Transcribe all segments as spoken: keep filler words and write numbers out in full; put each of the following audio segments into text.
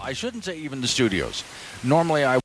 I shouldn't say even the studios. Normally I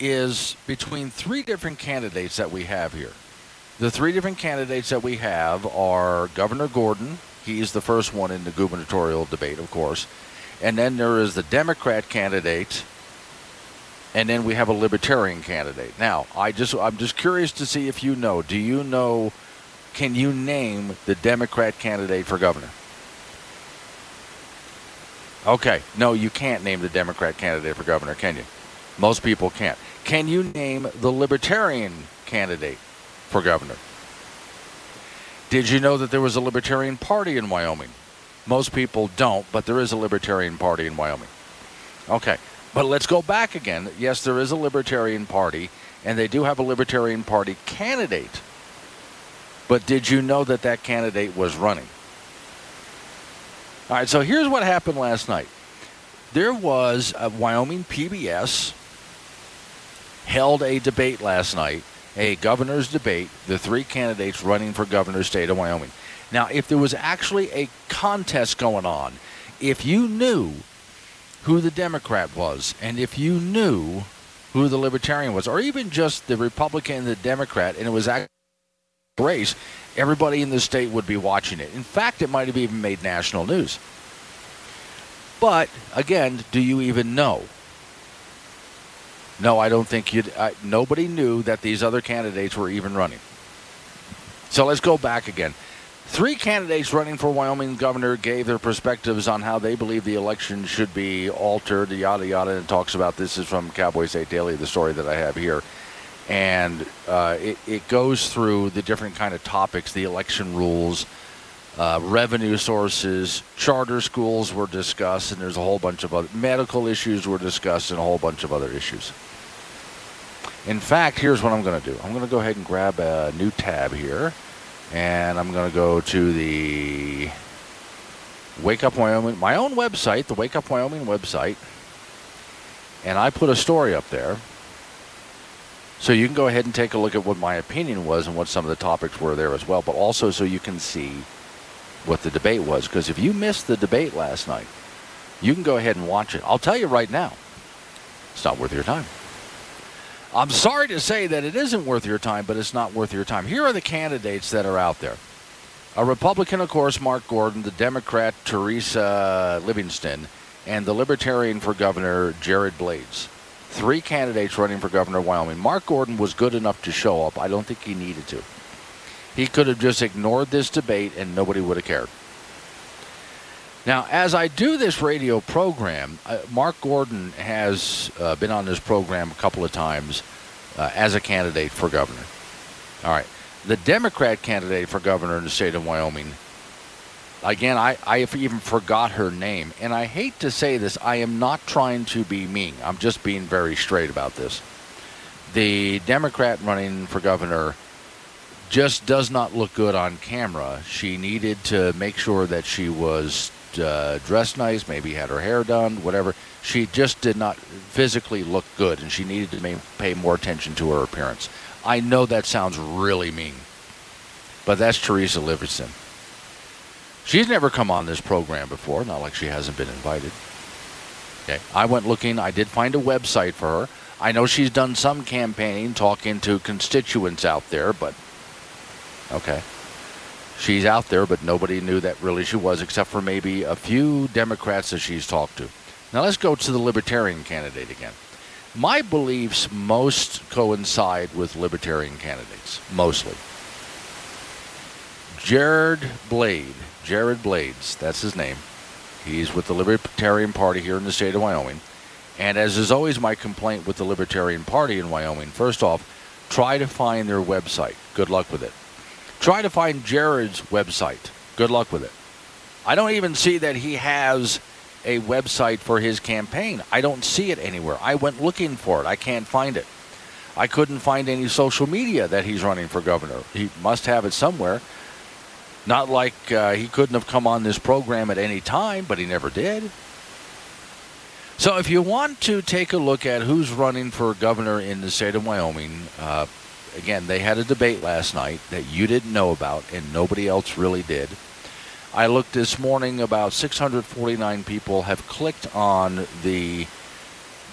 is between three different candidates that we have here. The three different candidates that we have are Governor Gordon. He's the first one in the gubernatorial debate, of course. And then there is the Democrat candidate. And then we have a Libertarian candidate. Now, I just, I'm just curious to see if you know. Do you know, can you name the Democrat candidate for governor? Okay. No, you can't name the Democrat candidate for governor, can you? Most people can't. Can you name the Libertarian candidate for governor? Did you know that there was a Libertarian Party in Wyoming? Most people don't, but there is a Libertarian Party in Wyoming. Okay. But let's go back again. Yes, there is a Libertarian Party, and they do have a Libertarian Party candidate. But did you know that that candidate was running? All right, so here's what happened last night. There was a Wyoming P B S held a debate last night, a governor's debate, the three candidates running for governor's state of Wyoming. Now, if there was actually a contest going on, if you knew who the Democrat was, and if you knew who the Libertarian was, or even just the Republican and the Democrat, and it was actually a race, everybody in the state would be watching it. In fact, it might have even made national news. But, again, do you even know? No, I don't think you'd... I, nobody knew that these other candidates were even running. So let's go back again. Three candidates running for Wyoming governor gave their perspectives on how they believe the election should be altered, yada, yada, and talks about this. Is from Cowboy State Daily, the story that I have here. And uh, it, it goes through the different kind of topics, the election rules, uh, revenue sources, charter schools were discussed, and there's a whole bunch of other medical issues were discussed, and a whole bunch of other issues. In fact, here's what I'm going to do. I'm going to go ahead and grab a new tab here. And I'm going to go to the Wake Up Wyoming, my own website, the Wake Up Wyoming website. And I put a story up there. So you can go ahead and take a look at what my opinion was and what some of the topics were there as well. But also so you can see what the debate was. Because if you missed the debate last night, you can go ahead and watch it. I'll tell you right now, it's not worth your time. I'm sorry to say that it isn't worth your time, but it's not worth your time. Here are the candidates that are out there. A Republican, of course, Mark Gordon, the Democrat, Teresa Livingston, and the Libertarian for governor, Jared Blades. Three candidates running for governor of Wyoming. Mark Gordon was good enough to show up. I don't think he needed to. He could have just ignored this debate, and nobody would have cared. Now, as I do this radio program, uh, Mark Gordon has uh, been on this program a couple of times uh, as a candidate for governor. All right. The Democrat candidate for governor in the state of Wyoming, again, I, I even forgot her name. And I hate to say this. I am not trying to be mean. I'm just being very straight about this. The Democrat running for governor just does not look good on camera. She needed to make sure that she was... Uh, dressed nice, maybe had her hair done, whatever. She just did not physically look good, and she needed to ma- pay more attention to her appearance. I know that sounds really mean, but that's Teresa Livingston. She's never come on this program before, not like she hasn't been invited. Okay, I went looking. I did find a website for her. I know she's done some campaigning, talking to constituents out there, but okay. She's out there, but nobody knew that really she was, except for maybe a few Democrats that she's talked to. Now let's go to the Libertarian candidate again. My beliefs most coincide with Libertarian candidates, mostly. Jared Blade, Jared Blades, that's his name. He's with the Libertarian Party here in the state of Wyoming. And as is always my complaint with the Libertarian Party in Wyoming, first off, try to find their website. Good luck with it. Try to find Jared's website. Good luck with it. I don't even see that he has a website for his campaign. I don't see it anywhere. I went looking for it. I can't find it. I couldn't find any social media that he's running for governor. He must have it somewhere. Not like uh, he couldn't have come on this program at any time, but he never did. So if you want to take a look at who's running for governor in the state of Wyoming, uh, again, they had a debate last night that you didn't know about, and nobody else really did. I looked this morning, about six hundred forty-nine people have clicked on the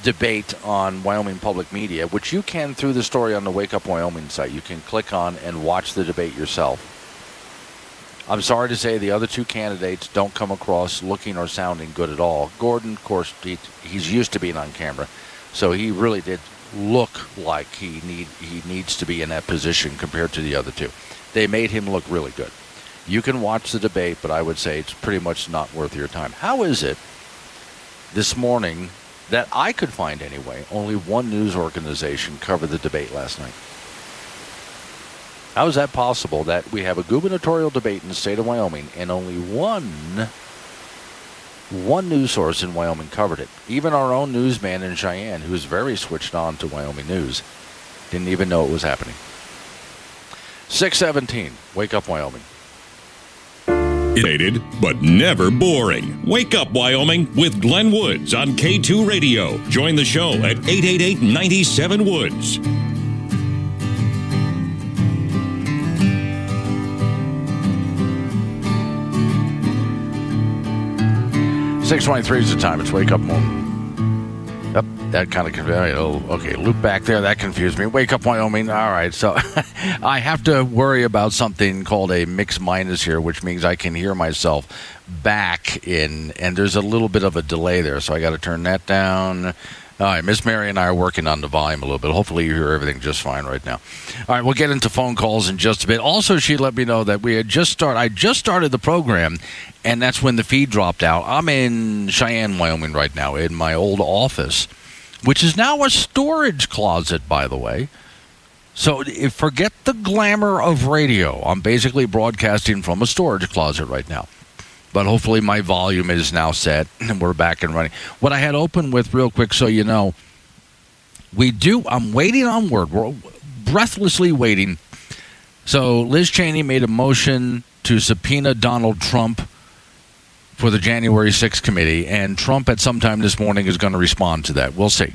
debate on Wyoming Public Media, which you can through the story on the Wake Up Wyoming site. You can click on and watch the debate yourself. I'm sorry to say the other two candidates don't come across looking or sounding good at all. Gordon, of course, he, he's used to being on camera, so he really did look like he need he needs to be in that position compared to the other two. They made him look really good. You can watch the debate, but I would say it's pretty much not worth your time. How is it this morning that I could find anyway, only one news organization covered the debate last night? How is that possible that we have a gubernatorial debate in the state of Wyoming and only one, one news source in Wyoming covered it? Even our own newsman in Cheyenne, who's very switched on to Wyoming news, didn't even know it was happening. six seventeen, Wake Up Wyoming. But never boring. Wake Up Wyoming with Glenn Woods on K two Radio. Join the show at eight eight eight, nine seven, Woods. six twenty-three is the time. It's Wake Up Wyoming. Yep, that kind of confused me. Okay, loop back there. That confused me. Wake Up Wyoming. All right, so I have to worry about something called a mix minus here, which means I can hear myself back in, and there's a little bit of a delay there, so I got to turn that down. All right, Miss Mary and I are working on the volume a little bit. Hopefully you hear everything just fine right now. All right, we'll get into phone calls in just a bit. Also, she let me know that we had just started. I just started the program, and that's when the feed dropped out. I'm in Cheyenne, Wyoming right now in my old office, which is now a storage closet, by the way. So forget the glamour of radio. I'm basically broadcasting from a storage closet right now. But hopefully my volume is now set and we're back and running. What I had open with real quick, so you know, we do, I'm waiting on word. We're breathlessly waiting. So Liz Cheney made a motion to subpoena Donald Trump for the January sixth committee, and Trump at some time this morning is going to respond to that. We'll see.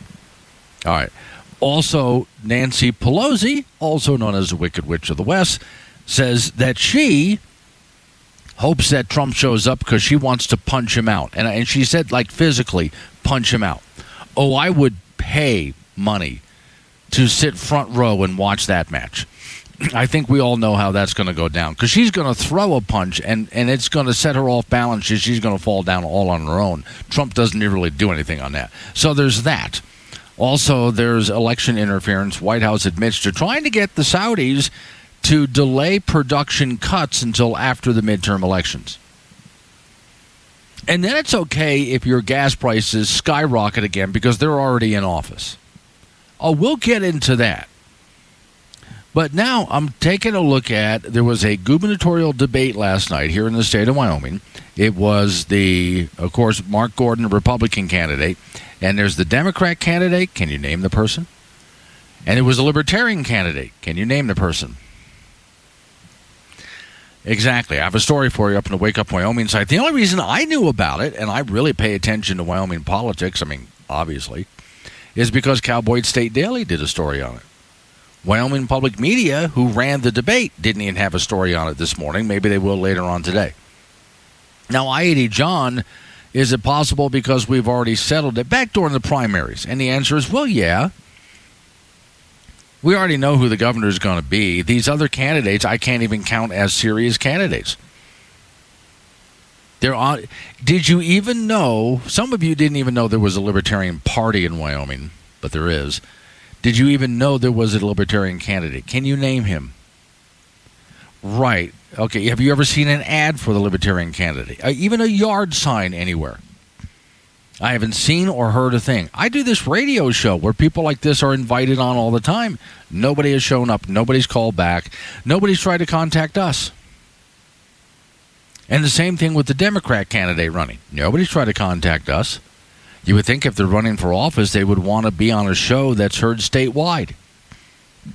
All right. Also, Nancy Pelosi, also known as the Wicked Witch of the West, says that she hopes that Trump shows up because she wants to punch him out. And, and she said, like, physically punch him out. Oh, I would pay money to sit front row and watch that match. I think we all know how that's going to go down, because she's going to throw a punch, and, and it's going to set her off balance. She's going to fall down all on her own. Trump doesn't really do anything on that. So there's that. Also, there's election interference. White House admits to trying to get the Saudis to delay production cuts until after the midterm elections. And then it's okay if your gas prices skyrocket again because they're already in office. Oh, we'll get into that. But now I'm taking a look at, there was a gubernatorial debate last night here in the state of Wyoming. It was the, of course, Mark Gordon, Republican candidate. And there's the Democrat candidate. Can you name the person? And it was a Libertarian candidate. Can you name the person? Exactly. I have a story for you up in the Wake Up Wyoming site. The only reason I knew about it, and I really pay attention to Wyoming politics, I mean, obviously, is because Cowboy State Daily did a story on it. Wyoming Public Media, who ran the debate, didn't even have a story on it this morning. Maybe they will later on today. Now, I eighty John, is it possible because we've already settled it back during the primaries? And the answer is, well, yeah. We already know who the governor is going to be. These other candidates, I can't even count as serious candidates. They're on. Did you even know, some of you didn't even know there was a Libertarian Party in Wyoming, but there is. Did you even know there was a Libertarian candidate? Can you name him? Right. Okay. Have you ever seen an ad for the Libertarian candidate? Uh, even a yard sign anywhere? I haven't seen or heard a thing. I do this radio show where people like this are invited on all the time. Nobody has shown up. Nobody's called back. Nobody's tried to contact us. And the same thing with the Democrat candidate running. Nobody's tried to contact us. You would think if they're running for office, they would want to be on a show that's heard statewide.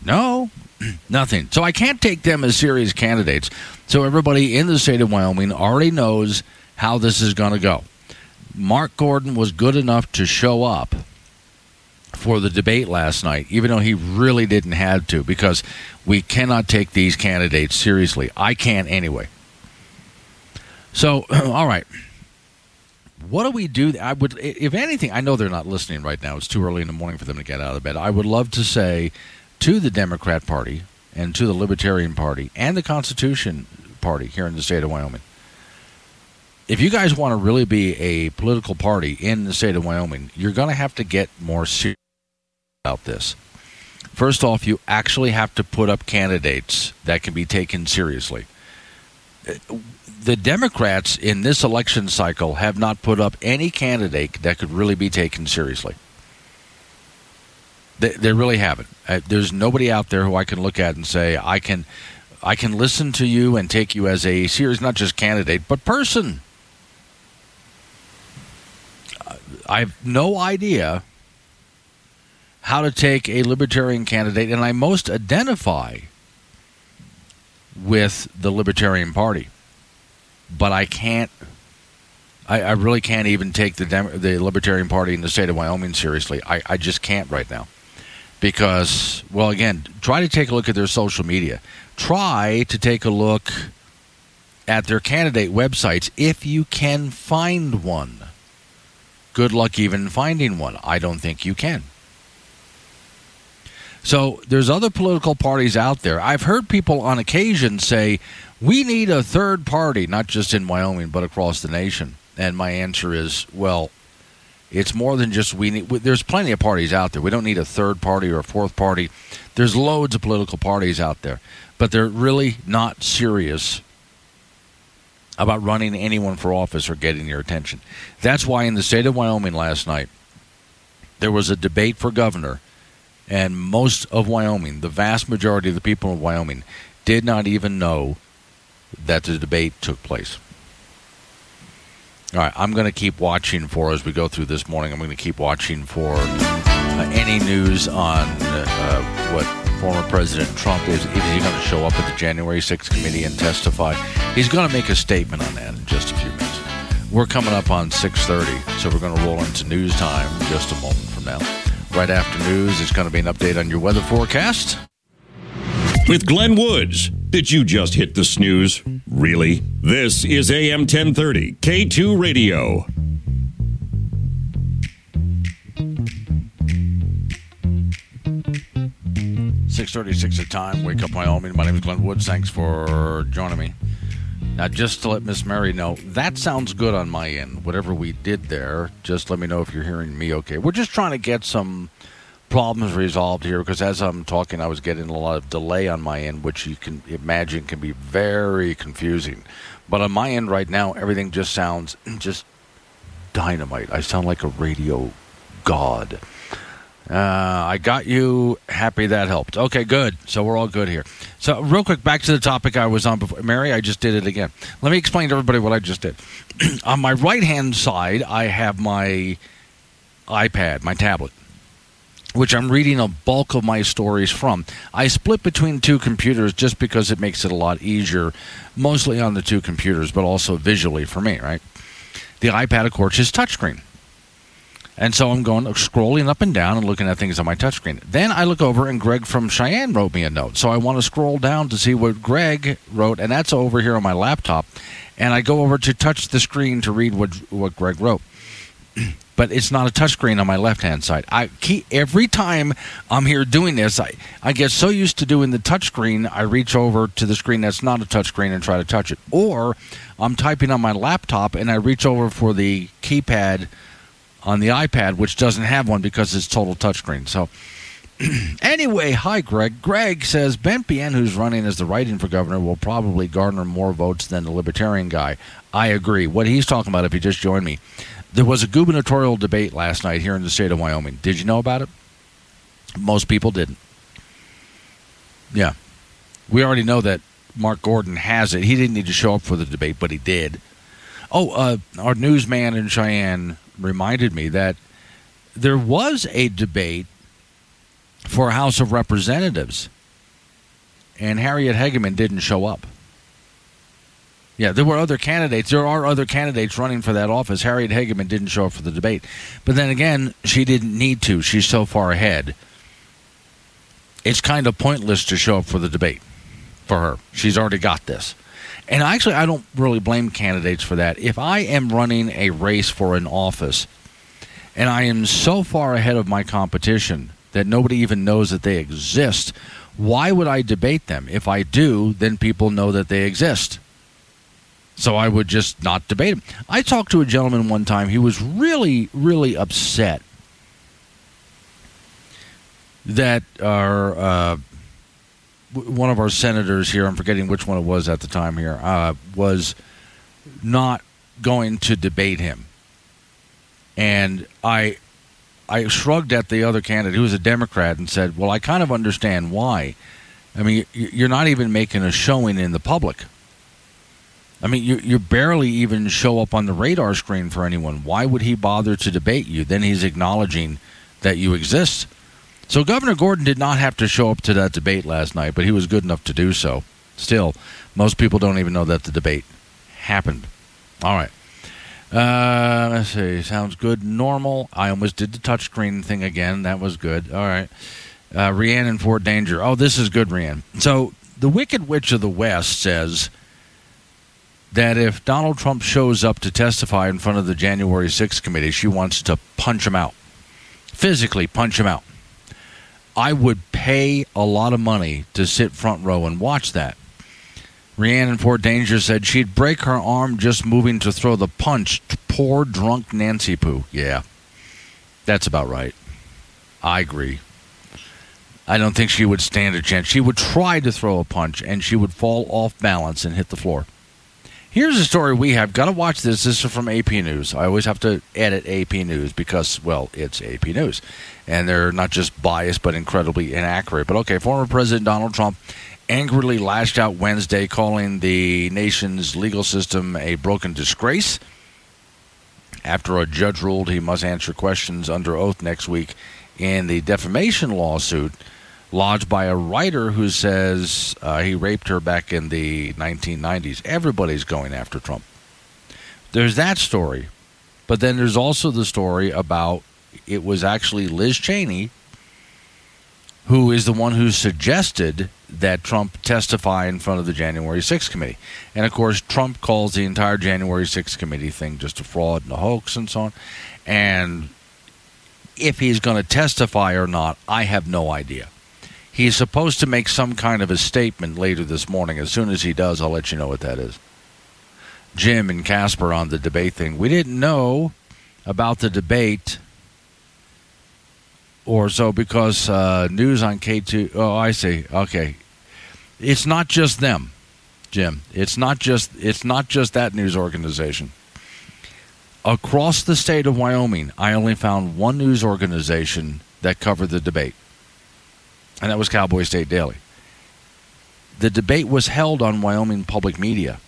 No, nothing. So I can't take them as serious candidates. So everybody in the state of Wyoming already knows how this is going to go. Mark Gordon was good enough to show up for the debate last night, even though he really didn't have to, because we cannot take these candidates seriously. I can't anyway. So, all right. What do we do? I would, if anything, I know they're not listening right now. It's too early in the morning for them to get out of bed. I would love to say to the Democrat Party and to the Libertarian Party and the Constitution Party here in the state of Wyoming, if you guys want to really be a political party in the state of Wyoming, you're going to have to get more serious about this. First off, you actually have to put up candidates that can be taken seriously. The Democrats in this election cycle have not put up any candidate that could really be taken seriously. They, they really haven't. Uh, there's nobody out there who I can look at and say, I can, I can listen to you and take you as a serious, not just candidate, but person. I have no idea how to take a libertarian candidate, and I most identify with the Libertarian Party. But I can't, I, I really can't even take the Dem- the Libertarian Party in the state of Wyoming seriously. I, I just can't right now. Because, well, again, try to take a look at their social media. Try to take a look at their candidate websites if you can find one. Good luck even finding one. I don't think you can. So there's other political parties out there. I've heard people on occasion say, we need a third party, not just in Wyoming, but across the nation. And my answer is, well, it's more than just we need. There's plenty of parties out there. We don't need a third party or a fourth party. There's loads of political parties out there. But they're really not serious about running anyone for office or getting your attention. That's why in the state of Wyoming last night, there was a debate for governor. And most of Wyoming, the vast majority of the people in Wyoming, did not even know that the debate took place. All right, I'm going to keep watching for, as we go through this morning, I'm going to keep watching for uh, any news on uh, what former President Trump is. Is he going to show up at the January sixth committee and testify? He's going to make a statement on that in just a few minutes. We're coming up on six thirty, so we're going to roll into news time just a moment from now. Right after news, it's going to be an update on your weather forecast. With Glenn Woods. Did you just hit the snooze? Really? This is A M ten thirty, K two Radio. six thirty-six at time. Wake Up Wyoming. My name is Glenn Woods. Thanks for joining me. Now, just to let Miss Mary know, that sounds good on my end. Whatever we did there, just let me know if you're hearing me okay. We're just trying to get some problems resolved here because as I'm talking, I was getting a lot of delay on my end, which you can imagine can be very confusing. But on my end right now, everything just sounds just dynamite. I sound like a radio god. Uh, I got you. Happy that helped. Okay, good. So we're all good here. So real quick, back to the topic I was on before. Mary, I just did it again. Let me explain to everybody what I just did. On my right-hand side, I have my iPad, my tablet, which I'm reading a bulk of my stories from. I split between two computers just because it makes it a lot easier, mostly on the two computers, but also visually for me, right? The iPad, of course, is touchscreen. And so I'm going scrolling up and down and looking at things on my touchscreen. Then I look over, and Greg from Cheyenne wrote me a note. So I want to scroll down to see what Greg wrote, and that's over here on my laptop. And I go over to touch the screen to read what what Greg wrote. But it's not a touchscreen on my left-hand side. I keep, every time I'm here doing this, I, I get so used to doing the touchscreen, I reach over to the screen that's not a touchscreen and try to touch it. Or I'm typing on my laptop, and I reach over for the keypad on the iPad, which doesn't have one because it's total touchscreen. So anyway, hi, Greg. Greg says, Ben Pien, who's running as the write-in for governor, will probably garner more votes than the Libertarian guy. I agree. What he's talking about, if you just joined me, there was a gubernatorial debate last night here in the state of Wyoming. Did you know about it? Most people didn't. Yeah. We already know that Mark Gordon has it. He didn't need to show up for the debate, but he did. Oh, uh, our newsman in Cheyenne reminded me that there was a debate for House of Representatives, and Harriet Hageman didn't show up. Yeah, there were other candidates. There are other candidates running for that office. Harriet Hageman didn't show up for the debate. But then again, she didn't need to. She's so far ahead. It's kind of pointless to show up for the debate for her. She's already got this. And actually, I don't really blame candidates for that. If I am running a race for an office and I am so far ahead of my competition that nobody even knows that they exist, why would I debate them? If I do, then people know that they exist. So I would just not debate them. I talked to a gentleman one time. He was really, really upset that our uh, one of our senators here, I'm forgetting which one it was at the time here, uh, was not going to debate him. And I, I shrugged at the other candidate, who was a Democrat, and said, well, I kind of understand why. I mean, you're not even making a showing in the public. I mean, you you barely even show up on the radar screen for anyone. Why would he bother to debate you? Then he's acknowledging that you exist. So Governor Gordon did not have to show up to that debate last night, but he was good enough to do so. Still, most people don't even know that the debate happened. All right. Uh, let's see. Sounds good. Normal. I almost did the touchscreen thing again. That was good. All right. Uh, Rhiannon in Fort Danger. Oh, this is good, Rhiannon. So the Wicked Witch of the West says that if Donald Trump shows up to testify in front of the January sixth committee, she wants to punch him out, physically punch him out. I would pay a lot of money to sit front row and watch that. Rhiannon in Fort Danger said she'd break her arm just moving to throw the punch to poor drunk Nancy Poo. Yeah, that's about right. I agree. I don't think she would stand a chance. She would try to throw a punch, and she would fall off balance and hit the floor. Here's a story we have. Got to watch this. This is from A P News. I always have to edit A P News because, well, it's A P News. And they're not just biased but incredibly inaccurate. But, okay, former President Donald Trump angrily lashed out Wednesday, calling the nation's legal system a broken disgrace after a judge ruled he must answer questions under oath next week in the defamation lawsuit lodged by a writer who says uh, he raped her back in the nineteen nineties. Everybody's going after Trump. There's that story. But then there's also the story about it was actually Liz Cheney who is the one who suggested that Trump testify in front of the January sixth committee. And, of course, Trump calls the entire January sixth committee thing just a fraud and a hoax and so on. And if he's going to testify or not, I have no idea. He's supposed to make some kind of a statement later this morning. As soon as he does, I'll let you know what that is. Jim and Casper on the debate thing. We didn't know about the debate or so because uh, news on K two. Oh, I see. Okay. It's not just them, Jim. It's not just, it's not just that news organization. Across the state of Wyoming, I only found one news organization that covered the debate. And that was Cowboy State Daily. The debate was held on Wyoming Public Media,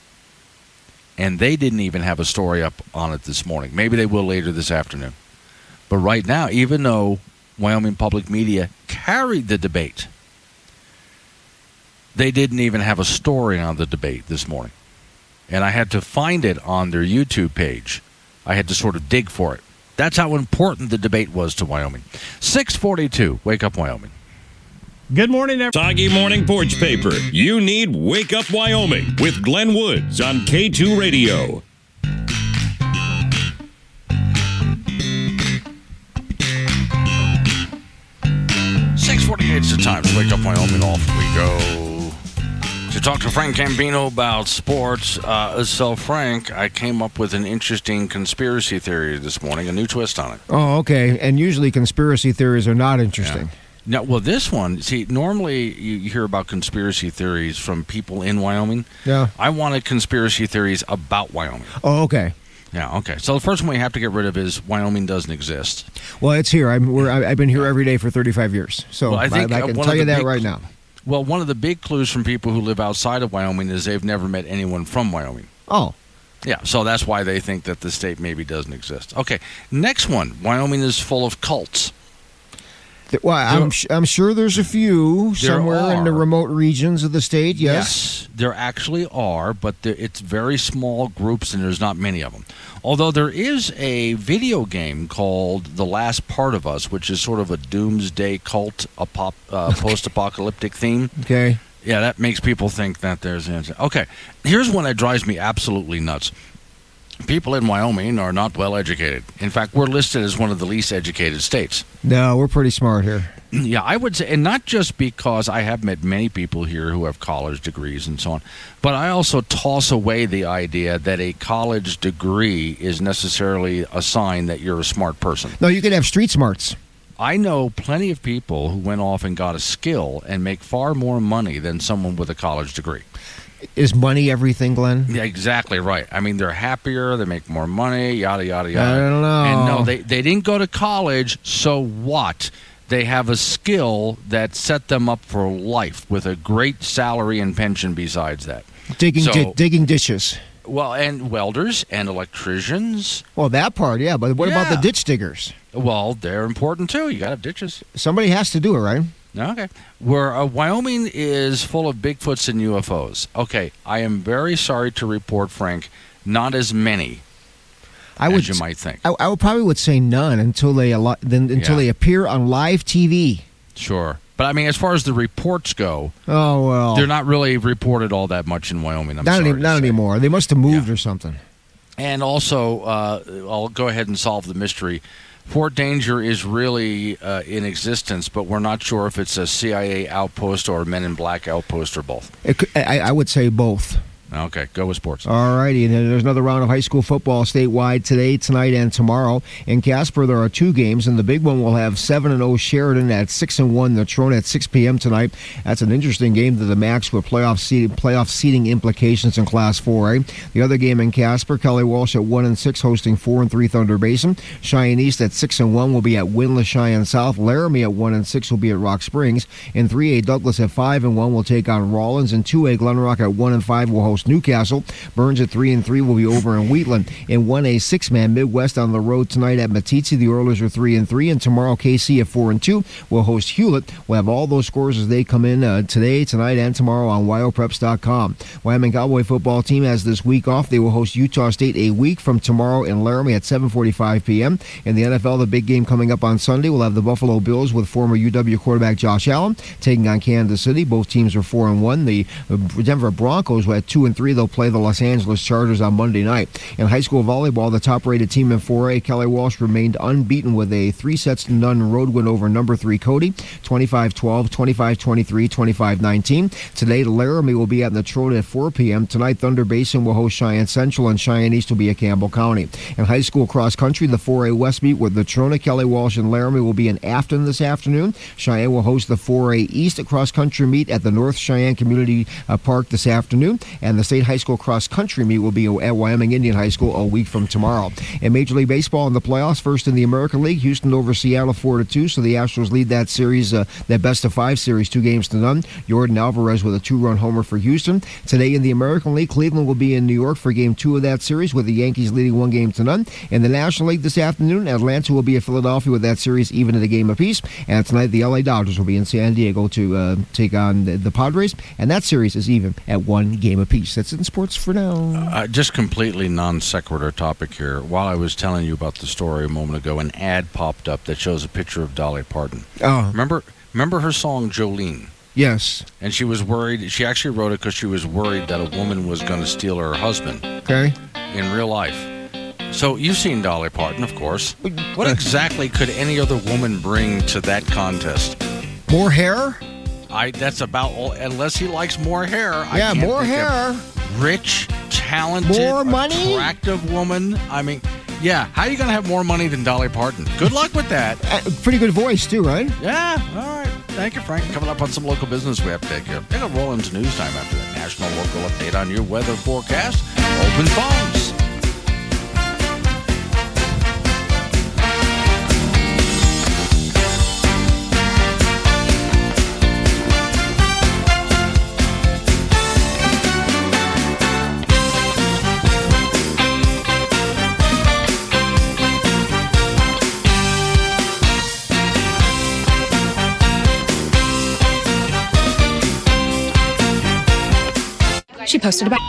and they didn't even have a story up on it this morning. Maybe they will later this afternoon. But right now, even though Wyoming Public Media carried the debate, they didn't even have a story on the debate this morning. And I had to find it on their YouTube page. I had to sort of dig for it. That's how important the debate was to Wyoming. six forty-two, Wake Up Wyoming. Good morning, everyone. Soggy morning porch paper. You need Wake Up Wyoming with Glenn Woods on K two Radio. six forty-eight is the time to Wake Up Wyoming. Off we go. To talk to Frank Gambino about sports. Uh, so, Frank, I came up with an interesting conspiracy theory this morning, a new twist on it. Oh, okay. And usually conspiracy theories are not interesting. Yeah. Now, well, this one, see, normally you hear about conspiracy theories from people in Wyoming. Yeah. I wanted conspiracy theories about Wyoming. Oh, okay. Yeah, okay. So the first one we have to get rid of is Wyoming doesn't exist. Well, it's here. I'm, we're, I've been here every day for thirty-five years. So well, I, think, I, I can tell you that big, right now. Well, one of the big clues from people who live outside of Wyoming is they've never met anyone from Wyoming. Oh. Yeah, so that's why they think that the state maybe doesn't exist. Okay, next one. Wyoming is full of cults. Well, I'm I'm sure there's a few somewhere in the remote regions of the state, yes. Yes, there actually are, but it's very small groups and there's not many of them. Although there is a video game called The Last Part of Us, which is sort of a doomsday cult, a pop, uh, post-apocalyptic theme. Okay. Yeah, that makes people think that there's an incident. Okay, here's one that drives me absolutely nuts. People in Wyoming are not well educated. In fact, we're listed as one of the least educated states. No, we're pretty smart here. Yeah, I would say, and not just because I have met many people here who have college degrees and so on, but I also toss away the idea that a college degree is necessarily a sign that you're a smart person. No, you can have street smarts. I know plenty of people who went off and got a skill and make far more money than someone with a college degree. Is money everything, Glenn? Yeah, exactly right. I mean, they're happier, they make more money, yada, yada, yada. I don't know. And no, they, they didn't go to college, so what? They have a skill that set them up for life with a great salary and pension besides that. Digging, so, di- digging ditches. Well, and welders and electricians. Well, that part, yeah, but what yeah. about the ditch diggers? Well, they're important, too. You got to have ditches. Somebody has to do it, right? Okay. Where uh, Wyoming is full of Bigfoots and U F Os. Okay, I am very sorry to report, Frank, not as many I as would, you might think. I, I would probably would say none until they al- then, until yeah. they appear on live T V. Sure. But, I mean, as far as the reports go, oh well, they're not really reported all that much in Wyoming. I'm not sorry any, not anymore. They must have moved yeah. or something. And also, uh, I'll go ahead and solve the mystery. Fort Danger is really uh, in existence, but we're not sure if it's a C I A outpost or a Men in Black outpost or both. It could, I, I would say both. Okay, go with sports. All righty, and there's another round of high school football statewide today, tonight, and tomorrow. In Casper, there are two games, and the big one will have seven and oh Sheridan at six and one, Natrona at six p.m. tonight. That's an interesting game to the max with playoff seed, playoff seeding implications in Class four A. The other game in Casper, Kelly Walsh at one and six, hosting four and three Thunder Basin. Cheyenne East at six and one will be at Wheatland. Cheyenne South. Laramie at one and six will be at Rock Springs. In three A, Douglas at five and one will take on Rollins. In two A, Glenrock at one and five will host Newcastle. Burns at three and three will be over in Wheatland. In one A, six-man Midwest on the road tonight at Matizzi. The Oilers are three and three, and tomorrow K C at four and two will host Hewlett. We'll have all those scores as they come in uh, today, tonight, and tomorrow on Wyo Preps dot com. Wyoming Cowboy football team has this week off. They will host Utah State a week from tomorrow in Laramie at seven forty-five p.m. In the N F L, the big game coming up on Sunday, we'll have the Buffalo Bills with former U W quarterback Josh Allen taking on Kansas City. Both teams are four and one. The Denver Broncos were at two and and three, they'll play the Los Angeles Chargers on Monday night. In high school volleyball, the top-rated team in four A, Kelly Walsh, remained unbeaten with a three sets to none road win over number three Cody, twenty-five twelve, twenty-five twenty-three, twenty-five nineteen. Today, Laramie will be at Natrona at four p.m. Tonight, Thunder Basin will host Cheyenne Central, and Cheyenne East will be at Campbell County. In high school cross-country, the four A West meet with Natrona, Kelly Walsh, and Laramie will be in Afton this afternoon. Cheyenne will host the four A East cross-country meet at the North Cheyenne Community Park this afternoon, and the state high school cross-country meet will be at Wyoming Indian High School a week from tomorrow. In Major League Baseball in the playoffs, first in the American League, Houston over Seattle four to two, so the Astros lead that series, uh, that best-of-five series, two games to none. Jordan Alvarez with a two-run homer for Houston. Today in the American League, Cleveland will be in New York for game two of that series, with the Yankees leading one game to none. In the National League this afternoon, Atlanta will be at Philadelphia with that series even at a game apiece, and tonight the L A Dodgers will be in San Diego to uh, take on the, the Padres, and that series is even at one game apiece. That's in sports for now. Uh, just completely non sequitur topic here. While I was telling you about the story a moment ago, an ad popped up that shows a picture of Dolly Parton. Oh, remember, remember her song Jolene? Yes. And she was worried. She actually wrote it because she was worried that a woman was going to steal her husband. Okay. In real life. So you've seen Dolly Parton, of course. What exactly could any other woman bring to that contest? More hair? I, that's about all, unless he likes more hair. Yeah, I can't more hair. Rich, talented, more money? Attractive woman. I mean, yeah. How are you going to have more money than Dolly Parton? Good luck with that. Uh, pretty good voice, too, right? Yeah. All right. Thank you, Frank. Coming up on some local business we have to take care of. It'll roll into news time after that national local update on your weather forecast. Open phones. She posted about...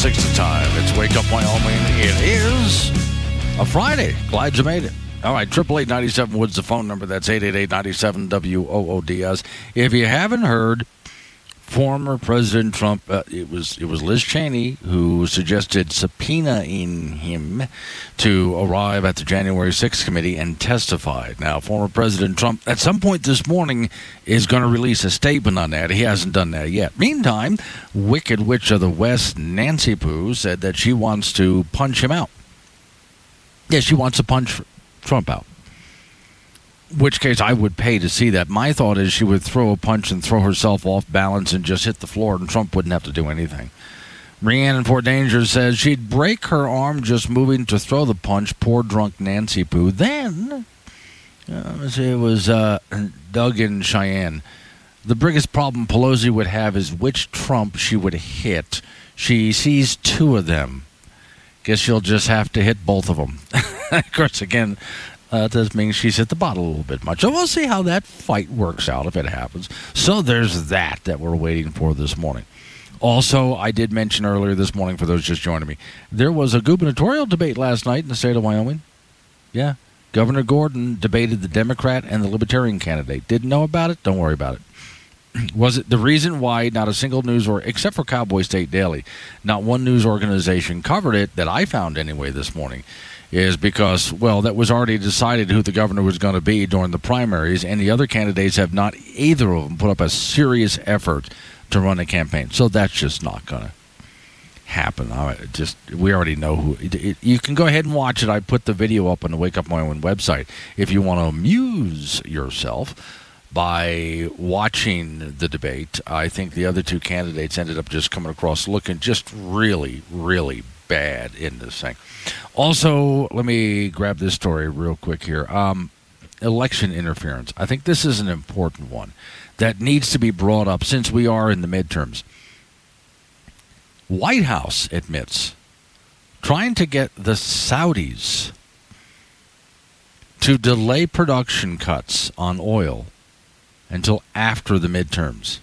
six the time. It's Wake Up Wyoming. It is a Friday. Glad you made it. All right, triple eight ninety-seven Woods, the phone number. That's eight eight eight, nine seven, W O O D S. If you haven't heard, former President Trump, uh, it was it was Liz Cheney who suggested subpoenaing him to arrive at the January sixth committee and testify. Now, former President Trump, at some point this morning, is going to release a statement on that. He hasn't done that yet. Meantime, Wicked Witch of the West, Nancy Poo, said that she wants to punch him out. Yeah, she wants to punch Trump out. Which case I would pay to see that. My thought is she would throw a punch and throw herself off balance and just hit the floor, and Trump wouldn't have to do anything. Rhiannon Fort Danger says she'd break her arm just moving to throw the punch. Poor drunk Nancy Poo. Then, uh, let's see, it was uh, Doug in Cheyenne. The biggest problem Pelosi would have is which Trump she would hit. She sees two of them. Guess she'll just have to hit both of them. Of course, again, Uh, that means she's hit the bottle a little bit much. So we'll see how that fight works out if it happens. So there's that that we're waiting for this morning. Also, I did mention earlier this morning, for those just joining me, there was a gubernatorial debate last night in the state of Wyoming. Yeah. Governor Gordon debated the Democrat and the Libertarian candidate. Didn't know about it? Don't worry about it. Was it the reason why not a single news, or except for Cowboy State Daily, not one news organization covered it that I found anyway this morning, is because, well, that was already decided who the governor was going to be during the primaries, and the other candidates have not, either of them, put up a serious effort to run a campaign. So that's just not going to happen. All right, just we already know who. It, it, you can go ahead and watch it. I put the video up on the Wake Up Wyoming website if you want to amuse yourself by watching the debate. I think the other two candidates ended up just coming across looking just really, really bad in this thing. Also, let me grab this story real quick here. Um, election interference. I think this is an important one that needs to be brought up since we are in the midterms. White House admits trying to get the Saudis to delay production cuts on oil until after the midterms.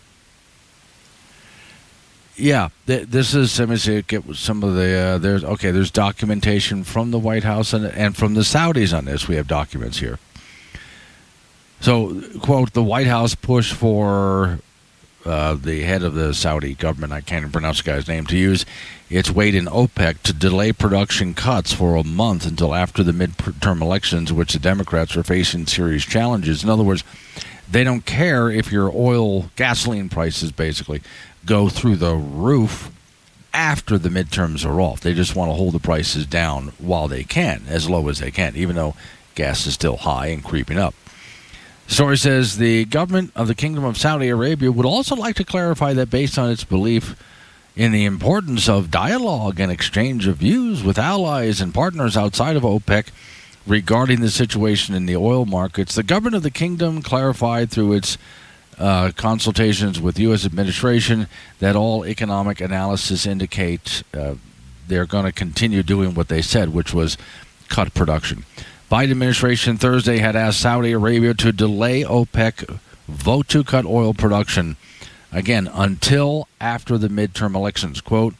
Yeah, th- this is, let me see, get some of the, uh, there's, okay, there's documentation from the White House and, and from the Saudis on this. We have documents here. So, quote, the White House pushed for uh, the head of the Saudi government, I can't even pronounce the guy's name, to use its weight in OPEC to delay production cuts for a month until after the midterm elections, which the Democrats are facing serious challenges. In other words, they don't care if your oil, gasoline prices basically go through the roof after the midterms are off. They just want to hold the prices down while they can, as low as they can, even though gas is still high and creeping up. The story says the government of the Kingdom of Saudi Arabia would also like to clarify that based on its belief in the importance of dialogue and exchange of views with allies and partners outside of OPEC, regarding the situation in the oil markets, the government of the kingdom clarified through its uh, consultations with U S administration that all economic analysis indicate uh, they're going to continue doing what they said, which was cut production. Biden administration Thursday had asked Saudi Arabia to delay OPEC vote to cut oil production, again, until after the midterm elections. Quote,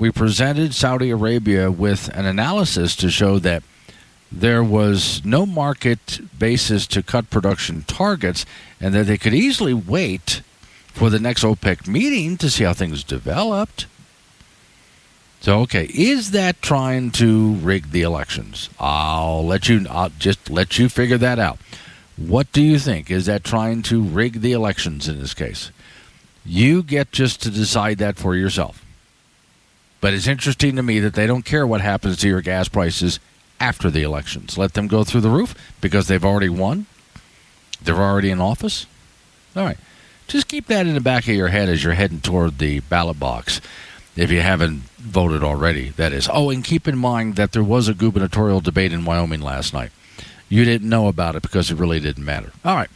we presented Saudi Arabia with an analysis to show that there was no market basis to cut production targets and that they could easily wait for the next OPEC meeting to see how things developed. So, okay, is that trying to rig the elections? I'll let you, I'll just let you figure that out. What do you think? Is that trying to rig the elections in this case? You get just to decide that for yourself. But it's interesting to me that they don't care what happens to your gas prices after the elections. Let them go through the roof because they've already won. They're already in office. All right. Just keep that in the back of your head as you're heading toward the ballot box, if you haven't voted already, that is. Oh, and keep in mind that there was a gubernatorial debate in Wyoming last night. You didn't know about it because it really didn't matter. All right.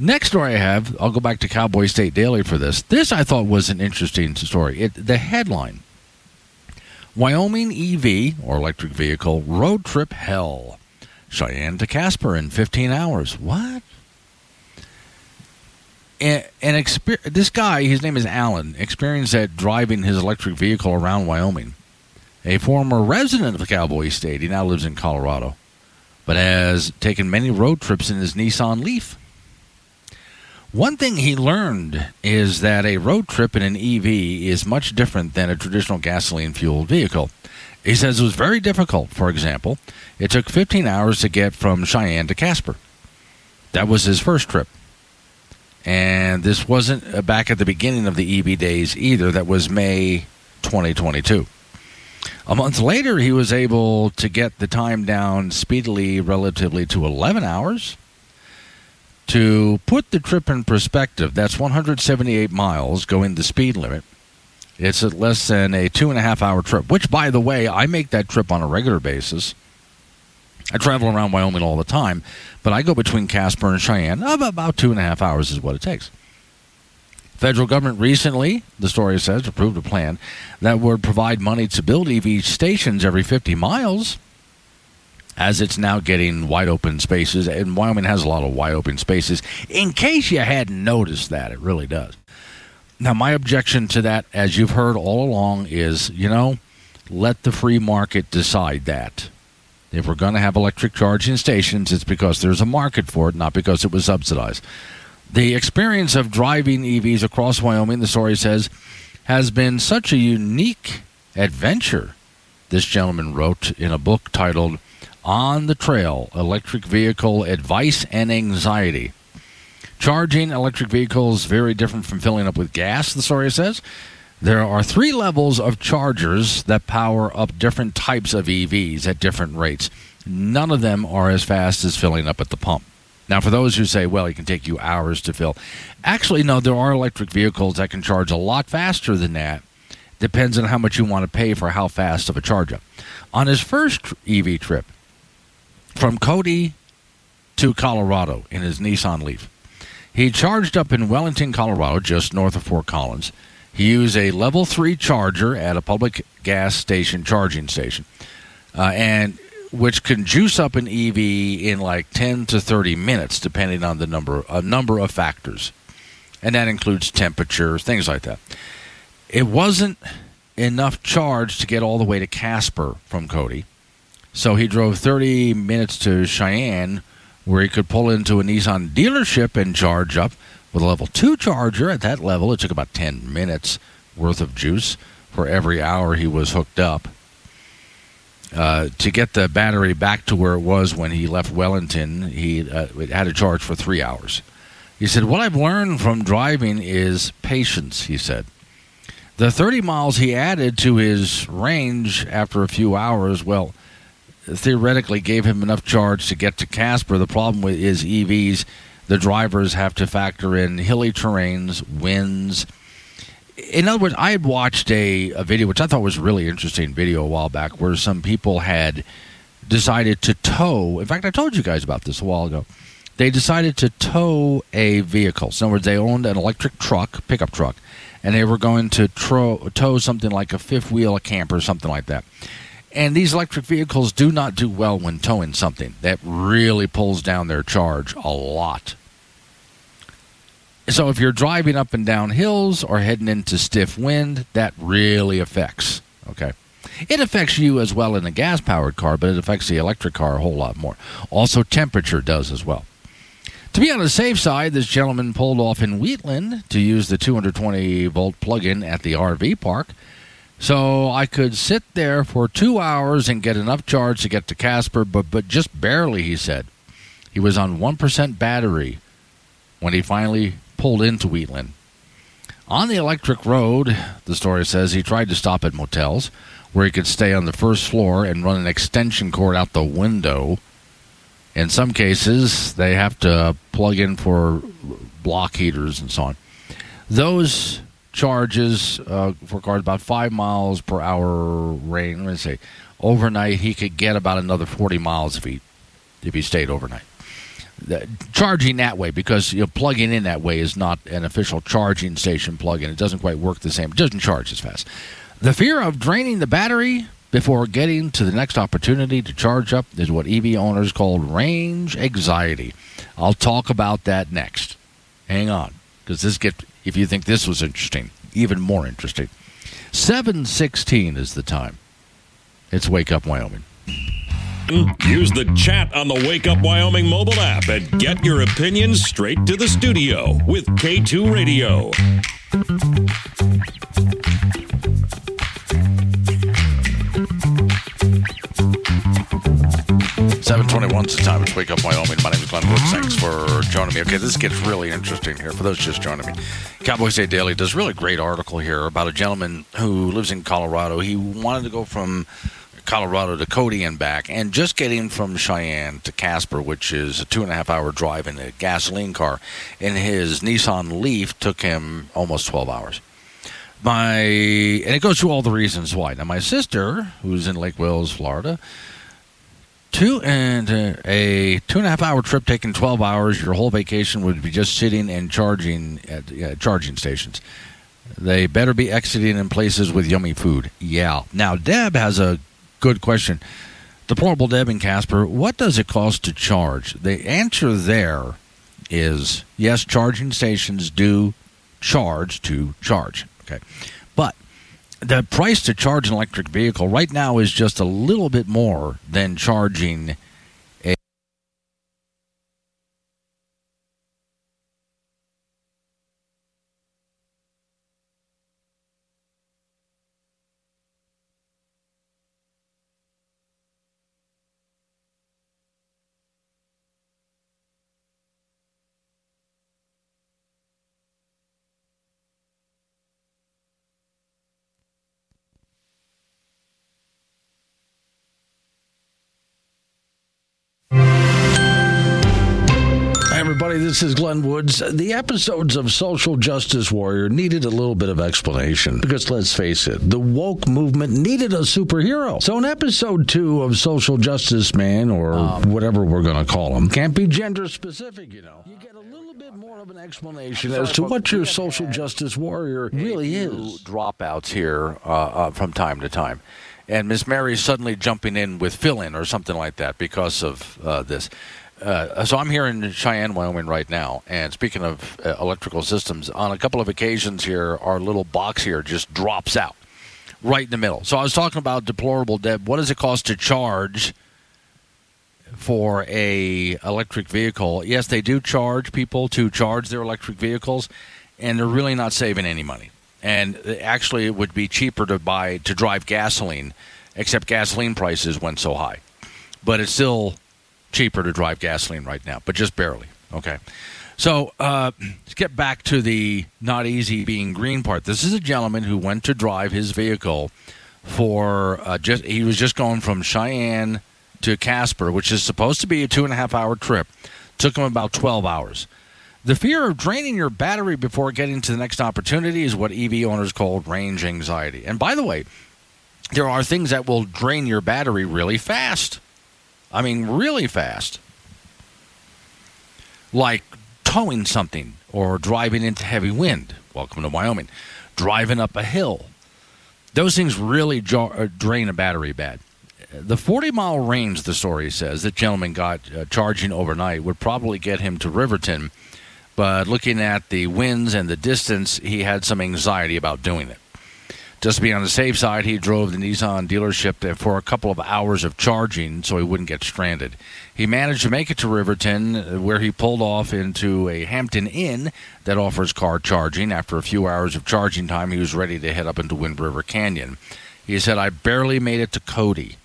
Next story I have, I'll go back to Cowboy State Daily for this. This I thought was an interesting story. It, the headline, Wyoming E V, or electric vehicle, road trip hell. Cheyenne to Casper in fifteen hours. What? and, and exper- this guy, his name is Alan, experienced that driving his electric vehicle around Wyoming. A former resident of the Cowboy State, he now lives in Colorado, but has taken many road trips in his Nissan Leaf. One thing he learned is that a road trip in an E V is much different than a traditional gasoline-fueled vehicle. He says it was very difficult. For example, it took fifteen hours to get from Cheyenne to Casper. That was his first trip. And this wasn't back at the beginning of the E V days either. That was May twenty twenty-two. A month later, he was able to get the time down speedily, relatively to eleven hours. To put the trip in perspective, that's one hundred seventy-eight miles going the speed limit. It's at less than a two and a half hour trip, which, by the way, I make that trip on a regular basis. I travel around Wyoming all the time, but I go between Casper and Cheyenne. About two and a half hours is what it takes. Federal government recently, the story says, approved a plan that would provide money to build E V stations every fifty miles, as it's now getting wide open spaces. And Wyoming has a lot of wide open spaces. In case you hadn't noticed that, it really does. Now, my objection to that, as you've heard all along, is, you know, let the free market decide that. If we're going to have electric charging stations, it's because there's a market for it, not because it was subsidized. The experience of driving E Vs across Wyoming, the story says, has been such a unique adventure, this gentleman wrote in a book titled On the Trail, Electric Vehicle Advice and Anxiety. Charging electric vehicles very different from filling up with gas, the story says. There are three levels of chargers that power up different types of E Vs at different rates. None of them are as fast as filling up at the pump. Now, for those who say, well, it can take you hours to fill. Actually, no, there are electric vehicles that can charge a lot faster than that. Depends on how much you want to pay for how fast of a charge up. On his first E V trip, from Cody to Colorado in his Nissan Leaf, he charged up in Wellington, Colorado, just north of Fort Collins. He used a level three charger at a public gas station charging station, uh, and which can juice up an E V in like ten to thirty minutes, depending on the number a number of factors. And that includes temperature, things like that. It wasn't enough charge to get all the way to Casper from Cody, so he drove thirty minutes to Cheyenne, where he could pull into a Nissan dealership and charge up. With a level two charger at that level, it took about ten minutes worth of juice for every hour he was hooked up uh, to get the battery back to where it was when he left Wellington. He uh, had a charge for three hours. He said, "What I've learned from driving is patience," he said. The thirty miles he added to his range after a few hours, well, theoretically gave him enough charge to get to Casper. The problem with his E Vs, the drivers have to factor in hilly terrains, winds. In other words, I had watched a, a video, which I thought was a really interesting video a while back, where some people had decided to tow. In fact, I told you guys about this a while ago. They decided to tow a vehicle. So in other words, they owned an electric truck, pickup truck, and they were going to tro- tow something like a fifth wheel, a camper, something like that. And these electric vehicles do not do well when towing something. That really pulls down their charge a lot. So if you're driving up and down hills or heading into stiff wind, that really affects. Okay, it affects you as well in a gas-powered car, but it affects the electric car a whole lot more. Also, temperature does as well. To be on the safe side, this gentleman pulled off in Wheatland to use the two hundred twenty volt plug-in at the R V park. So I could sit there for two hours and get enough charge to get to Casper, but, but just barely, he said. He was on one percent battery when he finally pulled into Wheatland. On the electric road, the story says, he tried to stop at motels where he could stay on the first floor and run an extension cord out the window. In some cases, they have to plug in for block heaters and so on. Those charges uh, for cars about five miles per hour range. Let me say, overnight he could get about another forty miles if he if he stayed overnight. The, charging that way, because you know, plugging in that way is not an official charging station plug-in. It doesn't quite work the same. It doesn't charge as fast. The fear of draining the battery before getting to the next opportunity to charge up is what E V owners call range anxiety. I'll talk about that next. Hang on. because this get if you think this was interesting, even more interesting. seven sixteen is the time. It's Wake Up Wyoming. Use the chat on the Wake Up Wyoming mobile app and get your opinions straight to the studio with K two Radio. seven twenty-one is the time. It's Wake Up Wyoming. My name is Glenn Woods. Thanks for joining me. Okay, this gets really interesting here for those just joining me. Cowboy State Daily does a really great article here about a gentleman who lives in Colorado. He wanted to go from Colorado to Cody and back, and just getting from Cheyenne to Casper, which is a two and a half hour drive in a gasoline car, in his Nissan Leaf took him almost twelve hours. My and it goes through all the reasons why. Now, my sister, who's in Lake Wells, Florida, two and uh, a two and a half hour trip taking twelve hours, your whole vacation would be just sitting and charging at uh, charging stations. They better be exiting in places with yummy food. Yeah. Now, Deb has a good question. Deplorable Deb and Casper, what does it cost to charge? The answer there is, yes, charging stations do charge to charge. Okay. But the price to charge an electric vehicle right now is just a little bit more than charging a Everybody, this is Glenn Woods. The episodes of Social Justice Warrior needed a little bit of explanation because, let's face it, the woke movement needed a superhero. So in episode two of Social Justice Man, or um, whatever we're going to call him, can't be gender specific, you know. You get a little bit more of an explanation as to what your social justice warrior really is. Dropouts here uh, uh, from time to time. And Miss Mary's suddenly jumping in with fill-in or something like that because of uh, this. Uh, so I'm here in Cheyenne, Wyoming right now, and speaking of uh, electrical systems, on a couple of occasions here, our little box here just drops out right in the middle. So I was talking about Deplorable Deb. What does it cost to charge for a electric vehicle? Yes, they do charge people to charge their electric vehicles, and they're really not saving any money. And actually, it would be cheaper to buy to drive gasoline, except gasoline prices went so high. But it's still cheaper to drive gasoline right now, but just barely. Okay. So uh, let's get back to the not easy being green part. This is a gentleman who went to drive his vehicle for uh, just, he was just going from Cheyenne to Casper, which is supposed to be a two and a half hour trip. Took him about twelve hours. The fear of draining your battery before getting to the next opportunity is what E V owners call range anxiety. And by the way, there are things that will drain your battery really fast. I mean, really fast, like towing something or driving into heavy wind. Welcome to Wyoming. Driving up a hill. Those things really jar- drain a battery bad. The forty-mile range, the story says, that gentleman got uh, charging overnight would probably get him to Riverton, but looking at the winds and the distance, he had some anxiety about doing it. Just to be on the safe side, he drove the Nissan dealership for a couple of hours of charging so he wouldn't get stranded. He managed to make it to Riverton, where he pulled off into a Hampton Inn that offers car charging. After a few hours of charging time, he was ready to head up into Wind River Canyon. He said, I barely made it to Cody.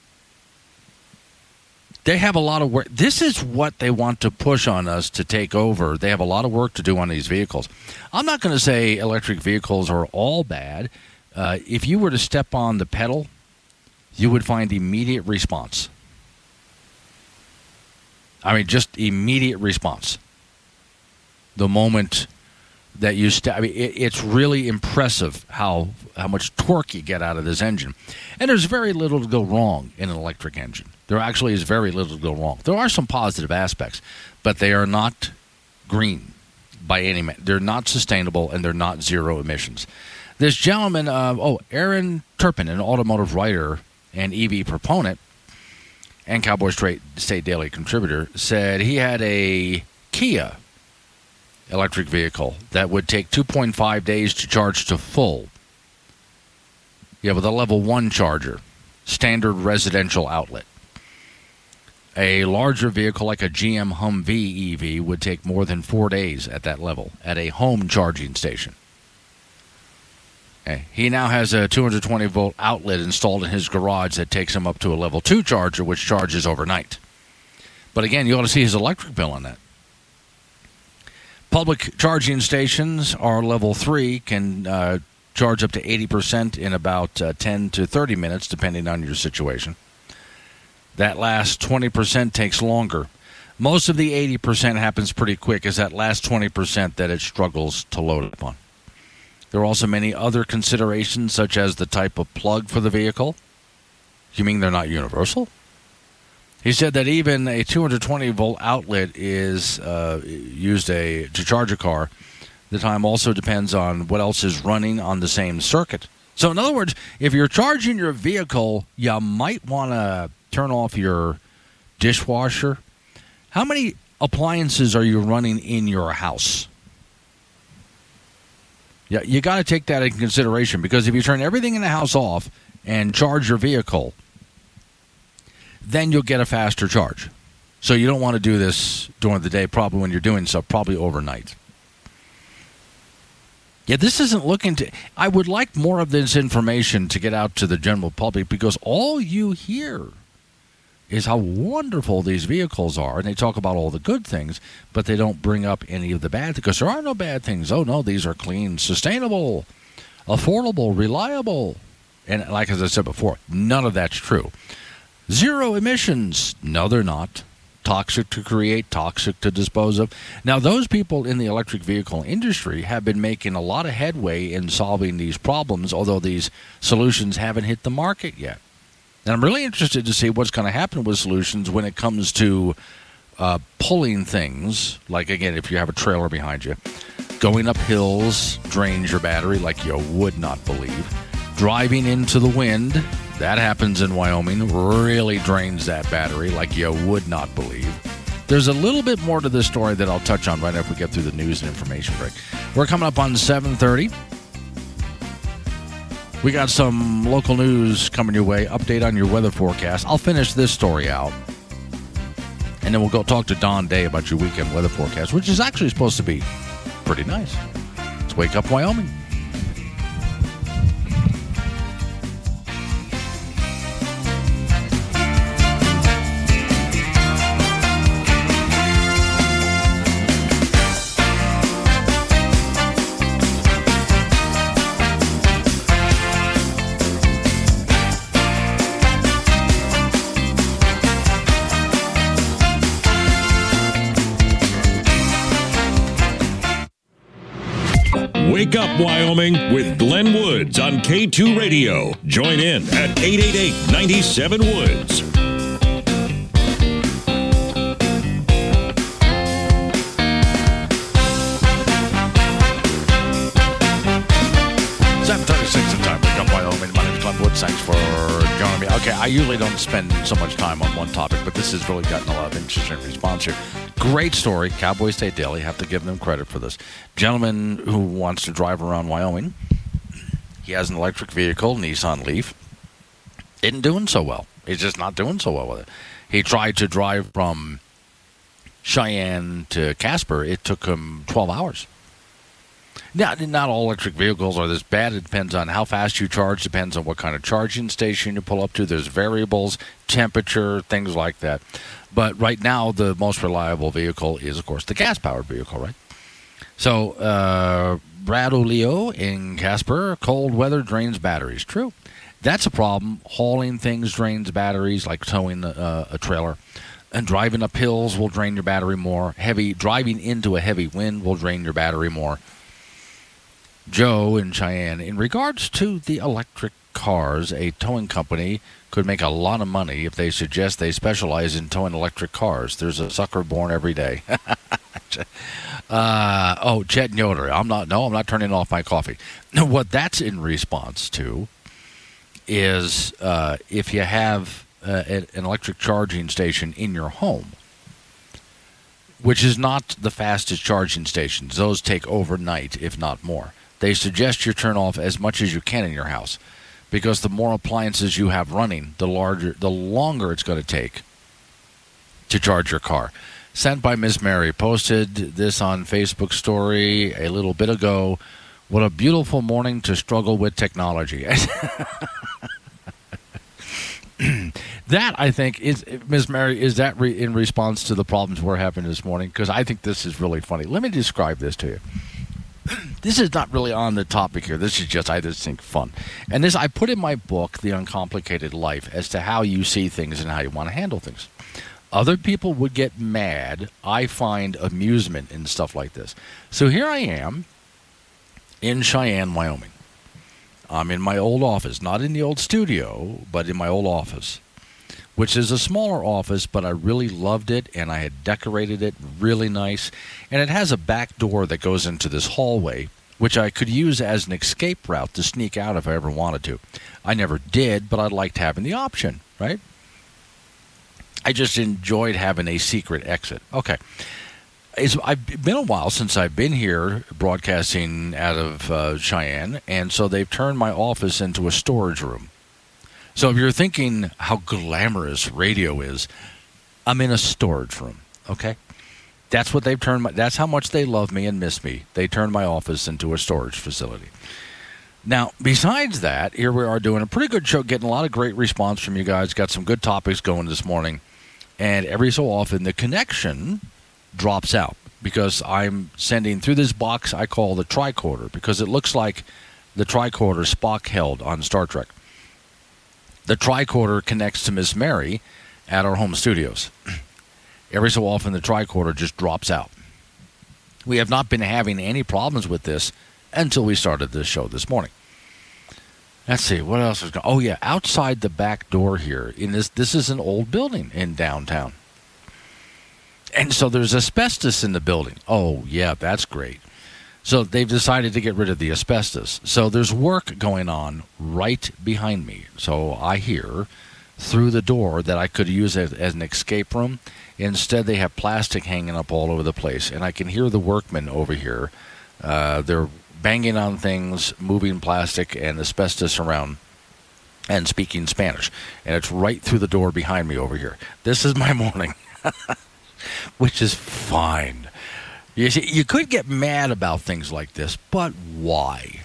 They have a lot of work. This is what they want to push on us to take over. They have a lot of work to do on these vehicles. I'm not going to say electric vehicles are all bad. Uh, if you were to step on the pedal, you would find immediate response. I mean, just immediate response. The moment that you step, I mean, it, it's really impressive how how much torque you get out of this engine. And there's very little to go wrong in an electric engine. There actually is very little to go wrong. There are some positive aspects, but they are not green by any means. They're not sustainable, and they're not zero emissions. This gentleman, uh, oh, Aaron Turpin, an automotive writer and E V proponent and Cowboy State Daily contributor, said he had a Kia electric vehicle that would take two point five days to charge to full. Yeah, with a level one charger, standard residential outlet. A larger vehicle like a G M Humvee E V would take more than four days at that level, at a home charging station. Okay. He now has a two hundred twenty volt outlet installed in his garage that takes him up to a level two charger, which charges overnight. But again, you ought to see his electric bill on that. Public charging stations are level three, can uh, charge up to eighty percent in about uh, ten to thirty minutes, depending on your situation. That last twenty percent takes longer. Most of the eighty percent happens pretty quick. Is that last twenty percent that it struggles to load up on. There are also many other considerations, such as the type of plug for the vehicle. You mean they're not universal? He said that even a two hundred twenty volt outlet is uh, used a, to charge a car. The time also depends on what else is running on the same circuit. So in other words, if you're charging your vehicle, you might want to turn off your dishwasher. How many appliances are you running in your house? Yeah, you got to take that into consideration, because if you turn everything in the house off and charge your vehicle, then you'll get a faster charge. So you don't want to do this during the day, probably when you're doing stuff, probably overnight. Yeah, this isn't looking to... I would like more of this information to get out to the general public, because all you hear is how wonderful these vehicles are, and they talk about all the good things, but they don't bring up any of the bad, because there are no bad things. Oh, no, these are clean, sustainable, affordable, reliable. And like as I said before, none of that's true. Zero emissions. No, they're not. Toxic to create, toxic to dispose of. Now, those people in the electric vehicle industry have been making a lot of headway in solving these problems, although these solutions haven't hit the market yet. And I'm really interested to see what's going to happen with solutions when it comes to uh, pulling things, like, again, if you have a trailer behind you, going up hills drains your battery like you would not believe. Driving into the wind, that happens in Wyoming, really drains that battery like you would not believe. There's a little bit more to this story that I'll touch on right after we get through the news and information break. We're coming up on seven thirty. We got some local news coming your way, update on your weather forecast. I'll finish this story out, and then we'll go talk to Don Day about your weekend weather forecast, which is actually supposed to be pretty nice. It's Wake Up Wyoming. Wake Up Wyoming with Glenn Woods on K two Radio. Join in at eight eight eight, nine seven, Woods. seven thirty-six in time, Wake Up Wyoming. My name is Glenn Woods. Thanks for joining me. Okay, I usually don't spend so much time on one topic, but this has really gotten a lot of interesting response here. Great story. Cowboy State Daily. Have to give them credit for this. Gentleman who wants to drive around Wyoming. He has an electric vehicle, Nissan Leaf. Isn't doing so well. He's just not doing so well with it. He tried to drive from Cheyenne to Casper. It took him twelve hours. Now, not all electric vehicles are this bad. It depends on how fast you charge. Depends on what kind of charging station you pull up to. There's variables, temperature, things like that. But right now, the most reliable vehicle is, of course, the gas-powered vehicle, right? So, uh, Brad O'Leo in Casper, cold weather drains batteries. True. That's a problem. Hauling things drains batteries, like towing uh, a trailer. And driving up hills will drain your battery more. Heavy driving into a heavy wind will drain your battery more. Joe in Cheyenne, in regards to the electric cars, a towing company could make a lot of money if they suggest they specialize in towing electric cars. There's a sucker born every day. uh, oh, Chet Yoder. I'm not, no, I'm not turning off my coffee. What that's in response to is uh, if you have uh, an electric charging station in your home, which is not the fastest charging stations. Those take overnight, if not more. They suggest you turn off as much as you can in your house, because the more appliances you have running, the larger, the longer it's going to take to charge your car. Sent by Miss Mary. Posted this on Facebook story a little bit ago. What a beautiful morning to struggle with technology. That, I think, is, Miss Mary, is that re- in response to the problems we're having this morning? Because I think this is really funny. Let me describe this to you. This is not really on the topic here. This is just, I just think, fun. And this, I put in my book, The Uncomplicated Life, as to how you see things and how you want to handle things. Other people would get mad. I find amusement in stuff like this. So here I am in Cheyenne, Wyoming. I'm in my old office, not in the old studio, but in my old office, which is a smaller office, but I really loved it, and I had decorated it really nice. And it has a back door that goes into this hallway, which I could use as an escape route to sneak out if I ever wanted to. I never did, but I liked having the option, right? I just enjoyed having a secret exit. Okay. It's I've been a while since I've been here broadcasting out of uh, Cheyenne, and so they've turned my office into a storage room. So if you're thinking how glamorous radio is, I'm in a storage room, okay? That's what they've turned my, that's how much they love me and miss me. They turned my office into a storage facility. Now, besides that, here we are doing a pretty good show, getting a lot of great response from you guys. Got some good topics going this morning. And every so often, the connection drops out because I'm sending through this box I call the tricorder, because it looks like the tricorder Spock held on Star Trek. The tricorder connects to Miss Mary at our home studios. Every so often, the tricorder just drops out. We have not been having any problems with this until we started this show this morning. Let's see, what else is going on? Oh, yeah, outside the back door here, in this this is an old building in downtown. And so there's asbestos in the building. Oh, yeah, that's great. So they've decided to get rid of the asbestos. So there's work going on right behind me. So I hear through the door that I could use as, as an escape room. Instead, they have plastic hanging up all over the place. And I can hear the workmen over here. Uh, they're banging on things, moving plastic and asbestos around, and speaking Spanish. And it's right through the door behind me over here. This is my morning, which is fine. You see, you could get mad about things like this, but why?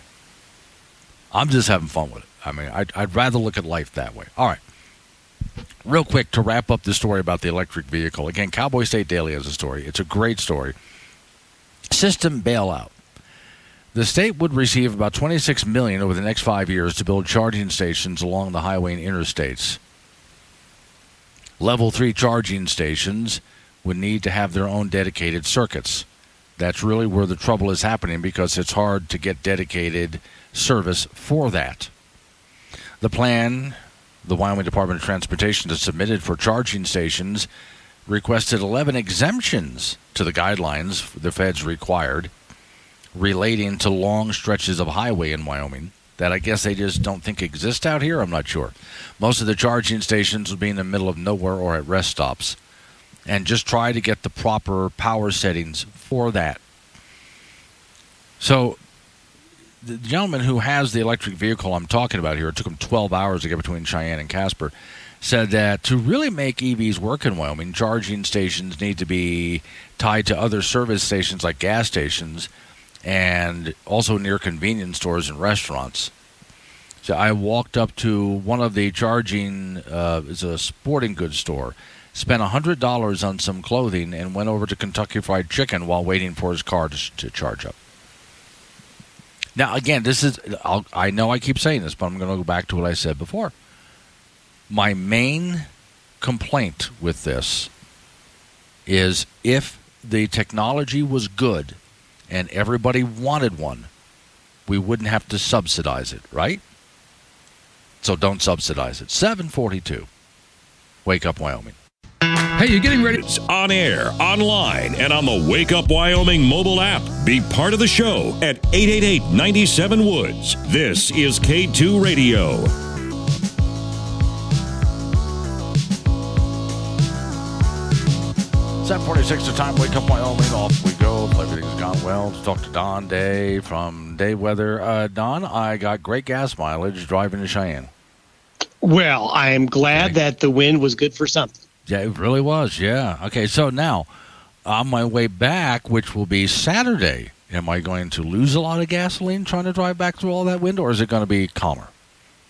I'm just having fun with it. I mean, I'd, I'd rather look at life that way. All right. Real quick, to wrap up the story about the electric vehicle. Again, Cowboy State Daily has a story. It's a great story. System bailout. The state would receive about twenty-six million dollars over the next five years to build charging stations along the highway and interstates. Level three charging stations would need to have their own dedicated circuits. That's really where the trouble is happening, because it's hard to get dedicated service for that. The plan the Wyoming Department of Transportation has submitted for charging stations requested eleven exemptions to the guidelines the feds required, relating to long stretches of highway in Wyoming that I guess they just don't think exist out here. I'm not sure. Most of the charging stations would be in the middle of nowhere or at rest stops, and just try to get the proper power settings for that. So the gentleman who has the electric vehicle I'm talking about here, it took him twelve hours to get between Cheyenne and Casper, said that to really make E Vs work in Wyoming, charging stations need to be tied to other service stations like gas stations, and also near convenience stores and restaurants. So I walked up to one of the charging, uh, it's a sporting goods store, spent one hundred dollars on some clothing, and went over to Kentucky Fried Chicken while waiting for his car to, to charge up. Now, again, this is, I'll, I know I keep saying this, but I'm going to go back to what I said before. My main complaint with this is if the technology was good, and everybody wanted one, we wouldn't have to subsidize it, right? So don't subsidize it. seven forty-two. Wake Up Wyoming. Hey, you're getting ready. It's on air, online, and on the Wake Up Wyoming mobile app. Be part of the show at eight eight eight, nine seven, W O O D S. This is K two Radio. seven forty-six the time, Wake Up Wyoming. Off we go. Everything's gone well. Let's talk to Don Day from Day Weather. Uh, Don, I got great gas mileage driving to Cheyenne. Well, I'm glad Thanks. that the wind was good for something. Yeah, it really was. Yeah. Okay, so now on my way back, which will be Saturday, am I going to lose a lot of gasoline trying to drive back through all that wind, or is it going to be calmer?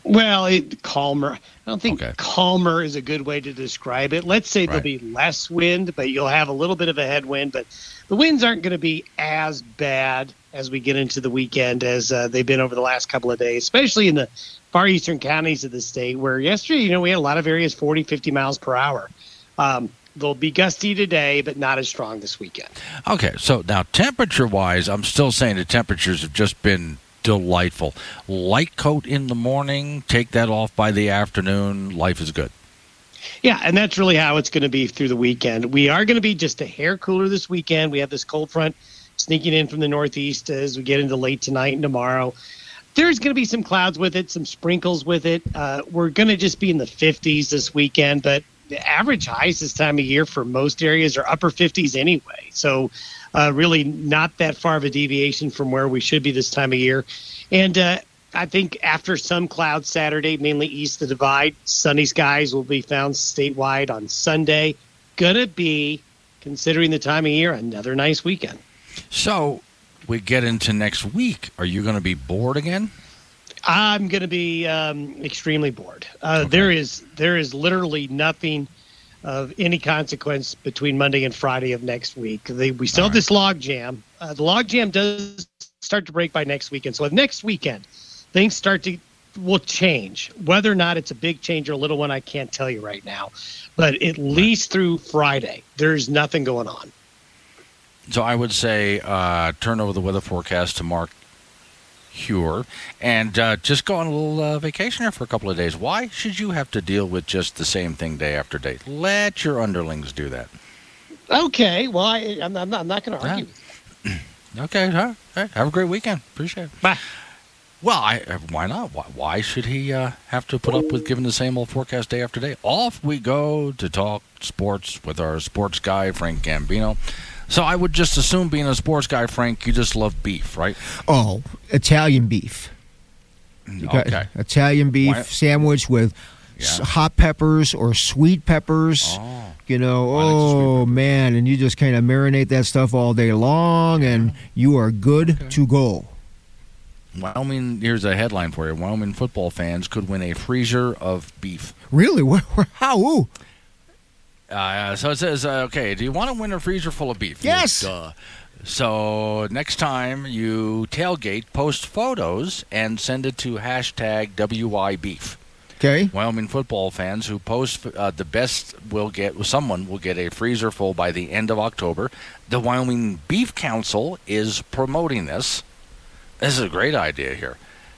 Well, it, calmer. I don't think okay. calmer is a good way to describe it. Let's say right. there'll be less wind, but you'll have a little bit of a headwind. But the winds aren't going to be as bad as we get into the weekend as uh, they've been over the last couple of days, especially in the far eastern counties of the state, where yesterday, you know, we had a lot of areas forty, fifty miles per hour. Um, they'll be gusty today, but not as strong this weekend. Okay, so now temperature-wise, I'm still saying the temperatures have just been delightful. Light coat in the morning, take that off by the afternoon, life is good. Yeah, and that's really how it's going to be through the weekend. We are going to be just a hair cooler this weekend. We have this cold front sneaking in from the northeast as we get into late tonight and tomorrow. There's going to be some clouds with it, some sprinkles with it. Uh, we're going to just be in the fifties this weekend, but the average highs this time of year for most areas are upper fifties anyway. So uh, really not that far of a deviation from where we should be this time of year. And uh, I think after some clouds Saturday, mainly east of the divide, sunny skies will be found statewide on Sunday. Going to be, considering the time of year, another nice weekend. So we get into next week. Are you going to be bored again? I'm going to be um, extremely bored. Uh, okay. There is there is literally nothing of any consequence between Monday and Friday of next week. They, we still All have right. this log jam. Uh, the log jam does start to break by next weekend. So next weekend, things start to will change. Whether or not it's a big change or a little one, I can't tell you right now. But at least through Friday, there's nothing going on. So I would say uh, turn over the weather forecast to Mark Cure, and uh, just go on a little uh, vacation here for a couple of days. Why should you have to deal with just the same thing day after day? Let your underlings do that. Okay. Well, I, I'm not, I'm not going to argue yeah. with you. Okay. All right. Have a great weekend. Appreciate it. Bye. Well, I, why not? Why, why should he uh, have to put up with giving the same old forecast day after day? Off we go to talk sports with our sports guy, Frank Gambino. So I would just assume, being a sports guy, Frank, you just love beef, right? Oh, Italian beef. You got okay. Italian beef Why? sandwich with yeah. hot peppers or sweet peppers. Oh. You know, I oh, like man, and you just kind of marinate that stuff all day long, yeah. and you are good okay. to go. Wyoming, here's a headline for you. Wyoming football fans could win a freezer of beef. Really? How? Ooh. Uh, so it says, uh, okay, do you want to win a freezer full of beef? Yes. Duh. So next time you tailgate, post photos and send it to hashtag W Y Beef. Okay. Wyoming football fans who post uh, the best will get, someone will get a freezer full by the end of October. The Wyoming Beef Council is promoting this. This is a great idea here.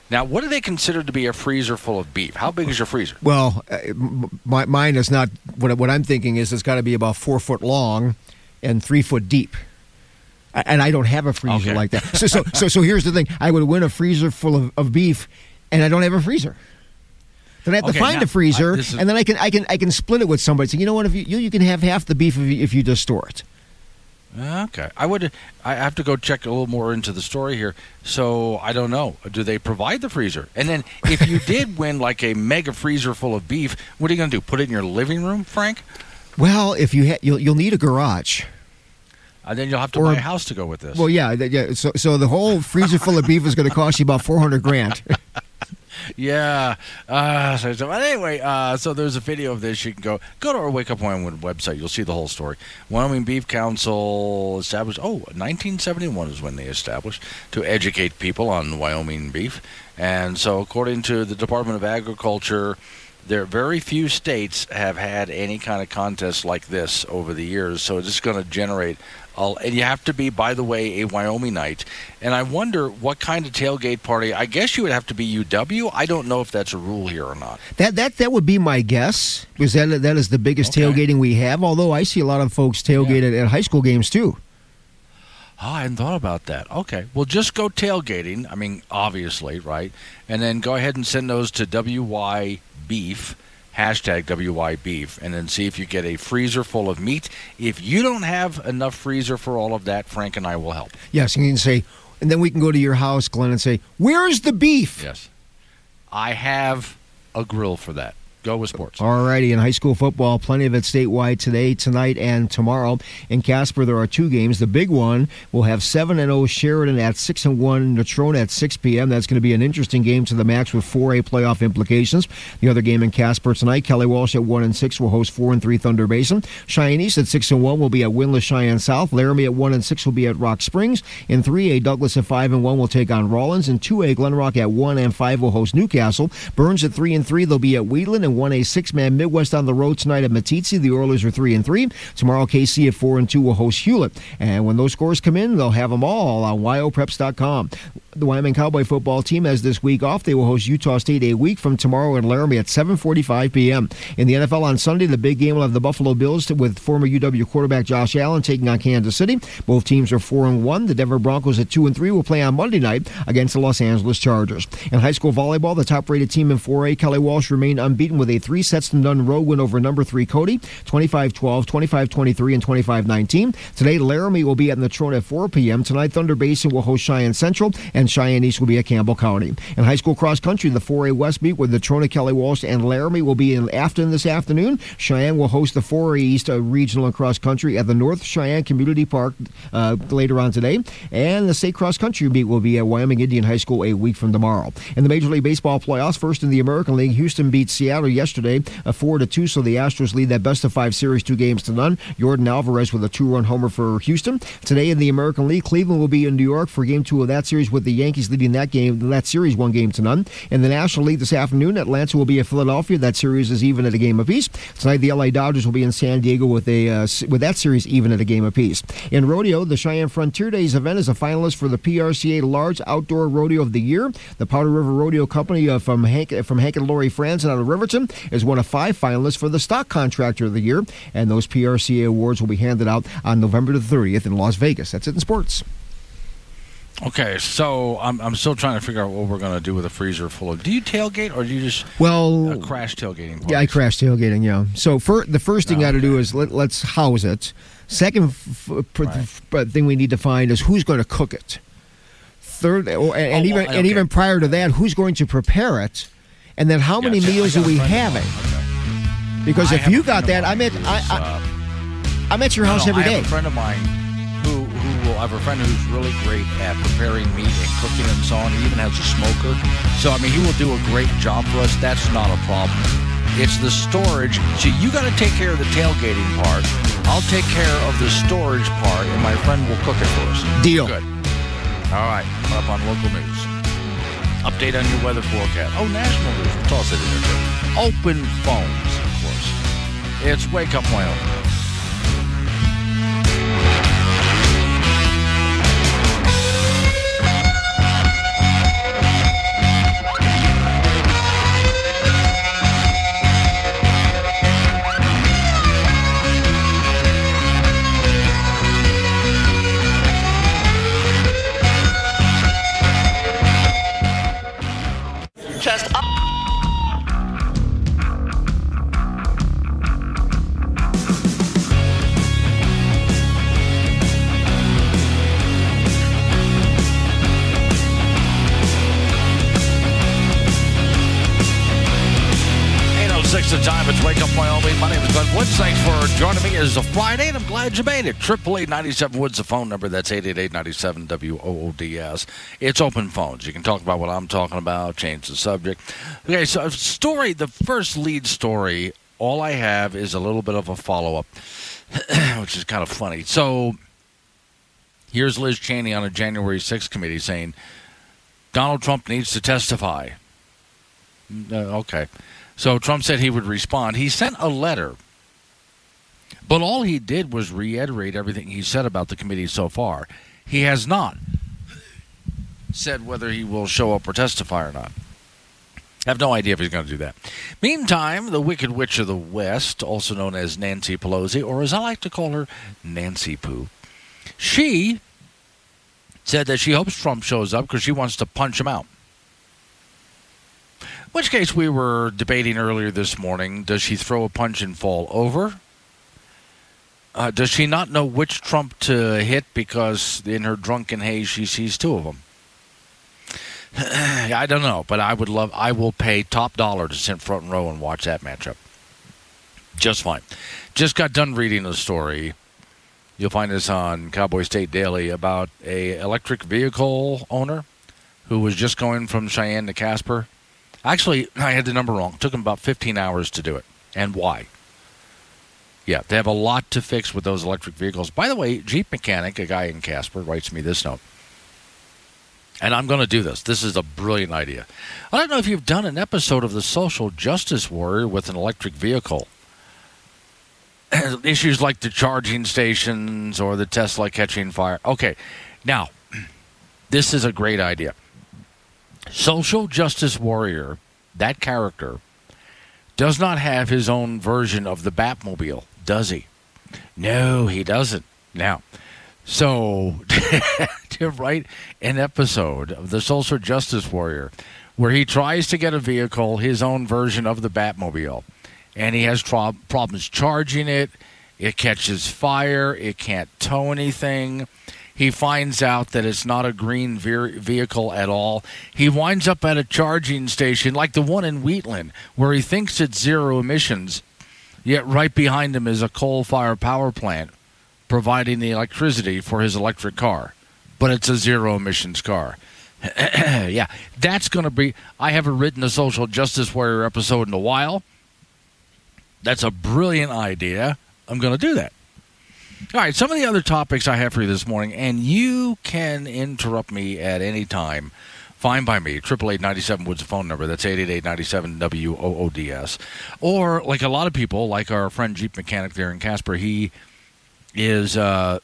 Now, what do they consider to be a freezer full of beef? How big is your freezer? Well, my, mine is not what, what I'm thinking is it's got to be about four foot long and three foot deep. And I don't have a freezer okay. like that. So, so, so, so here's the thing. I would win a freezer full of, of beef, and I don't have a freezer. Then I have okay, to find now, a freezer, uh, is... and then I can, I can, I can split it with somebody. So you know what? If you, you, you can have half the beef if you, if you just store it. Okay. I would. I have to go check a little more into the story here. So I don't know. Do they provide the freezer? And then if you did win like a mega freezer full of beef, what are you going to do? Put it in your living room, Frank? Well, if you ha- you'll, you'll need a garage. And then you'll have to or, buy a house to go with this. Well, yeah. yeah so, so the whole freezer full of beef is going to cost you about four hundred grand. Yeah. Uh, so, so anyway, uh, so there's a video of this. You can go go to our Wake Up Wyoming website. You'll see the whole story. Wyoming Beef Council established, oh, nineteen seventy-one is when they established, to educate people on Wyoming beef. And so according to the Department of Agriculture, there are very few states have had any kind of contest like this over the years. So it's going to generate... And you have to be, by the way, a Wyomingite. And I wonder what kind of tailgate party. I guess you would have to be U W. I don't know if that's a rule here or not. That that that would be my guess, because that, that is the biggest okay. tailgating we have, although I see a lot of folks tailgate yeah. at, at high school games, too. Oh, I hadn't thought about that. Okay. Well, just go tailgating. I mean, obviously, right? And then go ahead and send those to W Y Beef. hashtag W Y Beef, and then see if you get a freezer full of meat. If you don't have enough freezer for all of that, Frank and I will help. Yes, and you can say, and then we can go to your house, Glenn, and say, where's the beef? Yes. I have a grill for that. Go with sports. All righty. In high school football, plenty of it statewide today, tonight, and tomorrow. In Casper, there are two games. The big one will have seven and oh Sheridan at six and one, Natrona at six p.m. That's going to be an interesting game to the max with four A playoff implications. The other game in Casper tonight, Kelly Walsh at one and six will host four and three Thunder Basin. Cheyenne East at six and one will be at winless Cheyenne South. Laramie at one and six will be at Rock Springs. In three A, Douglas at five and one will take on Rollins. In two A, Glenrock at one and five will host Newcastle. Burns at three and three, they'll be at Wheatland. And one A six-man Midwest on the road tonight at Matizzi. The Oilers are three and three. Tomorrow, K C at four and two will host Hewlett. And when those scores come in, they'll have them all on wyopreps dot com. The Wyoming Cowboy football team has this week off. They will host Utah State a week from tomorrow in Laramie at seven forty-five p.m. In the N F L on Sunday, the big game will have the Buffalo Bills with former U W quarterback Josh Allen taking on Kansas City. Both teams are four and one. The Denver Broncos at two and three will play on Monday night against the Los Angeles Chargers. In high school volleyball, the top-rated team in four A, Kelly Walsh, remained unbeaten with a three-sets-to-none road win over number three Cody, twenty-five twelve, twenty-five twenty-three, and twenty-five nineteen. Today, Laramie will be at Natrona at four p.m. Tonight, Thunder Basin will host Cheyenne Central, and Cheyenne East will be at Campbell County. In high school cross country, the four A West meet with Natrona, Kelly Walsh, and Laramie will be in Afton this afternoon. Cheyenne will host the four A East Regional and Cross Country at the North Cheyenne Community Park uh, later on today. And the state cross country meet will be at Wyoming Indian High School a week from tomorrow. In the Major League Baseball playoffs, first in the American League, Houston beats Seattle yesterday, a four to two. So the Astros lead that best of five series two games to none. Jordan Alvarez with a two-run homer for Houston. Today in the American League, Cleveland will be in New York for game two of that series, with the Yankees leading that game, that series, one game to none. In the National League this afternoon, Atlanta will be at Philadelphia. That series is even at a game apiece. Tonight, the L A Dodgers will be in San Diego with a uh, with that series even at a game apiece. In rodeo, the Cheyenne Frontier Days event is a finalist for the P R C A Large Outdoor Rodeo of the Year. The Powder River Rodeo Company uh, from Hank from Hank and Lori France and out of Riverton is one of five finalists for the Stock Contractor of the Year, and those P R C A awards will be handed out on November the thirtieth in Las Vegas. That's it in sports. Okay, so I'm I'm still trying to figure out what we're going to do with a freezer full of... Do you tailgate, or do you just well, uh, crash tailgating? Parties? Yeah, I crash tailgating, yeah. So for, the first thing oh, you got to okay. do is let, let's house it. Second f- right. f- f- thing we need to find is who's going to cook it. Third, or, and, oh, and, even, okay. and even prior to that, who's going to prepare it? And then how yeah, many so meals are we having? Okay. Because I if you got that, I'm at, is, I, I, uh, I'm at your house no, no, every I day. I have a friend of mine who... who I have a friend who's really great at preparing meat and cooking and so on. He even has a smoker. So, I mean, he will do a great job for us. That's not a problem. It's the storage. So you got to take care of the tailgating part. I'll take care of the storage part, and my friend will cook it for us. Deal. Good. All right. Up on local news. Update on your weather forecast. Oh, national news. We'll toss it in there, too. Open phones, of course. It's Wake Up Wyoming. The time it's Wake Up Wyoming. My name is Glenn Woods. Thanks for joining me. It is a Friday, and I'm glad you made it. triple eight, ninety-seven, Woods, the phone number. That's eight eight eight, ninety-seven, W O O D S. It's open phones. You can talk about what I'm talking about, change the subject. Okay, so story, the first lead story, all I have is a little bit of a follow-up, which is kind of funny. So here's Liz Cheney on a January sixth committee saying, Donald Trump needs to testify. Uh, okay. So Trump said he would respond. He sent a letter, but all he did was reiterate everything he said about the committee so far. He has not said whether he will show up or testify or not. I have no idea if he's going to do that. Meantime, the Wicked Witch of the West, also known as Nancy Pelosi, or as I like to call her, Nancy Poo, she said that she hopes Trump shows up because she wants to punch him out. Which case we were debating earlier this morning, does she throw a punch and fall over? Uh, does she not know which Trump to hit because in her drunken haze she sees two of them? I don't know, but I would love, I will pay top dollar to sit front row and watch that matchup. Just fine. Just got done reading a story. You'll find this on Cowboy State Daily about a electric vehicle owner who was just going from Cheyenne to Casper. Actually, I had the number wrong. It took him about fifteen hours to do it. And why? Yeah, they have a lot to fix with those electric vehicles. By the way, Jeep mechanic, a guy in Casper, writes me this note. And I'm going to do this. This is a brilliant idea. I don't know if you've done an episode of The Social Justice Warrior with an electric vehicle. Issues like the charging stations or the Tesla catching fire. Okay, now, this is a great idea. Social Justice Warrior, that character, does not have his own version of the Batmobile, does he? No, he doesn't. Now, so to write an episode of The Social Justice Warrior where he tries to get a vehicle, his own version of the Batmobile, and he has tro- problems charging it. It catches fire. It can't tow anything. He finds out that it's not a green ve- vehicle at all. He winds up at a charging station like the one in Wheatland where he thinks it's zero emissions, yet right behind him is a coal-fired power plant providing the electricity for his electric car. But it's a zero-emissions car. Yeah, that's going to be... I haven't written a Social Justice Warrior episode in a while. That's a brilliant idea. I'm going to do that. All right, some of the other topics I have for you this morning, and you can interrupt me at any time. Fine by me. eight eight eight, nine seven-W O O D S, the phone number. That's eight eight eight, nine seven, W O O D S. Or, like a lot of people, like our friend Jeep Mechanic there in Casper, he is uh,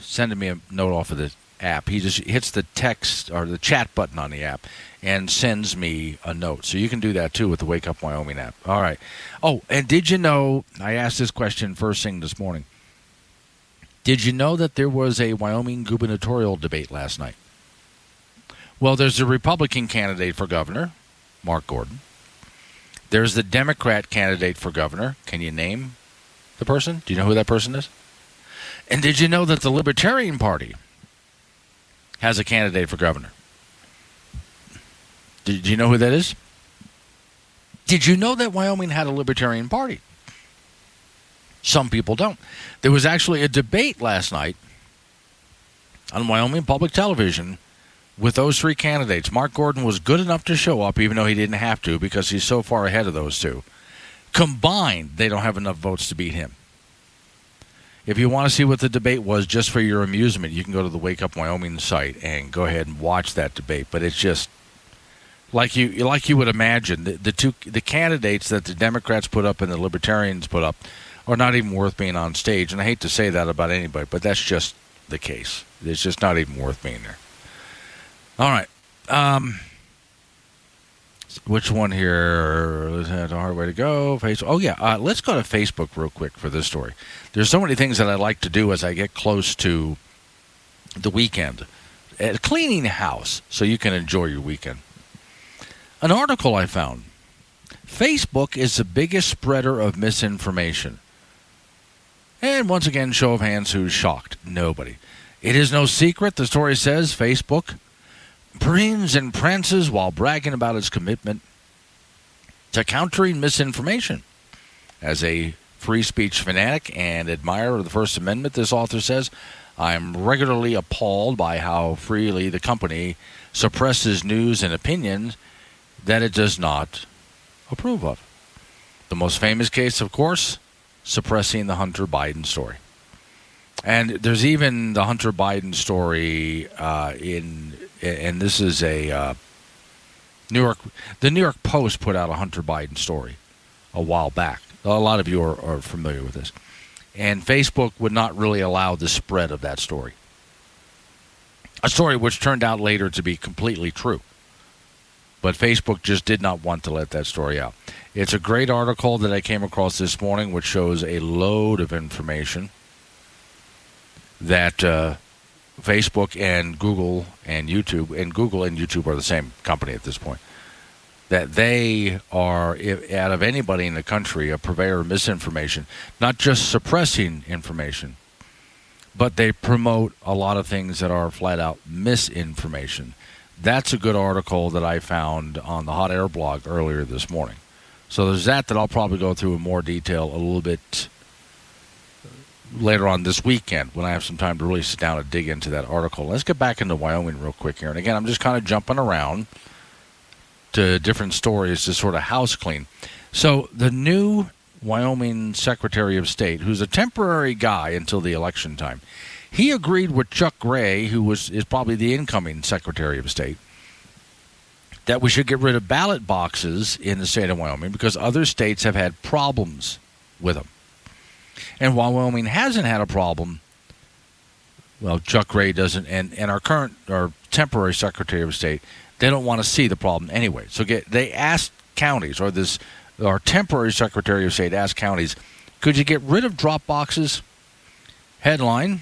sending me a note off of the app. He just hits the text or the chat button on the app and sends me a note. So you can do that, too, with the Wake Up Wyoming app. All right. Oh, and did you know, I asked this question first thing this morning. Did you know that there was a Wyoming gubernatorial debate last night? Well, there's a Republican candidate for governor, Mark Gordon. There's the Democrat candidate for governor. Can you name the person? Do you know who that person is? And did you know that the Libertarian Party has a candidate for governor? Do you know who that is? Did you know that Wyoming had a Libertarian Party? Some people don't. There was actually a debate last night on Wyoming Public Television with those three candidates. Mark Gordon was good enough to show up, even though he didn't have to, because he's so far ahead of those two. Combined, they don't have enough votes to beat him. If you want to see what the debate was just for your amusement, you can go to the Wake Up Wyoming site and go ahead and watch that debate. But it's just... Like you, like you would imagine, the, the two the candidates that the Democrats put up and the Libertarians put up are not even worth being on stage. And I hate to say that about anybody, but that's just the case. It's just not even worth being there. All right. Um, which one here? Is that a hard way to go? Face. Oh, yeah. Uh, let's go to Facebook real quick for this story. There's so many things that I like to do as I get close to the weekend. Uh, cleaning house so you can enjoy your weekend. An article I found. Facebook is the biggest spreader of misinformation. And once again, show of hands who's shocked. Nobody. It is no secret, the story says, Facebook preens and prances while bragging about its commitment to countering misinformation. As a free speech fanatic and admirer of the First Amendment, this author says, I'm regularly appalled by how freely the company suppresses news and opinions that it does not approve of. The most famous case, of course, suppressing the Hunter Biden story. And there's even the Hunter Biden story uh, in, and this is a uh, New York, the New York Post put out a Hunter Biden story a while back. A lot of you are, are familiar with this. And Facebook would not really allow the spread of that story. A story which turned out later to be completely true. But Facebook just did not want to let that story out. It's a great article that I came across this morning, which shows a load of information that uh, Facebook and Google and YouTube, and Google and YouTube are the same company at this point, that they are, if, out of anybody in the country, a purveyor of misinformation, not just suppressing information, but they promote a lot of things that are flat-out misinformation. That's a good article that I found on the Hot Air blog earlier this morning. So there's that that I'll probably go through in more detail a little bit later on this weekend when I have some time to really sit down and dig into that article. Let's get back into Wyoming real quick here. And again, I'm just kind of jumping around to different stories to sort of house clean. So the new Wyoming Secretary of State, who's a temporary guy until the election time, he agreed with Chuck Gray, who was is probably the incoming Secretary of State, that we should get rid of ballot boxes in the state of Wyoming because other states have had problems with them. And while Wyoming hasn't had a problem, well, Chuck Gray doesn't, and, and our current, our temporary Secretary of State, they don't want to see the problem anyway. So get, they asked counties, or this, our temporary Secretary of State asked counties, could you get rid of drop boxes? Headline,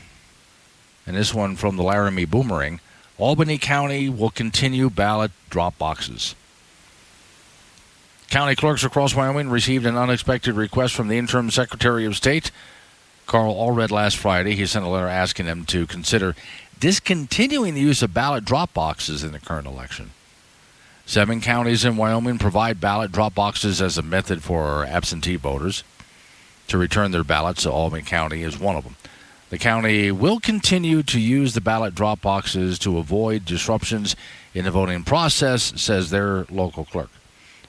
and this one from the Laramie Boomerang, Albany County will continue ballot drop boxes. County clerks across Wyoming received an unexpected request from the interim Secretary of State, Carl Allred, last Friday. He sent a letter asking them to consider discontinuing the use of ballot drop boxes in the current election. Seven counties in Wyoming provide ballot drop boxes as a method for absentee voters to return their ballots, so Albany County is one of them. The county will continue to use the ballot drop boxes to avoid disruptions in the voting process, says their local clerk.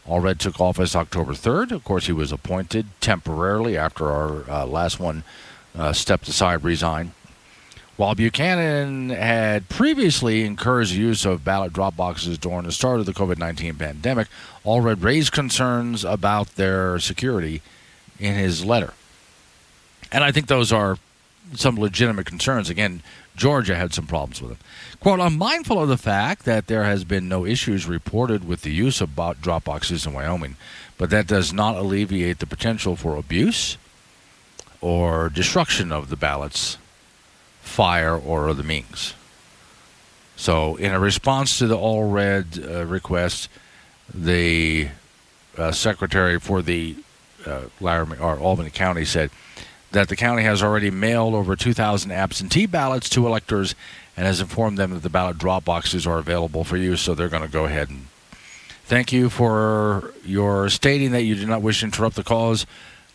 Allred took office October third. Of course, he was appointed temporarily after our uh, last one uh, stepped aside, resigned. While Buchanan had previously encouraged the use of ballot drop boxes during the start of the COVID nineteen pandemic, Allred raised concerns about their security in his letter. And I think those are some legitimate concerns. Again, Georgia had some problems with it. Quote, I'm mindful of the fact that there has been no issues reported with the use of drop boxes in Wyoming, but that does not alleviate the potential for abuse or destruction of the ballots, fire, or other means. So in a response to the Allred uh, request, the uh, secretary for the uh, Laramie or Albany County said that the county has already mailed over two thousand absentee ballots to electors and has informed them that the ballot drop boxes are available for use, so they're going to go ahead and thank you for your stating that you do not wish to interrupt the cause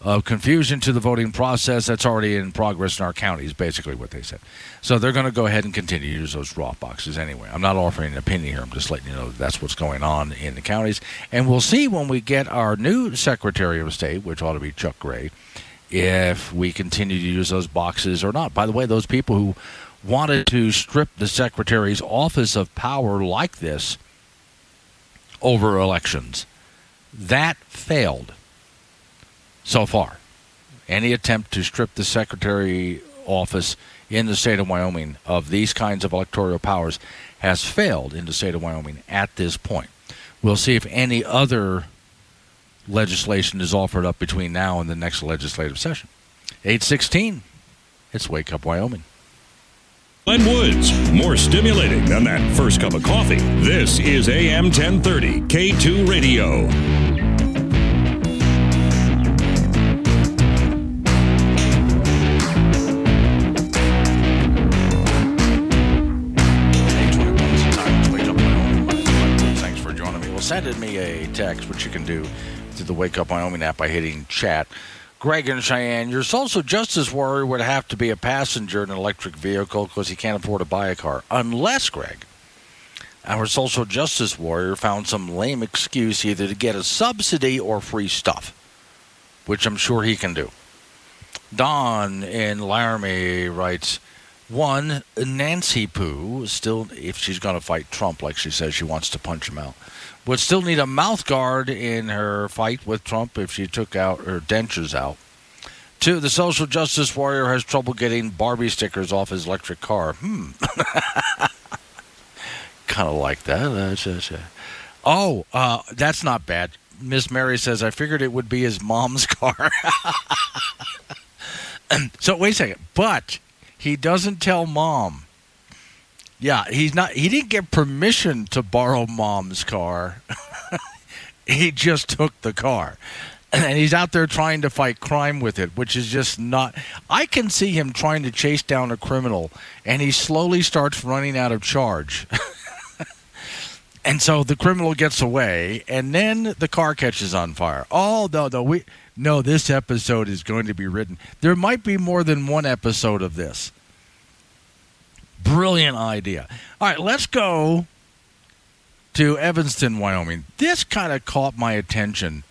of confusion to the voting process that's already in progress in our county is basically what they said. So they're going to go ahead and continue to use those drop boxes anyway. I'm not offering an opinion here. I'm just letting you know that that's what's going on in the counties. And we'll see when we get our new Secretary of State, which ought to be Chuck Gray, if we continue to use those boxes or not. By the way, those people who wanted to strip the Secretary's office of power like this over elections, that failed. So far, any attempt to strip the secretary office in the state of Wyoming of these kinds of electoral powers has failed in the state of Wyoming at this point. We'll see if any other legislation is offered up between now and the next legislative session. eight sixteen, it's Wake Up Wyoming. Glenn Woods, more stimulating than that first cup of coffee. This is A M ten thirty, K two Radio. Send me a text, which you can do through the Wake Up Wyoming app by hitting chat. Greg and Cheyenne, your social justice warrior would have to be a passenger in an electric vehicle because he can't afford to buy a car. Unless, Greg, our social justice warrior found some lame excuse either to get a subsidy or free stuff, which I'm sure he can do. Don in Laramie writes, one, Nancy Poo, still, if she's going to fight Trump like she says she wants to punch him out, would still need a mouth guard in her fight with Trump if she took out her dentures out. Two, the social justice warrior has trouble getting Barbie stickers off his electric car. Hmm. Kind of like that. Oh, uh, that's not bad. Miss Mary says, I figured it would be his mom's car. So, wait a second. But he doesn't tell mom. Yeah, he's not. He didn't get permission to borrow mom's car. He just took the car. And he's out there trying to fight crime with it, which is just not – I can see him trying to chase down a criminal, and he slowly starts running out of charge. And so the criminal gets away, and then the car catches on fire. Oh, no, no, we – no, this episode is going to be written. There might be more than one episode of this. Brilliant idea. All right, let's go to Evanston, Wyoming. This kind of caught my attention.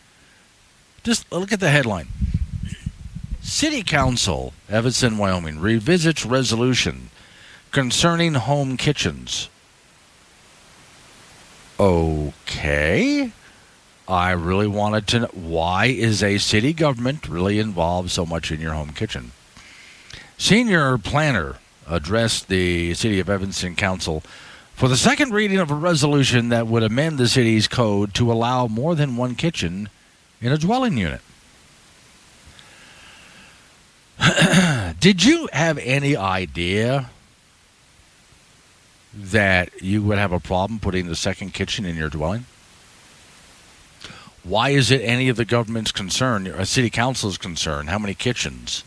Just look at the headline. City Council, Evanston, Wyoming, revisits resolution concerning home kitchens. Okay. I really wanted to know, why is a city government really involved so much in your home kitchen? Senior planner addressed the City of Evanston Council for the second reading of a resolution that would amend the city's code to allow more than one kitchen in a dwelling unit. Did you have any idea that you would have a problem putting the second kitchen in your dwelling? Why is it any of the government's concern, a city council's concern, how many kitchens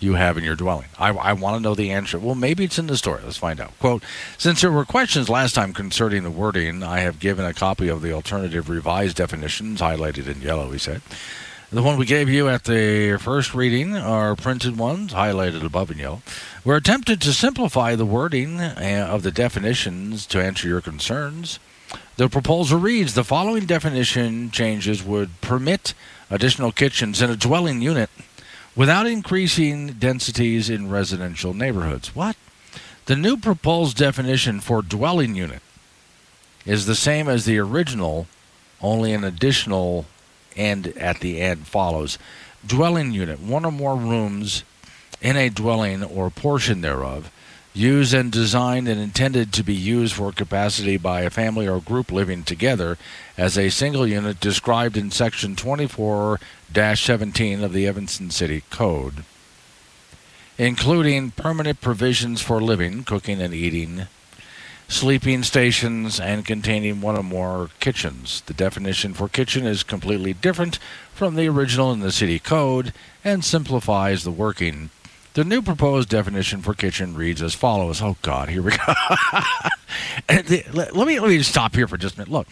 you have in your dwelling? I, I want to know the answer. Well, maybe it's in the story. Let's find out. Quote, since there were questions last time concerning the wording, I have given a copy of the alternative revised definitions highlighted in yellow, he said. The one we gave you at the first reading are printed ones, highlighted above in yellow. We're attempted to simplify the wording of the definitions to answer your concerns. The proposal reads, the following definition changes would permit additional kitchens in a dwelling unit without increasing densities in residential neighborhoods. What? The new proposed definition for dwelling unit is the same as the original, only an additional and at the end follows. Dwelling unit, one or more rooms in a dwelling or portion thereof, used and designed and intended to be used for capacity by a family or group living together as a single unit described in Section twenty-four dash seventeen of the Evanston City Code, including permanent provisions for living, cooking and eating, sleeping stations, and containing one or more kitchens. The definition for kitchen is completely different from the original in the City Code and simplifies the working. The new proposed definition for kitchen reads as follows. Oh, God, here we go. let, me, let me just stop here for just a minute. Look,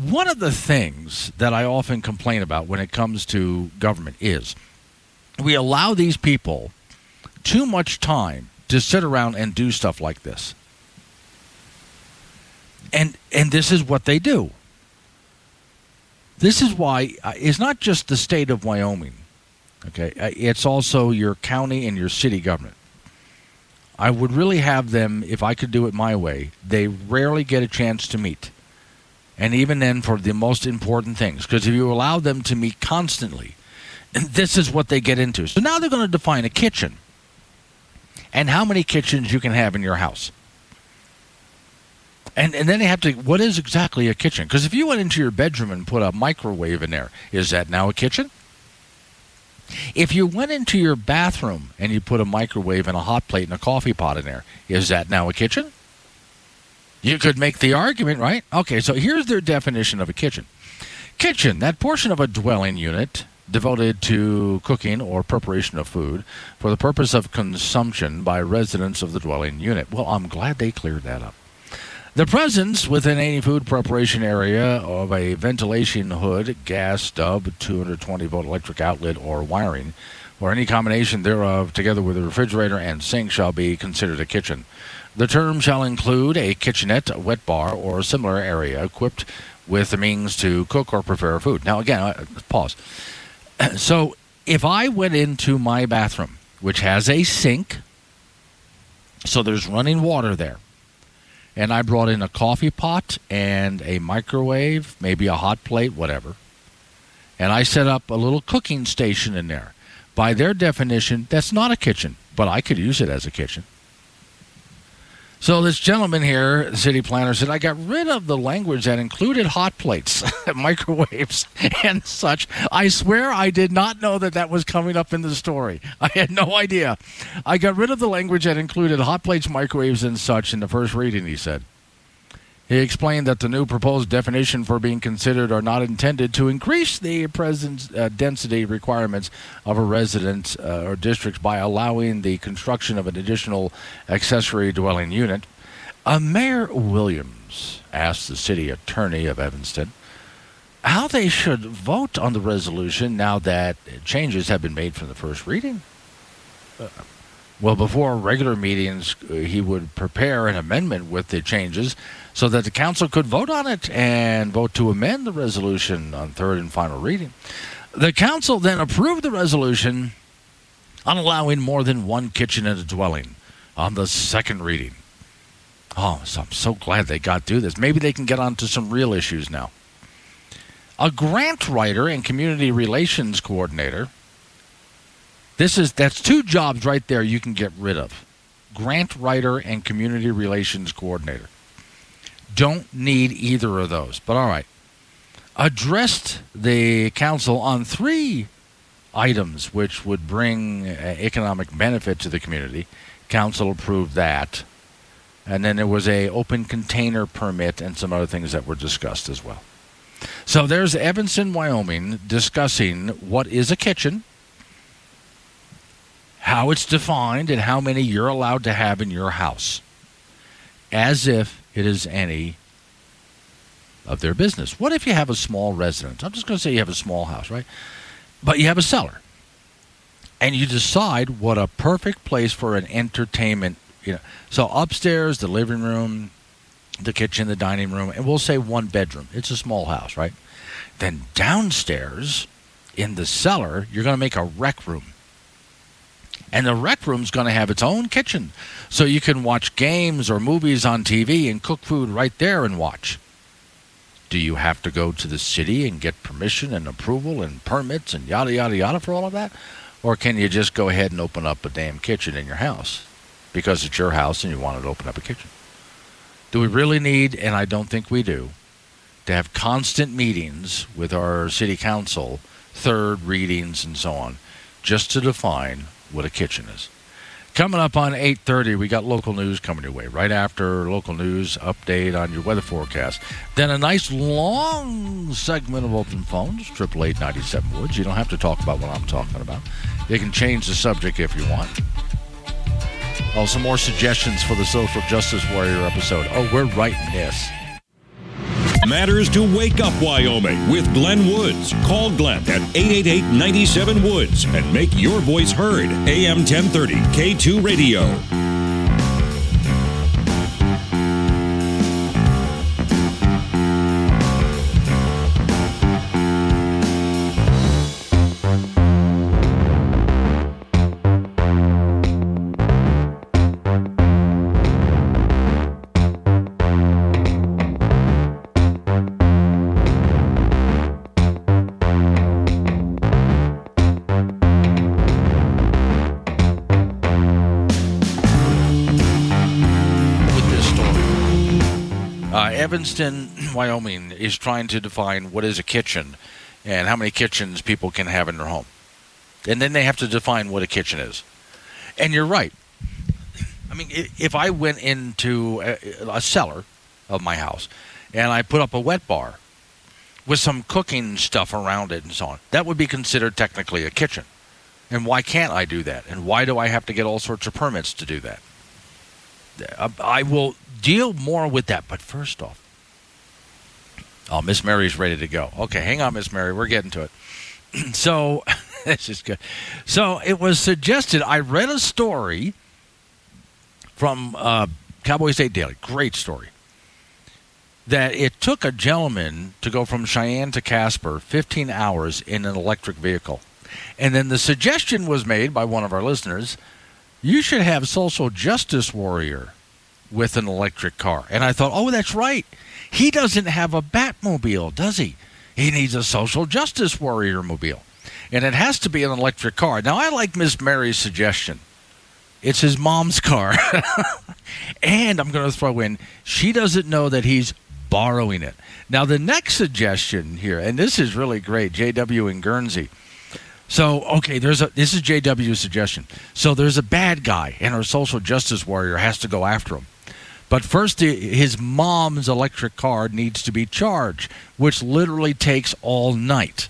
one of the things that I often complain about when it comes to government is we allow these people too much time to sit around and do stuff like this. And, and this is what they do. This is why it's not just the state of Wyoming. Okay, it's also your county and your city government. I would really have them, if I could do it my way, they rarely get a chance to meet. And even then for the most important things. Because if you allow them to meet constantly, and this is what they get into. So now they're going to define a kitchen and how many kitchens you can have in your house. And and then they have to, what is exactly a kitchen? Because if you went into your bedroom and put a microwave in there, is that now a kitchen? If you went into your bathroom and you put a microwave and a hot plate and a coffee pot in there, is that now a kitchen? You could make the argument, right? Okay, so here's their definition of a kitchen. Kitchen, that portion of a dwelling unit devoted to cooking or preparation of food for the purpose of consumption by residents of the dwelling unit. Well, I'm glad they cleared that up. The presence within any food preparation area of a ventilation hood, gas stub, two hundred twenty volt electric outlet or wiring, or any combination thereof together with a refrigerator and sink shall be considered a kitchen. The term shall include a kitchenette, a wet bar, or similar area equipped with the means to cook or prepare food. Now, again, pause. So if I went into my bathroom, which has a sink, so there's running water there, and I brought in a coffee pot and a microwave, maybe a hot plate, whatever. And I set up a little cooking station in there. By their definition, that's not a kitchen, but I could use it as a kitchen. So this gentleman here, the city planner, said, I got rid of the language that included hot plates, microwaves, and such. I swear I did not know that that was coming up in the story. I had no idea. I got rid of the language that included hot plates, microwaves, and such in the first reading, he said. He explained that the new proposed definition for being considered are not intended to increase the present uh, density requirements of a residence uh, or districts by allowing the construction of an additional accessory dwelling unit. Uh, Mayor Williams asked the city attorney of Evanston how they should vote on the resolution now that changes have been made from the first reading. Uh, Well, before regular meetings, he would prepare an amendment with the changes so that the council could vote on it and vote to amend the resolution on third and final reading. The council then approved the resolution on allowing more than one kitchen in a dwelling on the second reading. Oh, so I'm so glad they got through this. Maybe they can get on to some real issues now. A grant writer and community relations coordinator... This is that's two jobs right there you can get rid of. Grant writer and community relations coordinator. Don't need either of those, but all right. Addressed the council on three items which would bring uh, economic benefit to the community. Council approved that. And then there was an open container permit and some other things that were discussed as well. So there's Evanston, Wyoming, discussing what is a kitchen, how it's defined, and how many you're allowed to have in your house, as if it is any of their business. What if you have a small residence? I'm just going to say you have a small house, right? But you have a cellar, and you decide what a perfect place for an entertainment, you know. So upstairs, the living room, the kitchen, the dining room, and we'll say one bedroom. It's a small house, right? Then downstairs in the cellar, you're going to make a rec room. And the rec room's going to have its own kitchen. So you can watch games or movies on T V and cook food right there and watch. Do you have to go to the city and get permission and approval and permits and yada, yada, yada for all of that? Or can you just go ahead and open up a damn kitchen in your house? Because it's your house and you wanted to open up a kitchen. Do we really need, and I don't think we do, to have constant meetings with our city council, third readings and so on, just to define what a kitchen is? Coming up on eight thirty, we got local news coming your way. Right after local news, update on your weather forecast. Then a nice long segment of open phones, triple eight ninety-seven Woods. You don't have to talk about what I'm talking about. You can change the subject if you want. Oh, some more suggestions for the Social Justice Warrior episode. Oh, we're writing this. Matters to Wake Up Wyoming with Glenn Woods. Call Glenn at eight eight eight, nine seven, Woods and make your voice heard. A M ten thirty, K two Radio. Evanston, Wyoming, is trying to define what is a kitchen and how many kitchens people can have in their home. And then they have to define what a kitchen is. And you're right. I mean, if I went into a, a cellar of my house and I put up a wet bar with some cooking stuff around it and so on, that would be considered technically a kitchen. And why can't I do that? And why do I have to get all sorts of permits to do that? I will deal more with that. But first off, oh, Miss Mary's ready to go. Okay, hang on, Miss Mary. We're getting to it. So, this is good. So, it was suggested. I read a story from uh, Cowboy State Daily. Great story. That it took a gentleman to go from Cheyenne to Casper fifteen hours in an electric vehicle. And then the suggestion was made by one of our listeners, you should have Social Justice Warrior with an electric car. And I thought, oh, that's right. He doesn't have a Batmobile, does he? He needs a Social Justice Warrior mobile. And it has to be an electric car. Now, I like Miss Mary's suggestion. It's his mom's car. And I'm going to throw in, she doesn't know that he's borrowing it. Now, the next suggestion here, and this is really great, J W in Guernsey. So, okay, there's a. This is J W's suggestion. So there's a bad guy, and our Social Justice Warrior has to go after him. But first, his mom's electric car needs to be charged, which literally takes all night.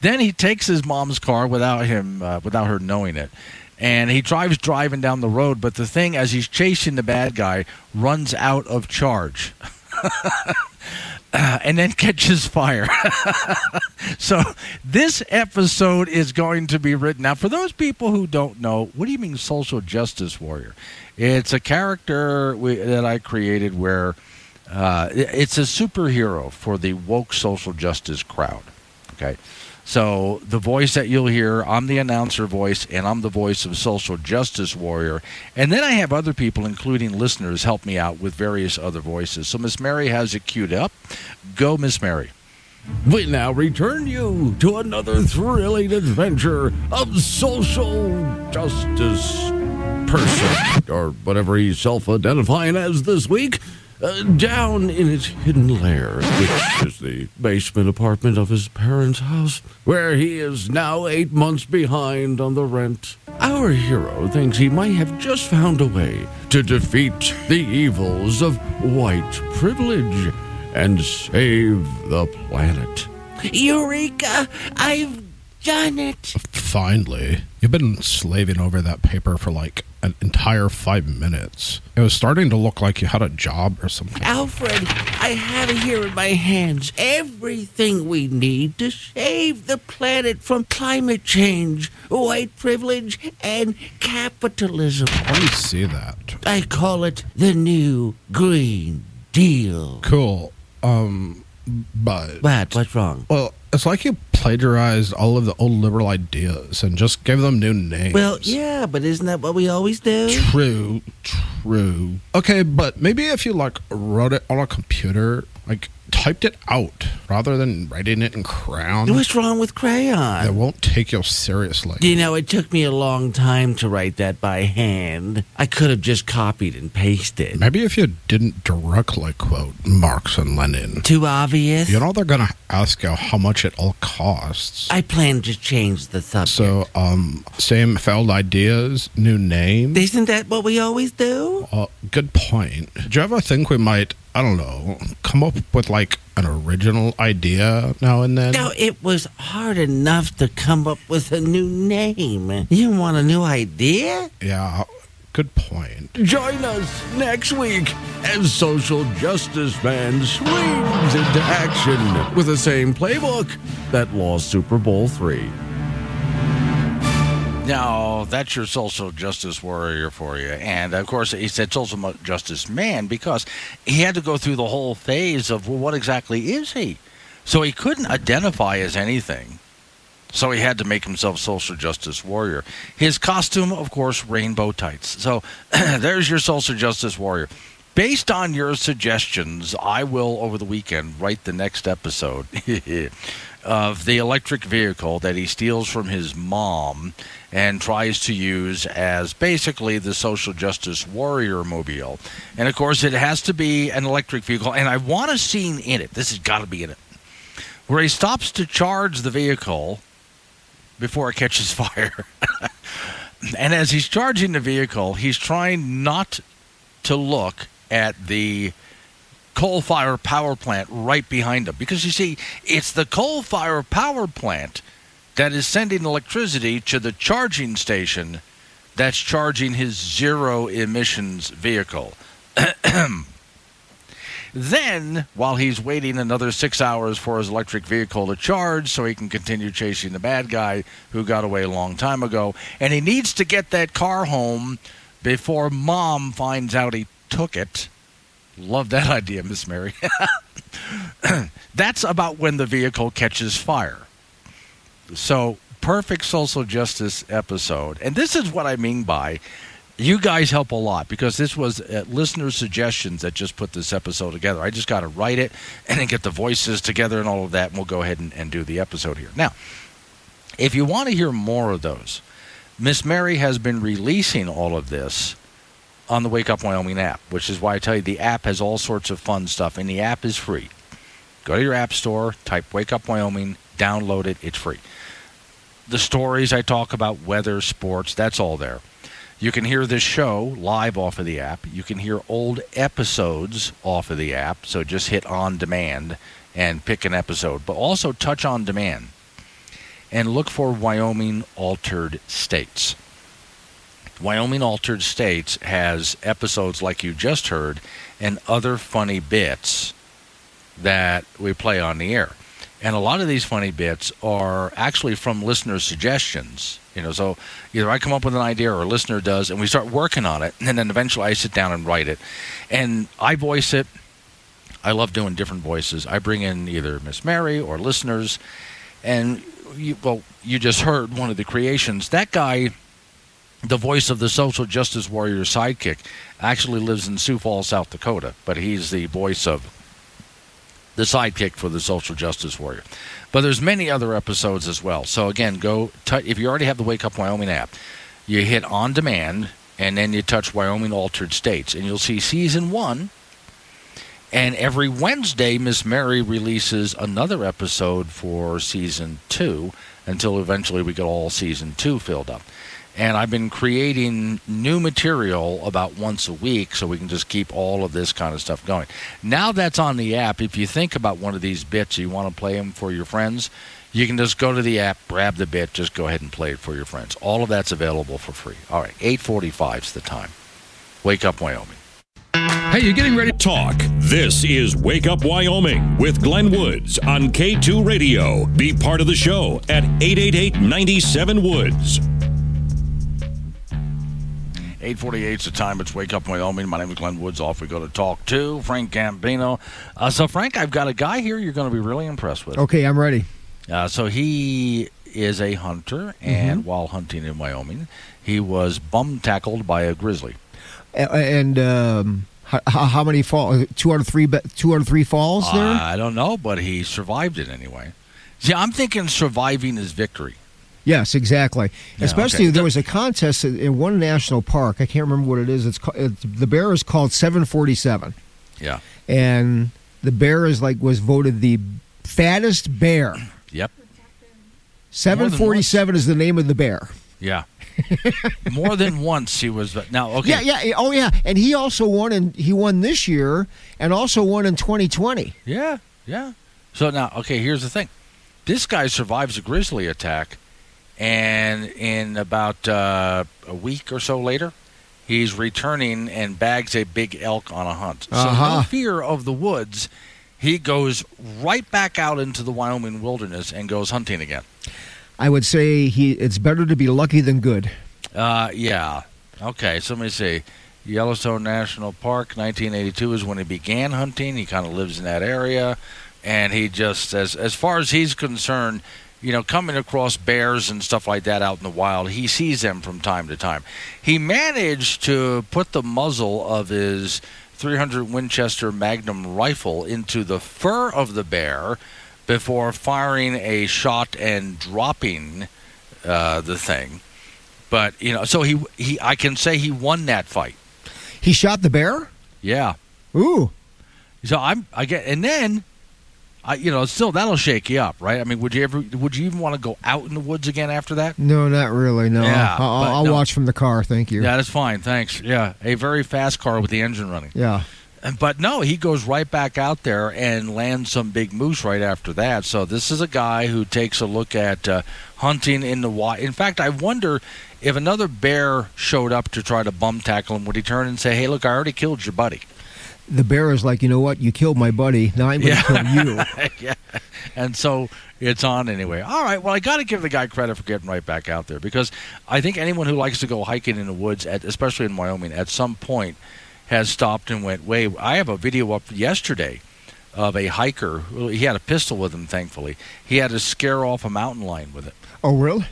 Then he takes his mom's car without him, uh, without her knowing it. And he drives driving down the road, but the thing, as he's chasing the bad guy, runs out of charge. Uh, and then catches fire. So this episode is going to be written out. For those people who don't know, what do you mean social justice warrior? It's a character we, that I created where uh, it's a superhero for the woke social justice crowd. Okay. So the voice that you'll hear, I'm the announcer voice, and I'm the voice of social justice warrior. And then I have other people, including listeners, help me out with various other voices. So Miss Mary has it queued up. Go, Miss Mary. We now return you to another thrilling adventure of social justice person, or whatever he's self-identifying as this week. Uh, down in his hidden lair, which is the basement apartment of his parents' house, where he is now eight months behind on the rent. Our hero thinks he might have just found a way to defeat the evils of white privilege and save the planet. Eureka! I've done it! Finally. You've been slaving over that paper for like an entire five minutes. It was starting to look like you had a job or something. Alfred, I have it here in my hands. Everything we need to save the planet from climate change, white privilege, and capitalism. How do you see that? I call it the new Green Deal. Cool. Um, but... But what's wrong? Well... It's like you plagiarized all of the old liberal ideas and just gave them new names. Well, yeah, but isn't that what we always do? True, true. Okay, but maybe if you, like, wrote it on a computer, like, typed it out rather than writing it in crayon. What's wrong with crayon? It won't take you seriously. You know, it took me a long time to write that by hand. I could have just copied and pasted. Maybe if you didn't directly quote Marx and Lenin. Too obvious? You know, they're going to ask you how much it all costs. I plan to change the subject. So, um, same failed ideas, new names. Isn't that what we always do? Uh, good point. Do you ever think we might... I don't know, come up with, like, an original idea now and then? Now, it was hard enough to come up with a new name. You want a new idea? Yeah, good point. Join us next week as Social Justice Man swings into action with the same playbook that lost Super Bowl three. Now, that's your social justice warrior for you. And, of course, he said social justice man because he had to go through the whole phase of, well, what exactly is he? So he couldn't identify as anything. So he had to make himself social justice warrior. His costume, of course, rainbow tights. So there's your social justice warrior. Based on your suggestions, I will, over the weekend, write the next episode of the electric vehicle that he steals from his mom and tries to use as basically the social justice warrior mobile. And, of course, it has to be an electric vehicle. And I want a scene in it. This has got to be in it. Where he stops to charge the vehicle before it catches fire. And as he's charging the vehicle, he's trying not to look at the coal-fired power plant right behind him. Because, you see, it's the coal-fired power plant that is sending electricity to the charging station that's charging his zero-emissions vehicle. Then, while he's waiting another six hours for his electric vehicle to charge so he can continue chasing the bad guy who got away a long time ago, and he needs to get that car home before Mom finds out he took it. Love that idea, Miss Mary. That's about when the vehicle catches fire. So, perfect social justice episode. And this is what I mean by you guys help a lot, because this was uh, listener suggestions that just put this episode together. I just got to write it and then get the voices together and all of that, and we'll go ahead and, and do the episode here. Now, if you want to hear more of those, Miss Mary has been releasing all of this on the Wake Up Wyoming app, which is why I tell you the app has all sorts of fun stuff, and the app is free. Go to your app store, type Wake Up Wyoming, download it, it's free. The stories I talk about, weather, sports, that's all there. You can hear this show live off of the app. You can hear old episodes off of the app. So just hit On Demand and pick an episode. But also touch On Demand and look for Wyoming Altered States. Wyoming Altered States has episodes like you just heard and other funny bits that we play on the air. And a lot of these funny bits are actually from listener suggestions. You know, so either I come up with an idea or a listener does, and we start working on it, and then eventually I sit down and write it. And I voice it. I love doing different voices. I bring in either Miss Mary or listeners. And, you, well, you just heard one of the creations. That guy, the voice of the social justice warrior sidekick, actually lives in Sioux Falls, South Dakota, but he's the voice of the sidekick for the social justice warrior. But there's many other episodes as well. So, again, go t- if you already have the Wake Up Wyoming app, you hit On Demand, and then you touch Wyoming Altered States, and you'll see Season one. And every Wednesday, Miss Mary releases another episode for Season two until eventually we get all Season two filled up. And I've been creating new material about once a week so we can just keep all of this kind of stuff going. Now that's on the app. If you think about one of these bits, you want to play them for your friends, you can just go to the app, grab the bit, just go ahead and play it for your friends. All of that's available for free. All right, eight forty-five is the time. Wake Up Wyoming. Hey, you're getting ready to talk. This is Wake Up Wyoming with Glenn Woods on K two Radio. Be part of the show at eight eight eight, nine seven, Woods. eight forty-eight is the time. It's Wake Up Wyoming. My name is Glenn Woods. Off we go to talk to Frank Gambino. Uh, so, Frank, I've got a guy here you're going to be really impressed with. Okay, I'm ready. Uh, so he is a hunter, and mm-hmm. while hunting in Wyoming, he was bum-tackled by a grizzly. And um, how, how many falls? Two out of three, two out of three falls there? Uh, I don't know, but he survived it anyway. See, I'm thinking surviving is victory. Yes, exactly. Yeah, Especially okay. There was a contest in one national park. I can't remember what it is. It's called, it's the bear is called seven forty-seven. Yeah. And the bear is like was voted the fattest bear. Yep. seven forty-seven is the name of the bear. Yeah. More than once he was now okay. Yeah, yeah. Oh yeah, and he also won in he won this year and also won in twenty twenty. Yeah. Yeah. So now okay, here's the thing. This guy survives a grizzly attack. And in about uh, a week or so later, he's returning and bags a big elk on a hunt. Uh-huh. So no fear of the woods, he goes right back out into the Wyoming wilderness and goes hunting again. I would say he it's better to be lucky than good. Uh, yeah. Okay, so let me see. Yellowstone National Park, nineteen eighty-two is when he began hunting. He kind of lives in that area. And he just, as, as far as he's concerned, you know, coming across bears and stuff like that out in the wild, he sees them from time to time. He managed to put the muzzle of his three hundred Winchester Magnum rifle into the fur of the bear before firing a shot and dropping uh, the thing. But, you know, so he, he, I can say he won that fight. He shot the bear? Yeah. Ooh. So I'm, I get, and then... I, you know, still that'll shake you up, right? I mean, would you ever? Would you even want to go out in the woods again after that? No, not really. No, yeah, I'll, I'll, I'll no. watch from the car. Thank you. Yeah, that's fine. Thanks. Yeah, a very fast car with the engine running. Yeah, but no, he goes right back out there and lands some big moose right after that. So this is a guy who takes a look at uh, hunting in the wild. In fact, I wonder if another bear showed up to try to bum tackle him, would he turn and say, "Hey, look, I already killed your buddy." The bear is like, you know what? You killed my buddy. Now I'm going to yeah. kill you. yeah. And so it's on anyway. All right. Well, I got to give the guy credit for getting right back out there because I think anyone who likes to go hiking in the woods, at, especially in Wyoming, at some point has stopped and went, wait, I have a video up yesterday of a hiker. He had a pistol with him, thankfully. He had to scare off a mountain lion with it. Oh, really?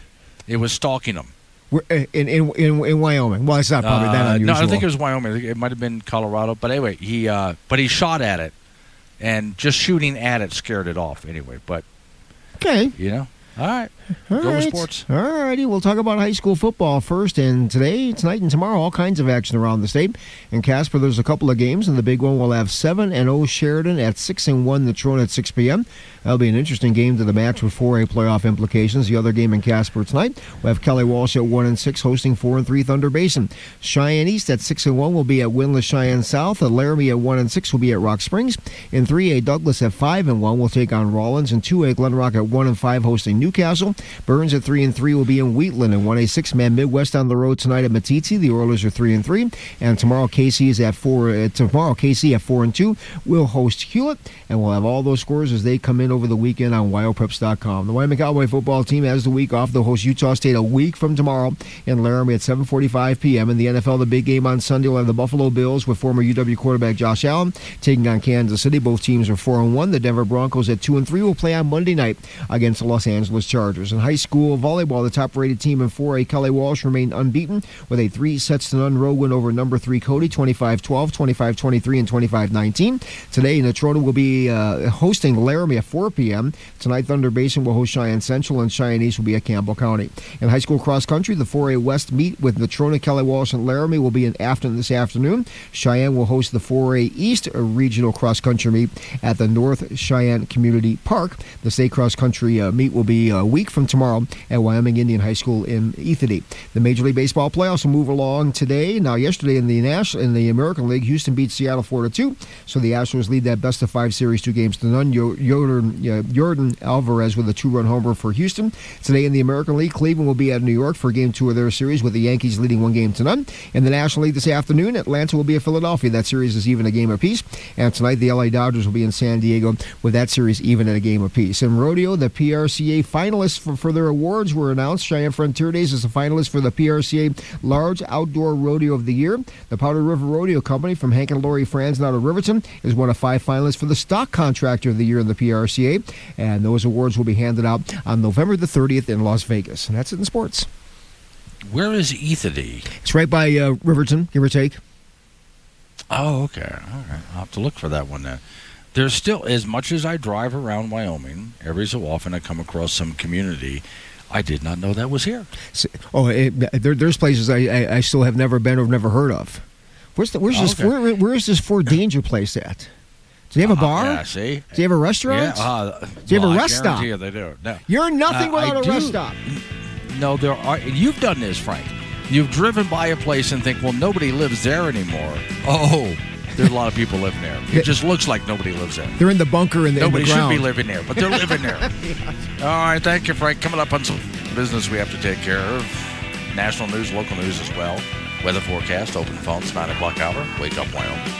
It was stalking him. We're in, in in in Wyoming. Well, it's not probably uh, that unusual. No, I think it was Wyoming. It might have been Colorado. But anyway, he uh, but he shot at it, and just shooting at it scared it off anyway. But okay, you know, All right. All go right. Sports. All righty. We'll talk about high school football first. And today, tonight, and tomorrow, all kinds of action around the state. In Casper, there's a couple of games, and the big one will have seven and oh Sheridan at six and one Natrona at six p.m. That'll be an interesting game to the match with four A playoff implications. The other game in Casper tonight, we'll have Kelly Walsh at one and six hosting four and three Thunder Basin. Cheyenne East at six and one will be at winless Cheyenne South. And Laramie at one and six will be at Rock Springs. In three A, Douglas at five and one will take on Rollins. And two A, Glenrock at one and five hosting Newcastle. Burns at three and three will be in Wheatland, and one A six-man Midwest on the road tonight at Matizzi. The Oilers are three and three, and tomorrow K C is at four. Uh, tomorrow K C at four and two will host Hewlett, and we'll have all those scores as they come in over the weekend on Wyopreps dot com. The Wyoming Cowboy football team has the week off. They'll host Utah State a week from tomorrow in Laramie at seven forty-five p.m. In the N F L, the big game on Sunday will have the Buffalo Bills with former U W quarterback Josh Allen taking on Kansas City. Both teams are four and one. The Denver Broncos at two and three will play on Monday night against the Los Angeles Chargers. And high school volleyball, the top-rated team in four A, Kelly Walsh, remained unbeaten with a three sets to none road win over number three Cody, twenty-five twelve, twenty-five twenty-three, and twenty-five nineteen. Today, Natrona will be uh, hosting Laramie at four p.m. Tonight, Thunder Basin will host Cheyenne Central, and Cheyenne East will be at Campbell County. In high school cross-country, the four A West meet with Natrona, Kelly Walsh, and Laramie will be in Afton this afternoon. Cheyenne will host the four A East regional cross-country meet at the North Cheyenne Community Park. The state cross-country uh, meet will be a week from tomorrow at Wyoming Indian High School in Ethity. The Major League Baseball playoffs will move along today. Now, yesterday in the National in the American League, Houston beat Seattle four to two, so the Astros lead that best-of-five series two games to none. Jordan Alvarez with a two-run homer for Houston. Today in the American League, Cleveland will be at New York for Game two of their series, with the Yankees leading one game to none. In the National League this afternoon, Atlanta will be at Philadelphia. That series is even a game apiece. And tonight, the L A Dodgers will be in San Diego with that series even at a game apiece. In rodeo, the P R C A finalists for, for their awards were announced. Cheyenne Frontier Days is a finalist for the P R C A Large Outdoor Rodeo of the Year. The Powder River Rodeo Company from Hank and Lori Franzen out of Riverton is one of five finalists for the Stock Contractor of the Year in the P R C A. And those awards will be handed out on November the thirtieth in Las Vegas. And that's it in sports. Where is Ethity? It's right by uh, Riverton, give or take. Oh, okay. All right. I'll have to look for that one then. There's still, as much as I drive around Wyoming, every so often I come across some community I did not know that was here. Oh, it, there, there's places I, I, I still have never been or never heard of. Where's the, where's oh, this? Okay. Where, where is this Fort Danger place at? Do you have a bar? Uh, yeah, see? Do you have a restaurant? Yeah, uh, do you well, have a rest stop? I guarantee you they do. No. You're nothing uh, without I a do. rest stop. No, there are. You've done this, Frank. You've driven by a place and think, well, nobody lives there anymore. Oh. There's a lot of people living there. It just looks like nobody lives there. They're in the bunker in the, nobody in the ground. Nobody should be living there, but they're living there. Yeah. All right, thank you, Frank. Coming up on some business we have to take care of. National news, local news as well. Weather forecast, open phones, nine o'clock hour. Wake Up Wyoming.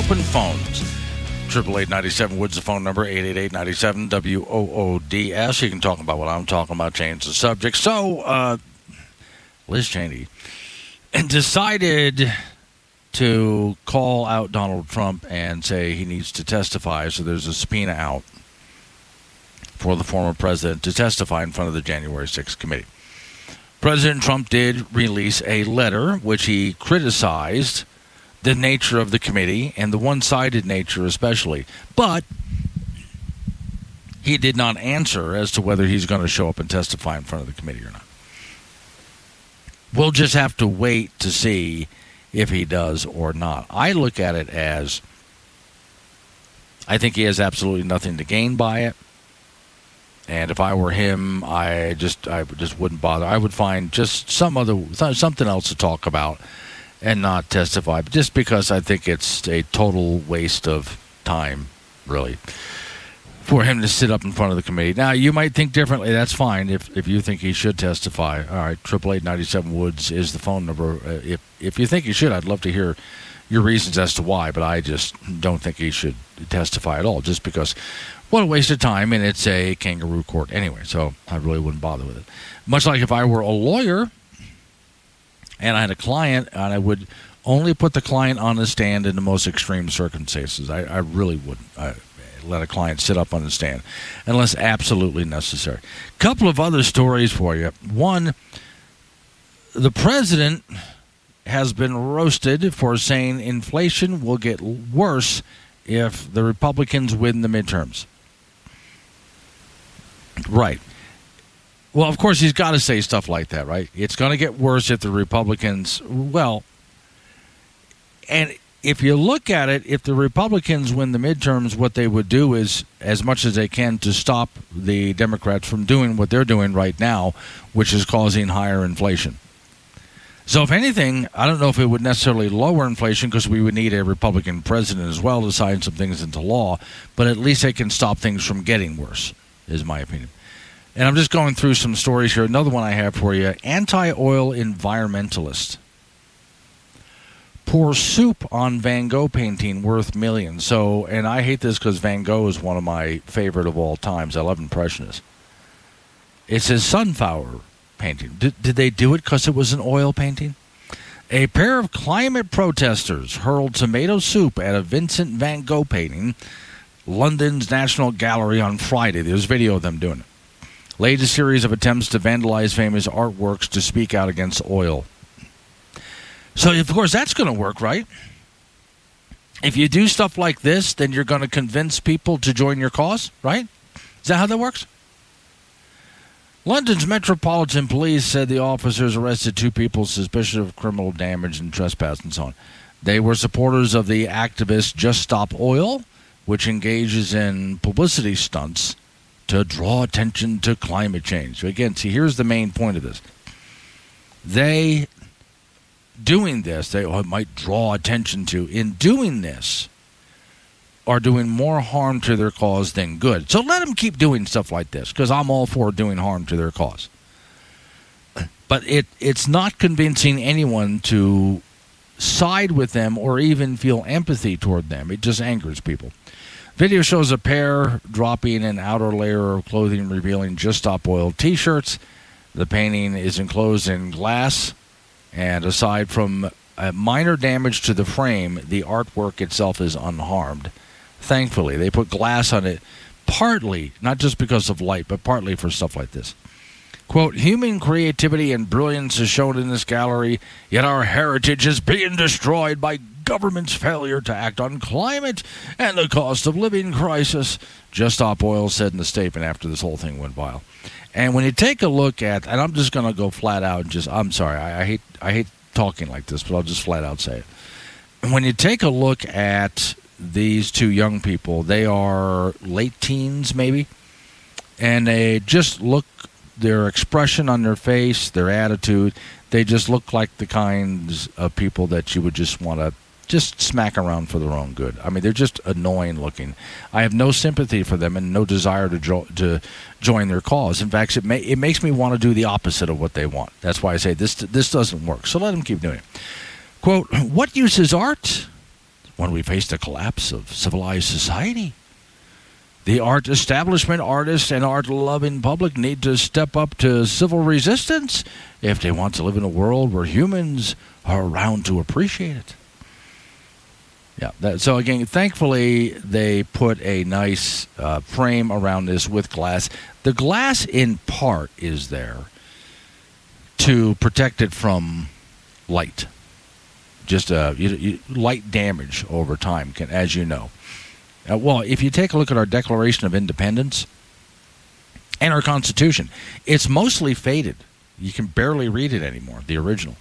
Open phones. triple eight ninety-seven Woods, the phone number, eight eight eight, nine seven, W O O D S. You can talk about what I'm talking about, change the subject. So, uh, Liz Cheney decided to call out Donald Trump and say he needs to testify. So there's a subpoena out for the former president to testify in front of the January sixth committee. President Trump did release a letter which he criticized the nature of the committee, and the one-sided nature especially. But he did not answer as to whether he's going to show up and testify in front of the committee or not. We'll just have to wait to see if he does or not. I look at it as I think he has absolutely nothing to gain by it. And if I were him, I just I just wouldn't bother. I would find just some other something else to talk about and not testify, just because I think it's a total waste of time, really. for him to sit up in front of the committee. Now, you might think differently. That's fine if, if you think he should testify. All right, triple eight, ninety-seven, Woods is the phone number. Uh, if if you think he should, I'd love to hear your reasons as to why, but I just don't think he should testify at all, just because what a waste of time, and it's a kangaroo court anyway, so I really wouldn't bother with it. Much like if I were a lawyer and I had a client, and I would only put the client on the stand in the most extreme circumstances. I, I really wouldn't. I, let a client sit up on the stand unless absolutely necessary. Couple of other stories for you. One, the president has been roasted for saying inflation will get worse if the Republicans win the midterms. Right. Well, of course, he's got to say stuff like that, right? It's going to get worse if the Republicans, well, and if you look at it, if the Republicans win the midterms, what they would do is, as much as they can, to stop the Democrats from doing what they're doing right now, which is causing higher inflation. So if anything, I don't know if it would necessarily lower inflation, because we would need a Republican president as well to sign some things into law, but at least they can stop things from getting worse, is my opinion. And I'm just going through some stories here. Another one I have for you, anti-oil environmentalist. Pour soup on Van Gogh painting worth millions. So, and I hate this because Van Gogh is one of my favorite of all times. I love Impressionists. It's his sunflower painting. Did, did they do it because it was an oil painting? A pair of climate protesters hurled tomato soup at a Vincent Van Gogh painting, London's National Gallery on Friday. There's video of them doing it. Latest series of attempts to vandalize famous artworks to speak out against oil. So, of course, that's going to work, right? If you do stuff like this, then you're going to convince people to join your cause, right? Is that how that works? London's Metropolitan Police said the officers arrested two people suspicious of criminal damage and trespass and so on. They were supporters of the activist Just Stop Oil, which engages in publicity stunts to draw attention to climate change. So again, see, here's the main point of this. They... doing this, they oh, might draw attention to, in doing this, are doing more harm to their cause than good. So let them keep doing stuff like this, because I'm all for doing harm to their cause. But it it's not convincing anyone to side with them or even feel empathy toward them. It just angers people. Video shows a pair dropping an outer layer of clothing revealing Just Stop Oil T-shirts. The painting is enclosed in glass. And aside from a minor damage to the frame, the artwork itself is unharmed. Thankfully, they put glass on it partly, not just because of light, but partly for stuff like this. Quote, human creativity and brilliance is shown in this gallery, yet our heritage is being destroyed by government's failure to act on climate and the cost of living crisis, Just Stop Oil said in the statement after this whole thing went viral. And when you take a look at, and I'm just going to go flat out and just, I'm sorry, I, I hate I hate talking like this, but I'll just flat out say it. When you take a look at these two young people, they are late teens maybe, and they just look, their expression on their face, their attitude, they just look like the kinds of people that you would just want to just smack around for their own good. I mean, they're just annoying looking. I have no sympathy for them and no desire to jo- to join their cause. In fact, it, may- it makes me want to do the opposite of what they want. That's why I say this this doesn't work. So let them keep doing it. Quote, what use is art when we face the collapse of civilized society? The art establishment, artists, and art-loving public need to step up to civil resistance if they want to live in a world where humans are around to appreciate it. Yeah. That, so, again, thankfully, they put a nice uh, frame around this with glass. The glass, in part, is there to protect it from light. Just uh, you, you, light damage over time, can, as you know. Uh, well, if you take a look at our Declaration of Independence and our Constitution, it's mostly faded. You can barely read it anymore, the original.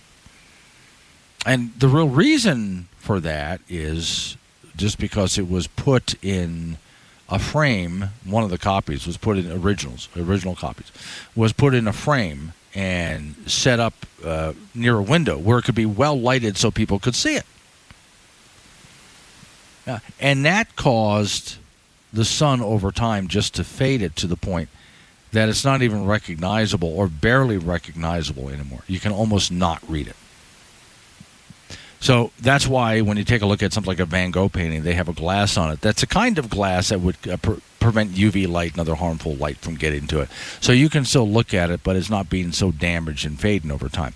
And the real reason for that is just because it was put in a frame. One of the copies was put in originals, original copies, was put in a frame and set up uh, near a window where it could be well lighted so people could see it. Uh, and that caused the sun over time just to fade it to the point that it's not even recognizable or barely recognizable anymore. You can almost not read it. So that's why when you take a look at something like a Van Gogh painting, they have a glass on it. That's a kind of glass that would uh, pre- prevent U V light and other harmful light from getting to it. So you can still look at it, but it's not being so damaged and fading over time.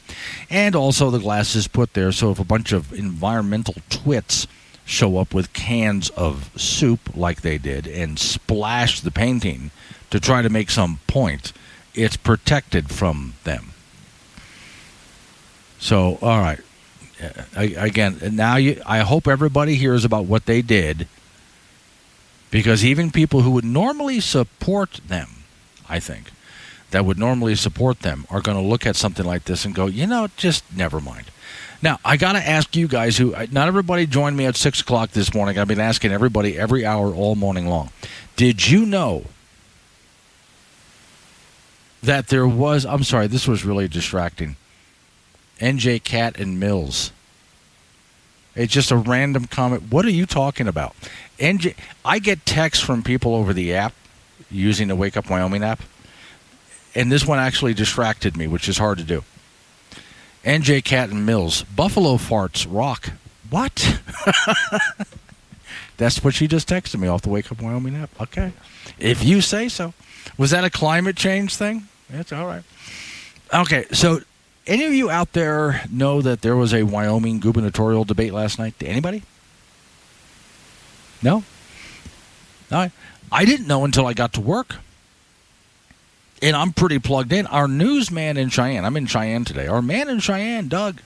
And also the glass is put there, so if a bunch of environmental twits show up with cans of soup like they did and splash the painting to try to make some point, it's protected from them. So, all right. I, again, now you, I hope everybody hears about what they did, because even people who would normally support them, I think, that would normally support them are going to look at something like this and go, you know, just never mind. Now, I got to ask you guys who, not everybody joined me at six o'clock this morning. I've been asking everybody every hour all morning long. Did you know that there was, I'm sorry, this was really distracting. N J Cat and Mills. It's just a random comment. What are you talking about? N J, I get texts from people over the app using the Wake Up Wyoming app, and this one actually distracted me, which is hard to do. N J Cat and Mills. Buffalo farts rock. What? That's what she just texted me off the Wake Up Wyoming app. Okay. If you say so. Was that a climate change thing? That's all right. Okay, so... any of you out there know that there was a Wyoming gubernatorial debate last night? Anybody? No? I, I didn't know until I got to work. And I'm pretty plugged in. Our newsman in Cheyenne, I'm in Cheyenne today. Our man in Cheyenne, Doug,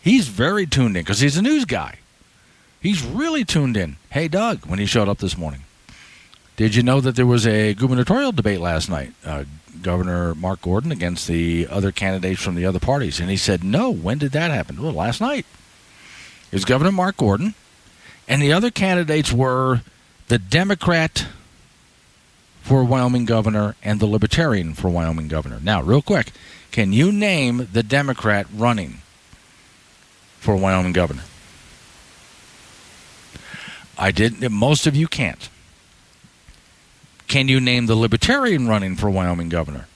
he's very tuned in because he's a news guy. He's really tuned in. Hey, Doug, when he showed up this morning, did you know that there was a gubernatorial debate last night? Uh, Governor Mark Gordon against the other candidates from the other parties. And he said, no, when did that happen? Well, last night. It was Governor Mark Gordon. And the other candidates were the Democrat for Wyoming governor and the Libertarian for Wyoming governor. Now, real quick, can you name the Democrat running for Wyoming governor? I didn't. Most of you can't. Can you name the Libertarian running for Wyoming governor?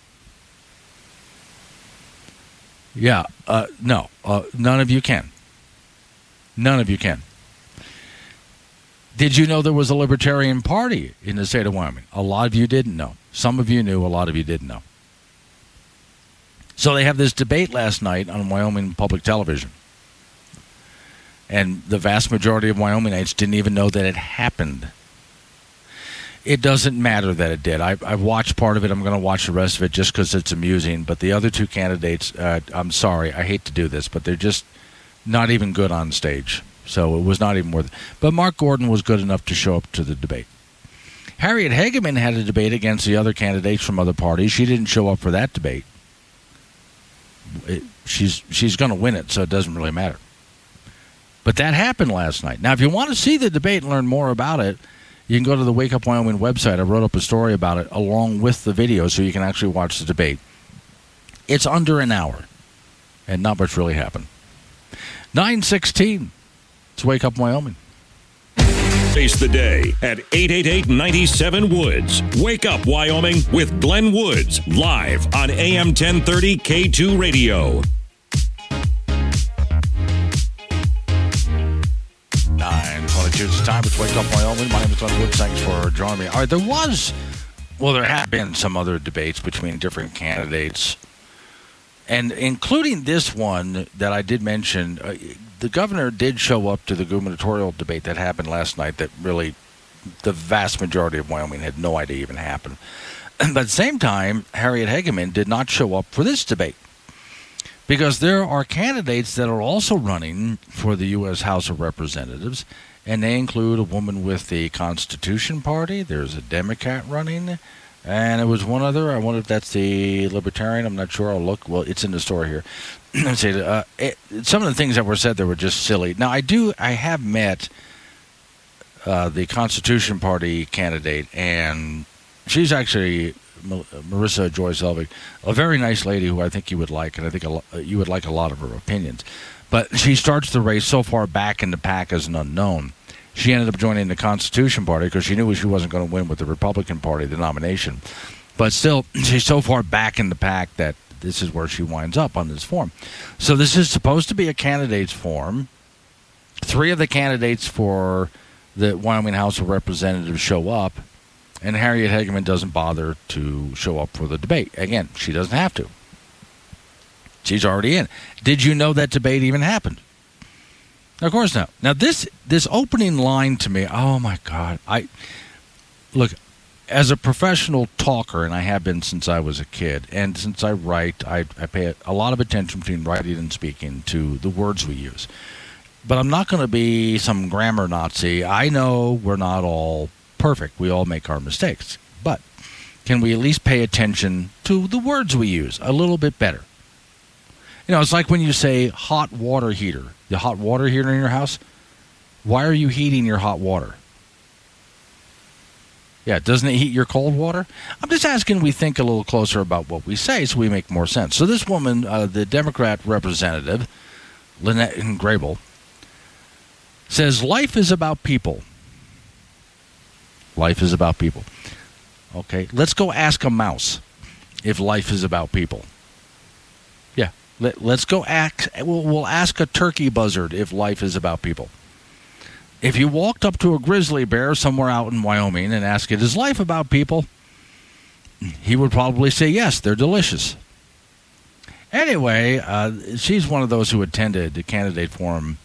Yeah, uh, no, uh, none of you can. None of you can. Did you know there was a Libertarian Party in the state of Wyoming? A lot of you didn't know. Some of you knew, a lot of you didn't know. So they have this debate last night on Wyoming public television. And the vast majority of Wyomingites didn't even know that it happened. It doesn't matter that it did. I, I've watched part of it. I'm going to watch the rest of it just because it's amusing. But the other two candidates, uh, I'm sorry, I hate to do this, but they're just not even good on stage. So it was not even worth it. But Mark Gordon was good enough to show up to the debate. Harriet Hageman had a debate against the other candidates from other parties. She didn't show up for that debate. It, she's she's going to win it, so it doesn't really matter. But that happened last night. Now, if you want to see the debate and learn more about it, you can go to the Wake Up Wyoming website. I wrote up a story about it along with the video so you can actually watch the debate. It's under an hour, and not much really happened. nine sixteen, it's Wake Up Wyoming. Face the day at eight eight eight, nine seven, Woods. Wake Up Wyoming with Glenn Woods, live on A M ten thirty K two Radio. It's time. It's Wake Up Wyoming. My name is Glenn Woods. Thanks for joining me. All right, there was, well, there have been some other debates between different candidates, and including this one that I did mention. Uh, the governor did show up to the gubernatorial debate that happened last night that really the vast majority of Wyoming had no idea even happened. But at the same time, Harriet Hageman did not show up for this debate, because there are candidates that are also running for the U S House of Representatives. And they include a woman with the Constitution Party. There's a Democrat running. And it was one other. I wonder if that's the Libertarian. I'm not sure. I'll look. Well, it's in the store here. Let's see, uh, it, some of the things that were said there were just silly. Now, I do. I have met uh, the Constitution Party candidate. And she's actually Mar- Marissa Joyce-Elvig, a very nice lady who I think you would like. And I think a lo- you would like a lot of her opinions. But she starts the race so far back in the pack as an unknown she ended up joining the Constitution Party because she knew she wasn't going to win with the Republican Party, the nomination. But still, she's so far back in the pack that this is where she winds up on this form. So this is supposed to be a candidate's form. Three of the candidates for the Wyoming House of Representatives show up, and Harriet Hageman doesn't bother to show up for the debate. Again, she doesn't have to. She's already in. Did you know that debate even happened? Of course not. Now, this this opening line to me, oh, my God. I look, as a professional talker, and I have been since I was a kid, and since I write, I, I pay a lot of attention between writing and speaking to the words we use. But I'm not going to be some grammar Nazi. I know we're not all perfect. We all make our mistakes. But can we at least pay attention to the words we use a little bit better? You know, it's like when you say hot water heater. The hot water heater in your house? Why are you heating your hot water? Yeah, doesn't it heat your cold water? I'm just asking we think a little closer about what we say so we make more sense. So this woman, uh, the Democrat representative, Lynette Grable, says, life is about people. Life is about people. Okay, let's go ask a mouse if life is about people. Yeah, let, let's go ask, we'll, we'll ask a turkey buzzard if life is about people. If you walked up to a grizzly bear somewhere out in Wyoming and asked it, is life about people? He would probably say, yes, they're delicious. Anyway, uh, she's one of those who attended the candidate forum.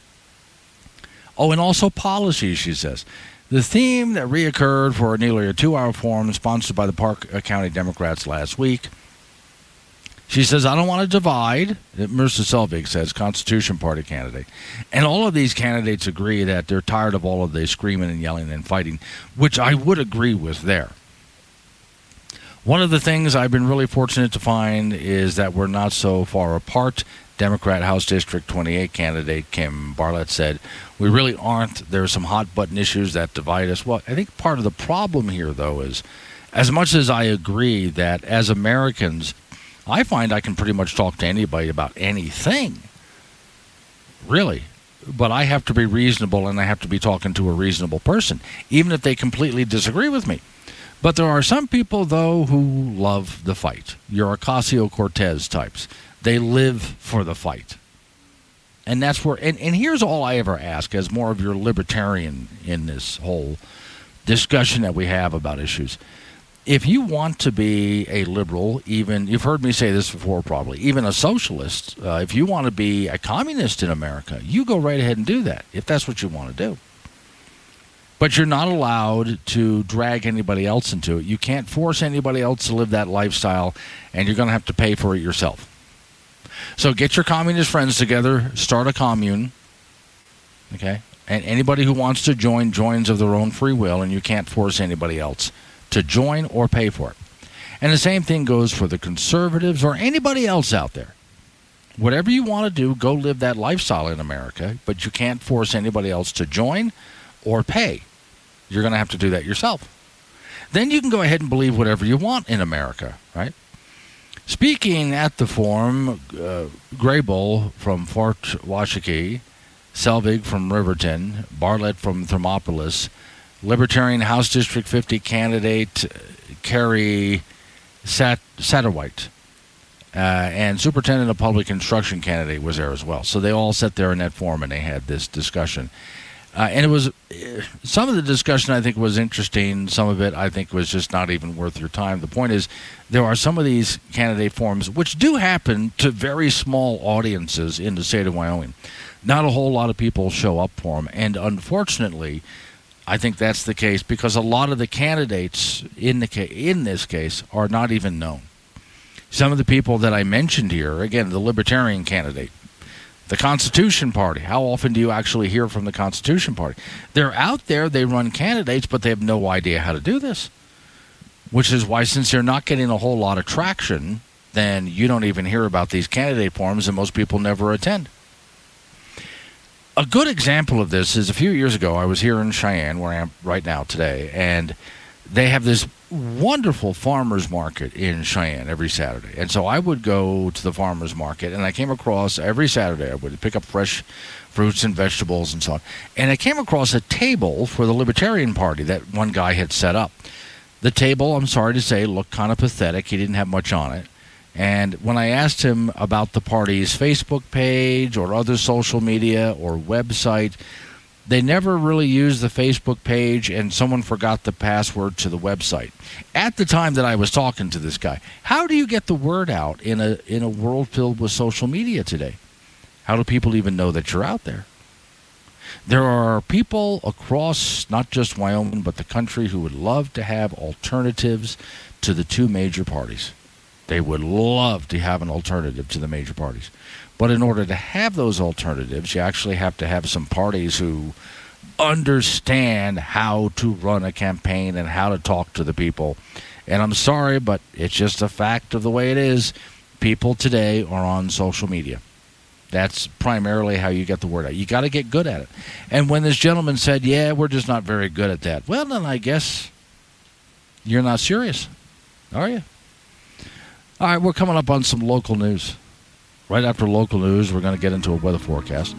Oh, and also policies, she says. The theme that reoccurred for nearly a two-hour forum sponsored by the Park County Democrats last week. She says, I don't want to divide, Marissa Selvig says, Constitution Party candidate. And all of these candidates agree that they're tired of all of the screaming and yelling and fighting, which I would agree with there. One of the things I've been really fortunate to find is that we're not so far apart. Democrat House District twenty-eight candidate Kim Bartlett said, we really aren't. There are some hot-button issues that divide us. Well, I think part of the problem here, though, is as much as I agree that as Americans, I find I can pretty much talk to anybody about anything, really. But I have to be reasonable, and I have to be talking to a reasonable person, even if they completely disagree with me. But there are some people, though, who love the fight, your Ocasio-Cortez types. They live for the fight. And that's where, and, and here's all I ever ask as more of your libertarian in this whole discussion that we have about issues. If you want to be a liberal, even, you've heard me say this before probably, even a socialist, uh, if you want to be a communist in America, you go right ahead and do that, if that's what you want to do. But you're not allowed to drag anybody else into it. You can't force anybody else to live that lifestyle, and you're going to have to pay for it yourself. So get your communist friends together, start a commune, okay? And anybody who wants to join, joins of their own free will, and you can't force anybody else to join or pay for it. And the same thing goes for the conservatives or anybody else out there. Whatever you want to do, go live that lifestyle in America, but you can't force anybody else to join or pay. You're going to have to do that yourself. Then you can go ahead and believe whatever you want in America, right? Speaking at the forum, uh, Grable from Fort Washakie, Selvig from Riverton, Bartlett from Thermopolis, Libertarian House District fifty candidate Carrie Sat- Satterwhite, uh, and Superintendent of Public Instruction candidate was there as well. So they all sat there in that forum and they had this discussion. Uh, and it was, some of the discussion I think was interesting. Some of it I think was just not even worth your time. The point is, there are some of these candidate forums which do happen to very small audiences in the state of Wyoming. Not a whole lot of people show up for them. And unfortunately, I think that's the case because a lot of the candidates in the ca- in this case are not even known. Some of the people that I mentioned here, again, the Libertarian candidate, the Constitution Party. How often do you actually hear from the Constitution Party? They're out there, they run candidates, but they have no idea how to do this, which is why since they're not getting a whole lot of traction, then you don't even hear about these candidate forums and most people never attend. A good example of this is a few years ago, I was here in Cheyenne, where I am right now today, and they have this wonderful farmers market in Cheyenne every Saturday. And so I would go to the farmers market, and I came across every Saturday, I would pick up fresh fruits and vegetables and so on. And I came across a table for the Libertarian Party that one guy had set up. The table, I'm sorry to say, looked kind of pathetic. He didn't have much on it. And when I asked him about the party's Facebook page or other social media or website, they never really used the Facebook page, and someone forgot the password to the website. At the time that I was talking to this guy, how do you get the word out in a in a world filled with social media today? How do people even know that you're out there? There are people across not just Wyoming but the country who would love to have alternatives to the two major parties. They would love to have an alternative to the major parties. But in order to have those alternatives, you actually have to have some parties who understand how to run a campaign and how to talk to the people. And I'm sorry, but it's just a fact of the way it is. People today are on social media. That's primarily how you get the word out. You got to get good at it. And when this gentleman said, yeah, we're just not very good at that, well, then I guess you're not serious, are you? All right, we're coming up on some local news. Right after local news, we're going to get into a weather forecast.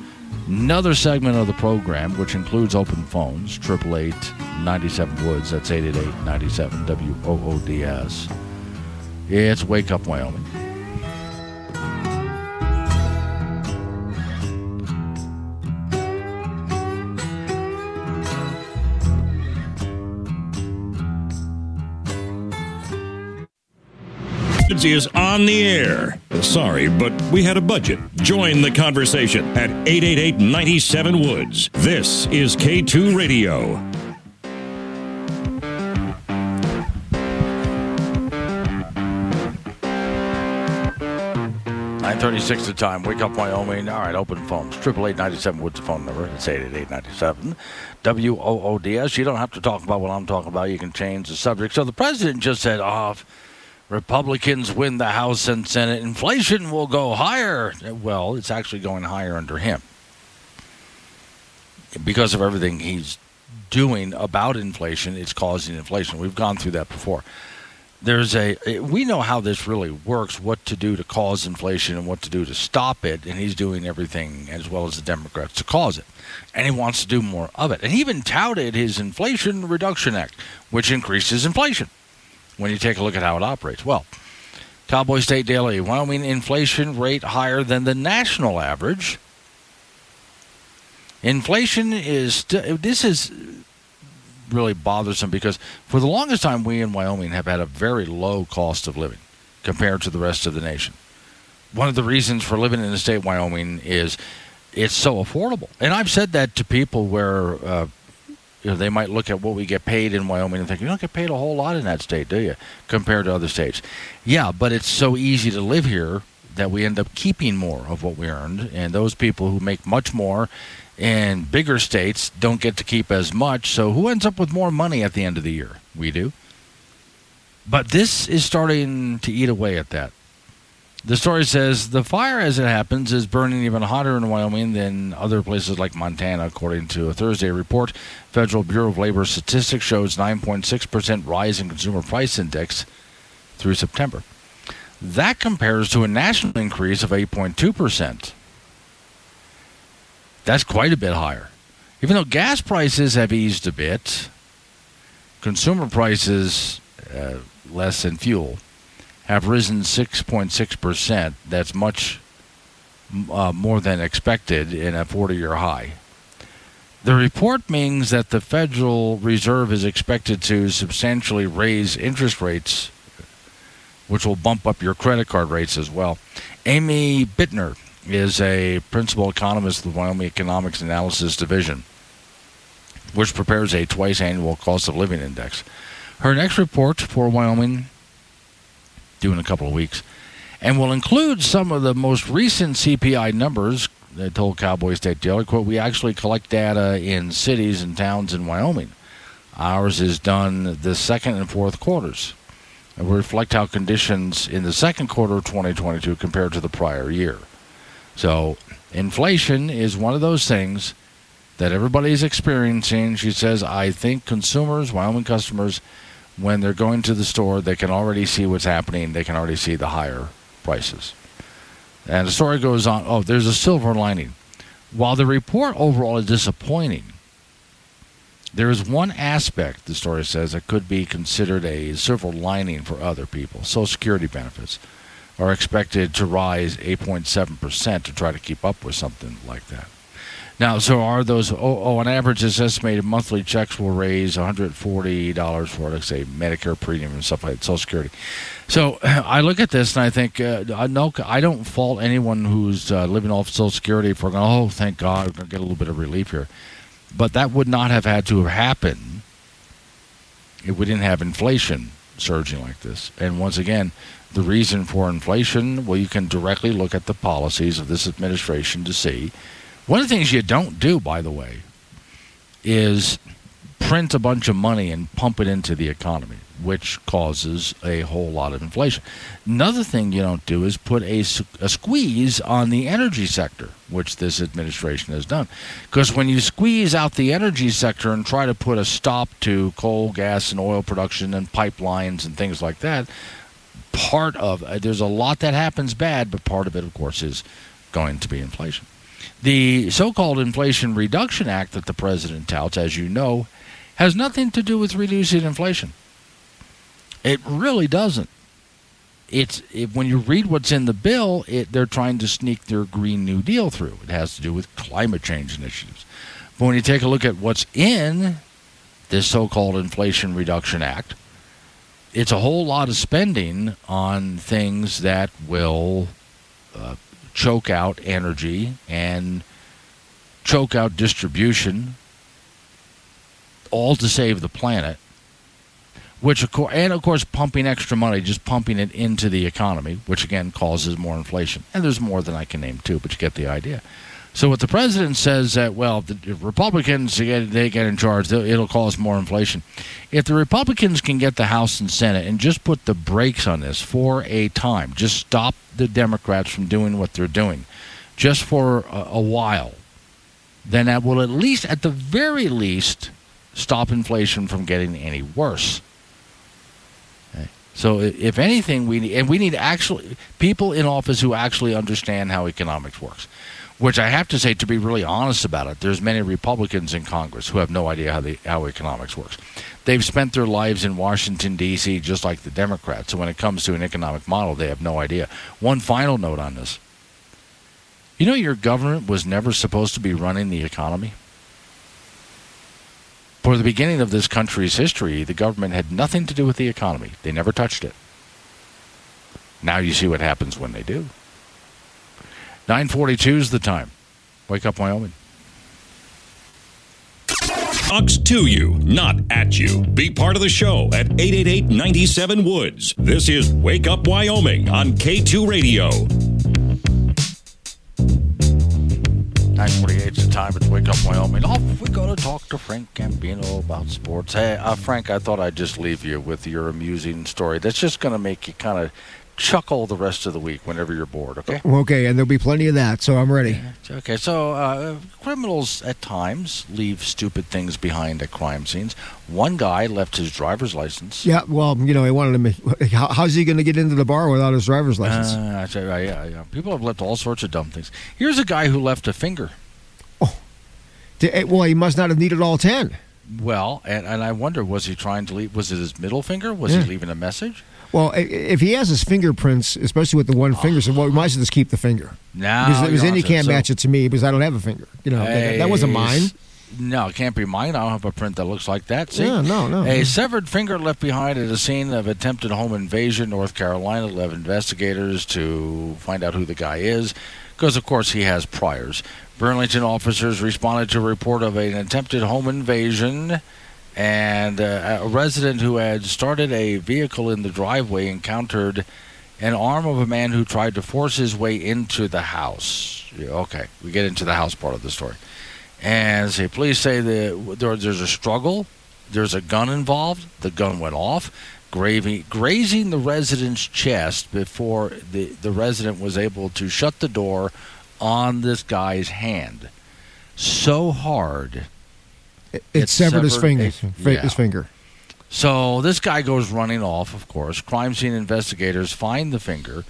Another segment of the program, which includes open phones, eight eight eight, nine seven, W O O D S. That's eight eight eight, nine seven, W O O D S. It's Wake Up Wyoming. Is on the air. Sorry, but we had a budget. Join the conversation at eight eight eight, nine seven, W O O D S. This is K two Radio. nine thirty-six the time. Wake Up Wyoming. All right, open phones. eight eight eight, nine seven, W O O D S, the phone number. It's eight eight eight, nine seven, W O O D S. You don't have to talk about what I'm talking about. You can change the subject. So the president just said, off. Oh, Republicans win the House and Senate, inflation will go higher. Well, it's actually going higher under him because of everything he's doing about inflation. It's causing inflation. We've gone through that before. There's a we know how this really works, what to do to cause inflation and what to do to stop it, and he's doing everything as well as the Democrats to cause it, and he wants to do more of it. And he even touted his Inflation Reduction Act, which increases inflation when you take a look at how it operates. Well, Cowboy State Daily, Wyoming inflation rate higher than the national average. Inflation is, st- this is really bothersome because for the longest time we in Wyoming have had a very low cost of living compared to the rest of the nation. One of the reasons for living in the state of Wyoming is it's so affordable. And I've said that to people where uh, You know, they might look at what we get paid in Wyoming and think, you don't get paid a whole lot in that state, do you, compared to other states? Yeah, but it's so easy to live here that we end up keeping more of what we earned. And those people who make much more in bigger states don't get to keep as much. So who ends up with more money at the end of the year? We do. But this is starting to eat away at that. The story says the fire, as it happens, is burning even hotter in Wyoming than other places like Montana, according to a Thursday report. Federal Bureau of Labor Statistics shows nine point six percent rise in consumer price index through September. That compares to a national increase of eight point two percent. That's quite a bit higher. Even though gas prices have eased a bit, consumer prices, uh, less than fuel, have risen six point six percent. That's much uh, more than expected in a forty-year high. The report means that the Federal Reserve is expected to substantially raise interest rates, which will bump up your credit card rates as well. Amy Bittner is a principal economist of the Wyoming Economics Analysis Division, which prepares a twice-annual cost of living index. Her next report for Wyoming, due in a couple of weeks, and will include some of the most recent C P I numbers. They told Cowboy State Daily, quote, we actually collect data in cities and towns in Wyoming. Ours is done the second and fourth quarters. And we reflect how conditions in the second quarter of twenty twenty-two compared to the prior year. So inflation is one of those things that everybody's experiencing. She says, I think consumers, Wyoming customers, when they're going to the store, they can already see what's happening. They can already see the higher prices. And the story goes on. Oh, there's a silver lining. While the report overall is disappointing, there is one aspect, the story says, that could be considered a silver lining for other people. Social Security benefits are expected to rise eight point seven percent to try to keep up with something like that. Now, so are those, oh, oh on average, it's estimated monthly checks will raise one hundred forty dollars for, let's say, Medicare premium and stuff like that, Social Security. So I look at this and I think, uh, no, I don't fault anyone who's uh, living off Social Security for going, oh, thank God, we're going to get a little bit of relief here. But that would not have had to happen if we didn't have inflation surging like this. And once again, the reason for inflation, well, you can directly look at the policies of this administration to see. One of the things you don't do, by the way, is print a bunch of money and pump it into the economy, which causes a whole lot of inflation. Another thing you don't do is put a, a squeeze on the energy sector, which this administration has done. Because when you squeeze out the energy sector and try to put a stop to coal, gas, and oil production and pipelines and things like that, part of uh, there's a lot that happens bad, but part of it, of course, is going to be inflation. The so-called Inflation Reduction Act that the president touts, as you know, has nothing to do with reducing inflation. It really doesn't. It's it, when you read what's in the bill, it, they're trying to sneak their Green New Deal through. It has to do with climate change initiatives. But when you take a look at what's in this so-called Inflation Reduction Act, it's a whole lot of spending on things that will uh, choke out energy and choke out distribution, all to save the planet, which of course, and of course pumping extra money, just pumping it into the economy, which again causes more inflation. And there's more than I can name too, but you get the idea. So what the president says that, well, if Republicans, they get in charge, it'll cause more inflation. If the Republicans can get the House and Senate and just put the brakes on this for a time, just stop the Democrats from doing what they're doing just for a, a while, then that will at least, at the very least, stop inflation from getting any worse. Okay. So if anything, we need, and we need actually people in office who actually understand how economics works. Which I have to say, to be really honest about it, there's many Republicans in Congress who have no idea how the how economics works. They've spent their lives in Washington, D C, just like the Democrats. So when it comes to an economic model, they have no idea. One final note on this. You know your government was never supposed to be running the economy? For the beginning of this country's history, the government had nothing to do with the economy. They never touched it. Now you see what happens when they do. nine forty-two is the time. Wake Up Wyoming. Talks to you, not at you. Be part of the show at eight eight eight, nine seven, W O O D S. This is Wake Up Wyoming on K two Radio. nine forty-eight is the time. It's Wake Up Wyoming. Off we go to talk to Frank Gambino about sports. Hey, uh, Frank, I thought I'd just leave you with your amusing story. That's just going to make you kind of chuckle the rest of the week whenever you're bored, okay? Okay, and there'll be plenty of that, so I'm ready. Okay, so uh, criminals at times leave stupid things behind at crime scenes. One guy left his driver's license. Yeah, well, you know, he wanted to make, how, how's he going to get into the bar without his driver's license? Uh, I tell you, yeah, yeah. People have left all sorts of dumb things. Here's a guy who left a finger. Oh, well, he must not have needed all ten. Well, and, and I wonder, was he trying to leave? Was it his middle finger? Was yeah. he leaving a message? Well, if he has his fingerprints, especially with the one finger, so well, we might as well just keep the finger. No, because, because then he can't so, match it to me because I don't have a finger. You know, hey, that, that wasn't mine. No, it can't be mine. I don't have a print that looks like that. See? Yeah, no, no. A severed finger left behind at a scene of attempted home invasion, North Carolina, led investigators to find out who the guy is, because of course he has priors. Burlington officers responded to a report of an attempted home invasion. And uh, a resident who had started a vehicle in the driveway encountered an arm of a man who tried to force his way into the house. Yeah, okay, we get into the house part of the story. And say, police say that there, there's a struggle. There's a gun involved. The gun went off, graving, grazing the resident's chest before the, the resident was able to shut the door on this guy's hand. So hard... It, it severed, severed his finger. A, yeah. His finger. So this guy goes running off, of course. Crime scene investigators find the finger.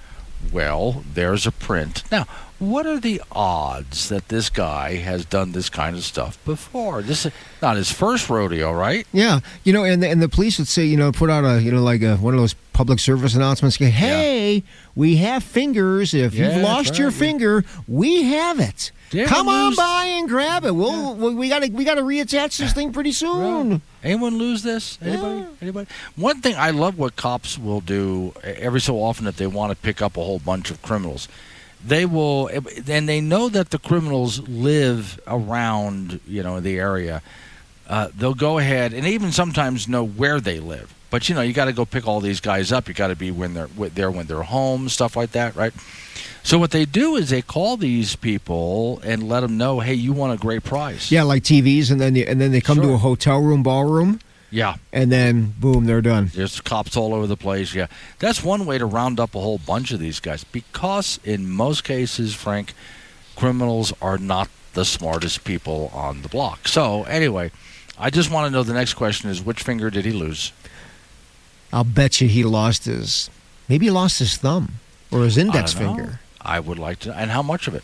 Well, there's a print. Now, what are the odds that this guy has done this kind of stuff before? This is not his first rodeo, right? Yeah. You know, and the, and the police would say, you know, put out a, you know, like a, one of those public service announcements. Hey, yeah. we have fingers. If yeah, you've lost right. your finger, we have it. Did Come on lose... by and grab it. We'll, yeah. we gotta, we gotta reattach this thing pretty soon. Right. Anyone lose this? Anybody? Yeah. Anybody? One thing, I love what cops will do every so often if they want to pick up a whole bunch of criminals. They will, and they know that the criminals live around, you know, the area. Uh, they'll go ahead and even sometimes know where they live. But, you know, you got to go pick all these guys up. You got to be when they're there when they're home, stuff like that, right? So what they do is they call these people and let them know, hey, you want a great price. Yeah, like T Vs, and then they, and then they come sure. to a hotel room, ballroom. Yeah. And then, boom, they're done. There's cops all over the place, yeah. That's one way to round up a whole bunch of these guys, because in most cases, Frank, criminals are not the smartest people on the block. So, anyway, I just want to know, the next question is, which finger did he lose? I'll bet you he lost his, maybe he lost his thumb or his index I finger. I would like to. And how much of it?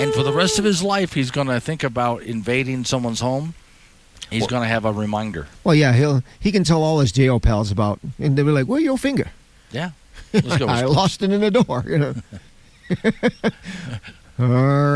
And for the rest of his life, he's going to think about invading someone's home. He's well, going to have a reminder. Well, yeah, he'll he can tell all his jail pals about, and they'll be like, "Where's your finger?" Yeah, let's go. I sports. lost it in the door. You know. All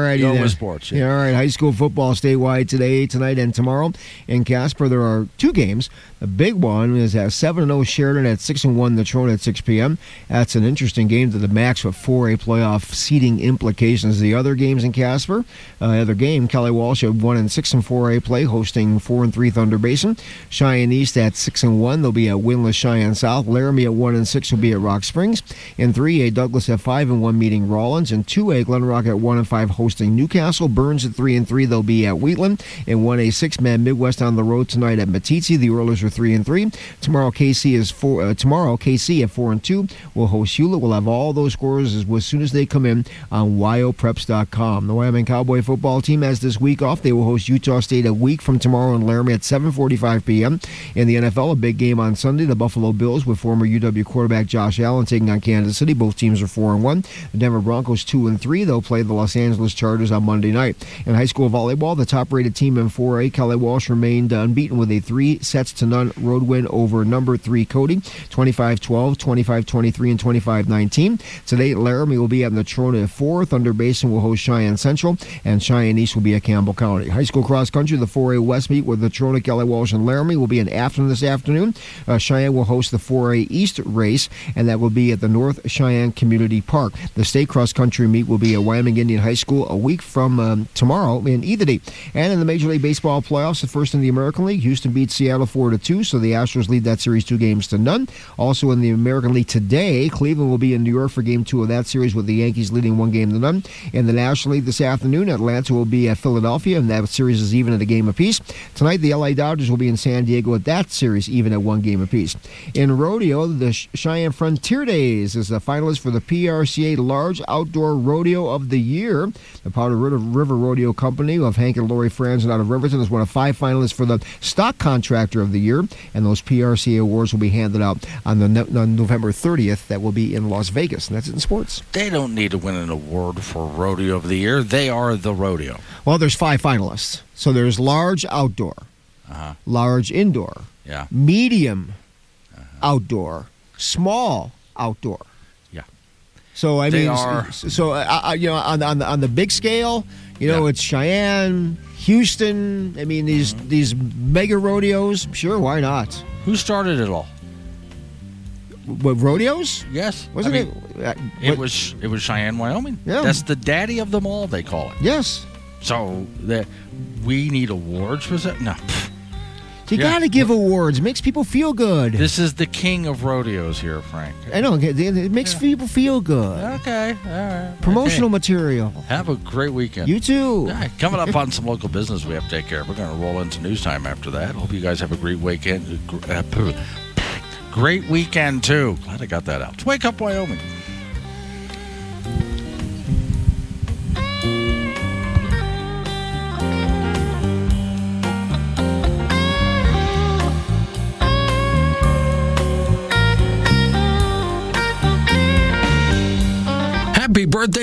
righty then. Go with sports. Yeah. Yeah, all right. High school football statewide today, tonight, and tomorrow. In Casper, there are two games. The big one is at seven and oh Sheridan, at six and one Natrona at six p.m. That's an interesting game to the max with four A playoff seeding implications. The other games in Casper, uh, other game, Kelly Walsh at one and six in four A play, hosting four and three Thunder Basin. Cheyenne East at six and one. They'll be at winless Cheyenne South. Laramie at one and six will be at Rock Springs. In three A, Douglas at five and one meeting Rollins. In two A, Glenrock at one and five hosting Newcastle. Burns at three and three. They'll be at Wheatland. In one A, six-man Midwest on the road tonight at Matizzi. The Oilers are three and three. Tomorrow, K C is four. Uh, tomorrow, K C at four and two. We'll host Hewlett. We'll have all those scores as, as soon as they come in on wyopreps dot com. The Wyoming Cowboy football team has this week off. They will host Utah State a week from tomorrow in Laramie at seven forty-five p.m. In the N F L, a big game on Sunday. The Buffalo Bills with former U W quarterback Josh Allen taking on Kansas City. Both teams are four and one. The Denver Broncos two and three. They'll play the Los Angeles Chargers on Monday night. In high school volleyball, the top-rated team in four A, Kelly Walsh, remained unbeaten with a three sets to none road win over number three Cody, twenty-five twelve, twenty-five twenty-three, and twenty-five nineteen. Today, Laramie will be at Natrona at four. Thunder Basin will host Cheyenne Central, and Cheyenne East will be at Campbell County. High school cross country, the four A West meet with Natrona, Kelly Walsh, and Laramie will be in Afton this afternoon. Uh, Cheyenne will host the four A East race, and that will be at the North Cheyenne Community Park. The state cross country meet will be at Wyoming Indian High School a week from um, tomorrow in Etherday. And in the Major League Baseball playoffs, the first in the American League, Houston beats Seattle four to two. So the Astros lead that series two games to none. Also in the American League today, Cleveland will be in New York for game two of that series, with the Yankees leading one game to none. In the National League this afternoon, Atlanta will be at Philadelphia, and that series is even at a game apiece. Tonight, the L A Dodgers will be in San Diego, at that series even at one game apiece. In rodeo, the Cheyenne Frontier Days is the finalist for the P R C A Large Outdoor Rodeo of the Year. The Powder River Rodeo Company of Hank and Lori Franzen out of Riverton is one of five finalists for the Stock Contractor of the Year. And those P R C A awards will be handed out on the no- on November thirtieth. That will be in Las Vegas. And that's it in sports. They don't need to win an award for Rodeo of the Year. They are the rodeo. Well, there's five finalists. So there's large outdoor, uh-huh. large indoor, yeah. medium uh-huh. outdoor, small outdoor. Yeah. So I they mean, are... so, so uh, you know, on on the, on the big scale, you know, yeah. it's Cheyenne, Houston, I mean, these mm-hmm. these mega rodeos, sure, why not? Who started it all? What, rodeos? Yes. Wasn't I mean, it? Uh, it, was, it was Cheyenne, Wyoming. Yeah. That's the daddy of them all, they call it. Yes. So that we need awards for that? No. You yeah. got to give awards. It makes people feel good. This is the king of rodeos here, Frank. I know. It makes yeah. people feel good. Okay. All right. Promotional okay. material. Have a great weekend. You too. Right. Coming up on some local business we have to take care of. We're going to roll into news time after that. Hope you guys have a great weekend. Great weekend, too. Glad I got that out. It's Wake Up Wyoming. happy birthday